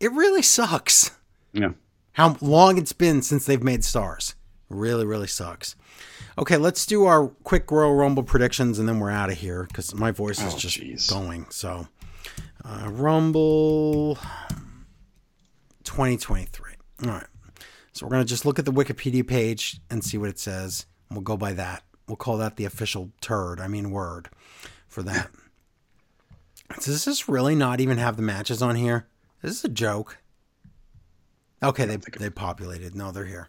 It really sucks. Yeah. How long it's been since they've made stars. Really, really sucks. Okay, let's do our quick Royal Rumble predictions and then we're out of here because my voice is just going. So, Rumble 2023. All right. So we're going to just look at the Wikipedia page and see what it says. We'll go by that. We'll call that the official word for that. So does this really not even have the matches on here? Is this a joke? Okay, they populated. No, they're here.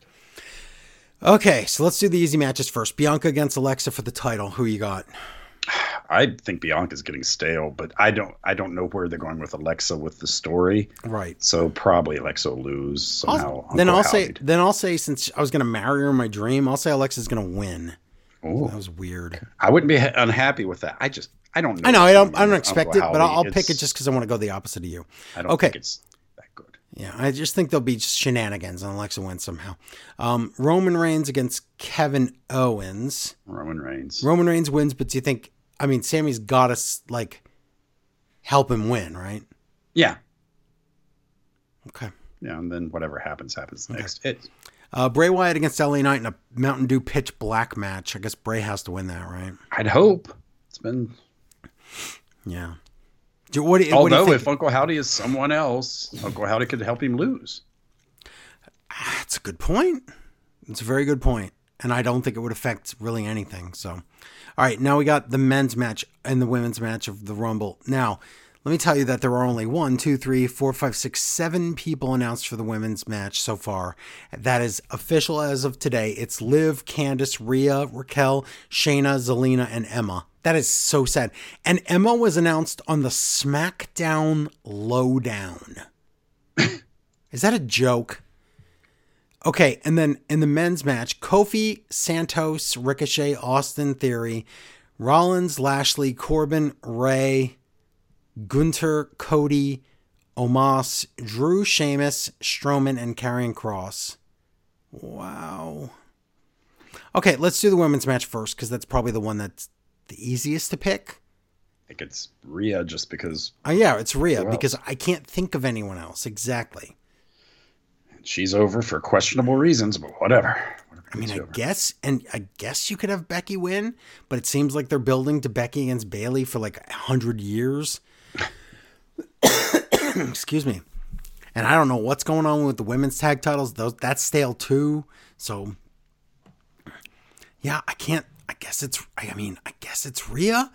Okay, so let's do the easy matches first. Bianca against Alexa for the title. Who you got? I think Bianca's getting stale, but I don't know where they're going with Alexa with the story. Right. So probably Alexa will lose somehow. I'll say since I was going to marry her in my dream, I'll say Alexa's going to win. Oh, so that was weird. I wouldn't be unhappy with that. I don't know. I know. I don't expect it, but I'll pick it just because I want to go the opposite of you. I don't think it's that good. Yeah, I just think there'll be just shenanigans and Alexa wins somehow. Roman Reigns against Kevin Owens. Roman Reigns wins, but do you think? I mean, Sammy's got to, like, help him win, right? Yeah. Okay. Yeah, and then whatever happens next. Okay. Bray Wyatt against LA Knight in a Mountain Dew pitch black match. I guess Bray has to win that, right? I'd hope. It's been... Yeah. Although, if Uncle Howdy is someone else, Uncle Howdy could help him lose. That's a good point. It's a very good point. And I don't think it would affect really anything, so... All right, now we got the men's match and the women's match of the Rumble. Now, let me tell you that there are only 7 people announced for the women's match so far. That is official as of today. It's Liv, Candice, Rhea, Raquel, Shayna, Zelina, and Emma. That is so sad. And Emma was announced on the SmackDown Lowdown. Is that a joke? Okay, and then in the men's match, Kofi, Santos, Ricochet, Austin Theory, Rollins, Lashley, Corbin, Ray, Gunter, Cody, Omos, Drew, Sheamus, Strowman, and Karrion Kross. Wow. Okay, let's do the women's match first because that's probably the one that's the easiest to pick. I think it's Rhea just because... Oh, yeah, it's Rhea because I can't think of anyone else. Exactly. She's over for questionable reasons, but whatever I mean, I guess you could have Becky win, but it seems like they're building to Becky against Bayley for like 100 years. Excuse me. And I don't know what's going on with the women's tag titles. That's stale too. So yeah, I guess it's Rhea.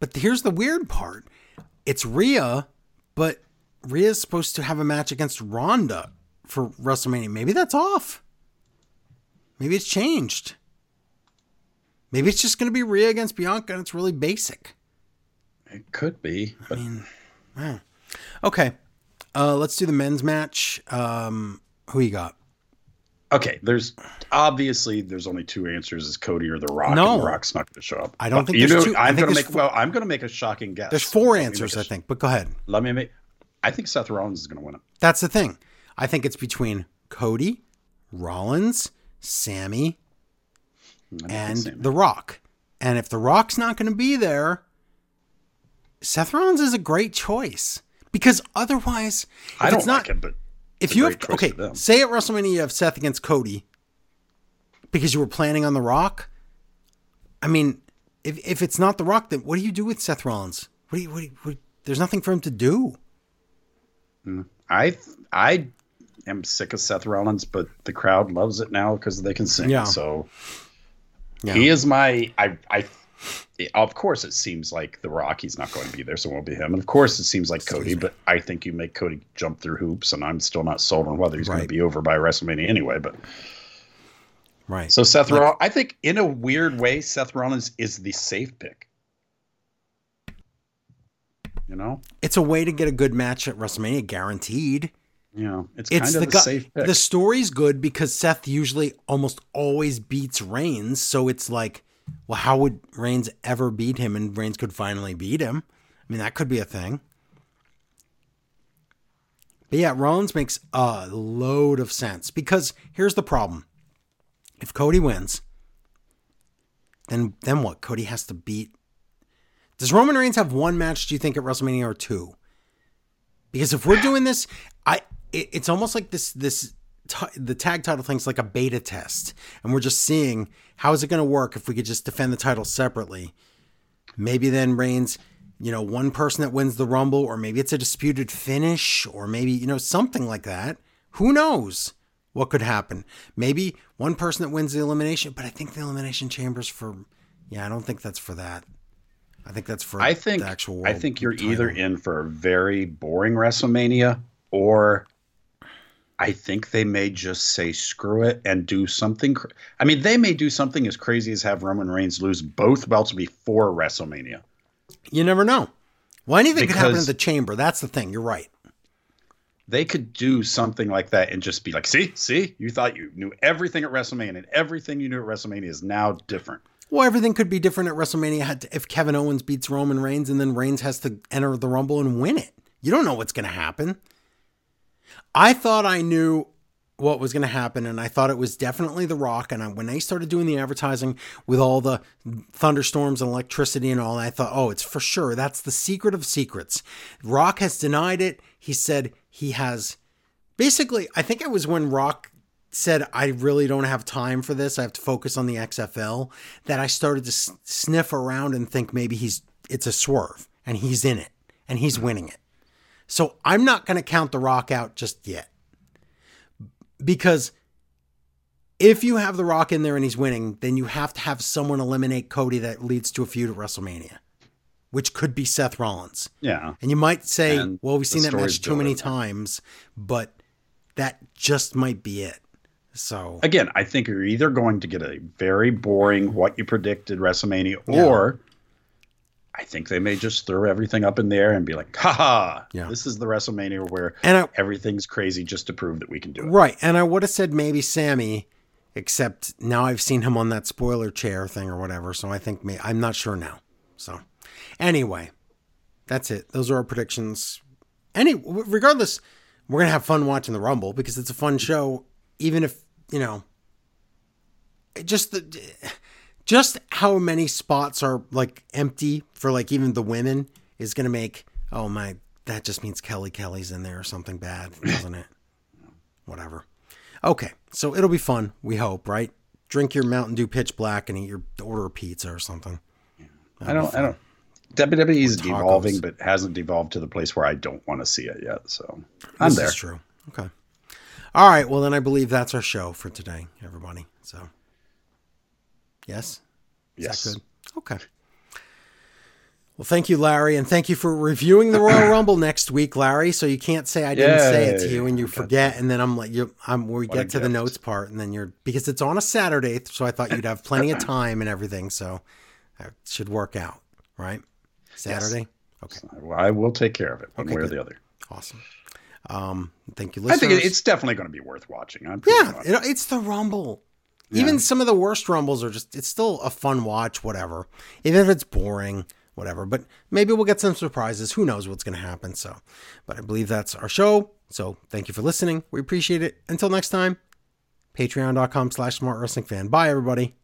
But here's the weird part. It's Rhea, but Rhea's supposed to have a match against Ronda for WrestleMania. Maybe that's off. Maybe it's changed. Maybe it's just going to be Rhea against Bianca and it's really basic. It could be. But... I mean, yeah. Okay. Let's do the men's match. Who you got? Okay, there's only two answers: is Cody or The Rock? No, and The Rock snuck to show up. I don't think there's two. I'm going to make a shocking guess. There's four answers, I think. But go ahead. I think Seth Rollins is going to win it. That's the thing. I think it's between Cody, Rollins, Sammy, and The Rock. And if The Rock's not going to be there, Seth Rollins is a great choice because otherwise, I don't like him, but. If you have, okay, say at WrestleMania you have Seth against Cody because you were planning on The Rock. I mean, if it's not The Rock, then what do you do with Seth Rollins? There's nothing for him to do. I am sick of Seth Rollins, but the crowd loves it now because they can sing. Yeah. So yeah. He is my, of course it seems like The Rock, he's not going to be there, so it won't be him. And of course it seems like Cody, but I think you make Cody jump through hoops, and I'm still not sold on whether he's going to be over by WrestleMania anyway. But right. So Seth Rollins, I think in a weird way, Seth Rollins is the safe pick. You know? It's a way to get a good match at WrestleMania, guaranteed. Yeah, it's kind of the safe pick. The story's good because Seth usually almost always beats Reigns, so it's like, well, how would Reigns ever beat him? And Reigns could finally beat him. I mean, that could be a thing. But yeah, Rollins makes a load of sense because here's the problem. If Cody wins, then what? Cody has to beat. Does Roman Reigns have one match, do you think, at WrestleMania or two? Because if we're doing this, it's almost like this. The tag title thing's like a beta test, and we're just seeing how is it going to work if we could just defend the title separately. Maybe then Reigns, one person that wins the Rumble, or maybe it's a disputed finish, or maybe, something like that. Who knows what could happen? Maybe one person that wins the elimination, but I think the elimination chamber's for, I don't think that's for that. I think that's for the actual world. I think you're title. Either in for a very boring WrestleMania, or I think they may just say, screw it, and do something. I mean, they may do something as crazy as have Roman Reigns lose both belts before WrestleMania. You never know. Well, anything could happen in the chamber. That's the thing. You're right. They could do something like that and just be like, see, you thought you knew everything at WrestleMania, and everything you knew at WrestleMania is now different. Well, everything could be different at WrestleMania if Kevin Owens beats Roman Reigns and then Reigns has to enter the Rumble and win it. You don't know what's going to happen. I thought I knew what was going to happen, and I thought it was definitely The Rock. And when they started doing the advertising with all the thunderstorms and electricity and all, I thought, oh, it's for sure. That's the secret of secrets. Rock has denied it. He said he has. Basically, I think it was when Rock said, I really don't have time for this. I have to focus on the XFL, that I started to sniff around and think maybe it's a swerve, and he's in it, and he's winning it. So I'm not going to count The Rock out just yet, because if you have The Rock in there and he's winning, then you have to have someone eliminate Cody that leads to a feud at WrestleMania, which could be Seth Rollins. Yeah. And you might say, we've seen that match too many times, but that just might be it. So again, I think you're either going to get a very boring, what you predicted WrestleMania, or I think they may just throw everything up in the air and be like, this is the WrestleMania where everything's crazy just to prove that we can do it. Right. And I would have said maybe Sammy, except now I've seen him on that spoiler chair thing or whatever. So I think I'm not sure now. So anyway, that's it. Those are our predictions. Regardless, we're going to have fun watching the Rumble because it's a fun show. Even if, just how many spots are empty for even the women is going to make, that just means Kelly's in there or something bad, doesn't it? Whatever. Okay. So it'll be fun. We hope, right? Drink your Mountain Dew Pitch Black and order a pizza or something. That'd I don't, WWE is devolving, but hasn't devolved to the place where I don't want to see it yet. So I'm there. That's true. Okay. All right. Well, then I believe that's our show for today, everybody. So yes. Yes. Is that good? Okay. Well, thank you, Larry. And thank you for reviewing the Royal Rumble next week, Larry. So you can't say I didn't say it to you and you forget. And then I'm like, we get to the notes part and then because it's on a Saturday. So I thought you'd have plenty of time and everything. So that should work out. Right? Saturday? Yes. Okay. So I will take care of it one way or the other. Awesome. Thank you, listeners. I think it's definitely going to be worth watching. It's the Rumble. Yeah. Even some of the worst Rumbles it's still a fun watch, whatever. Even if it's boring, whatever. But maybe we'll get some surprises. Who knows what's going to happen. So, but I believe that's our show. So thank you for listening. We appreciate it. Until next time, patreon.com/smartwrestlingfan. Bye, everybody.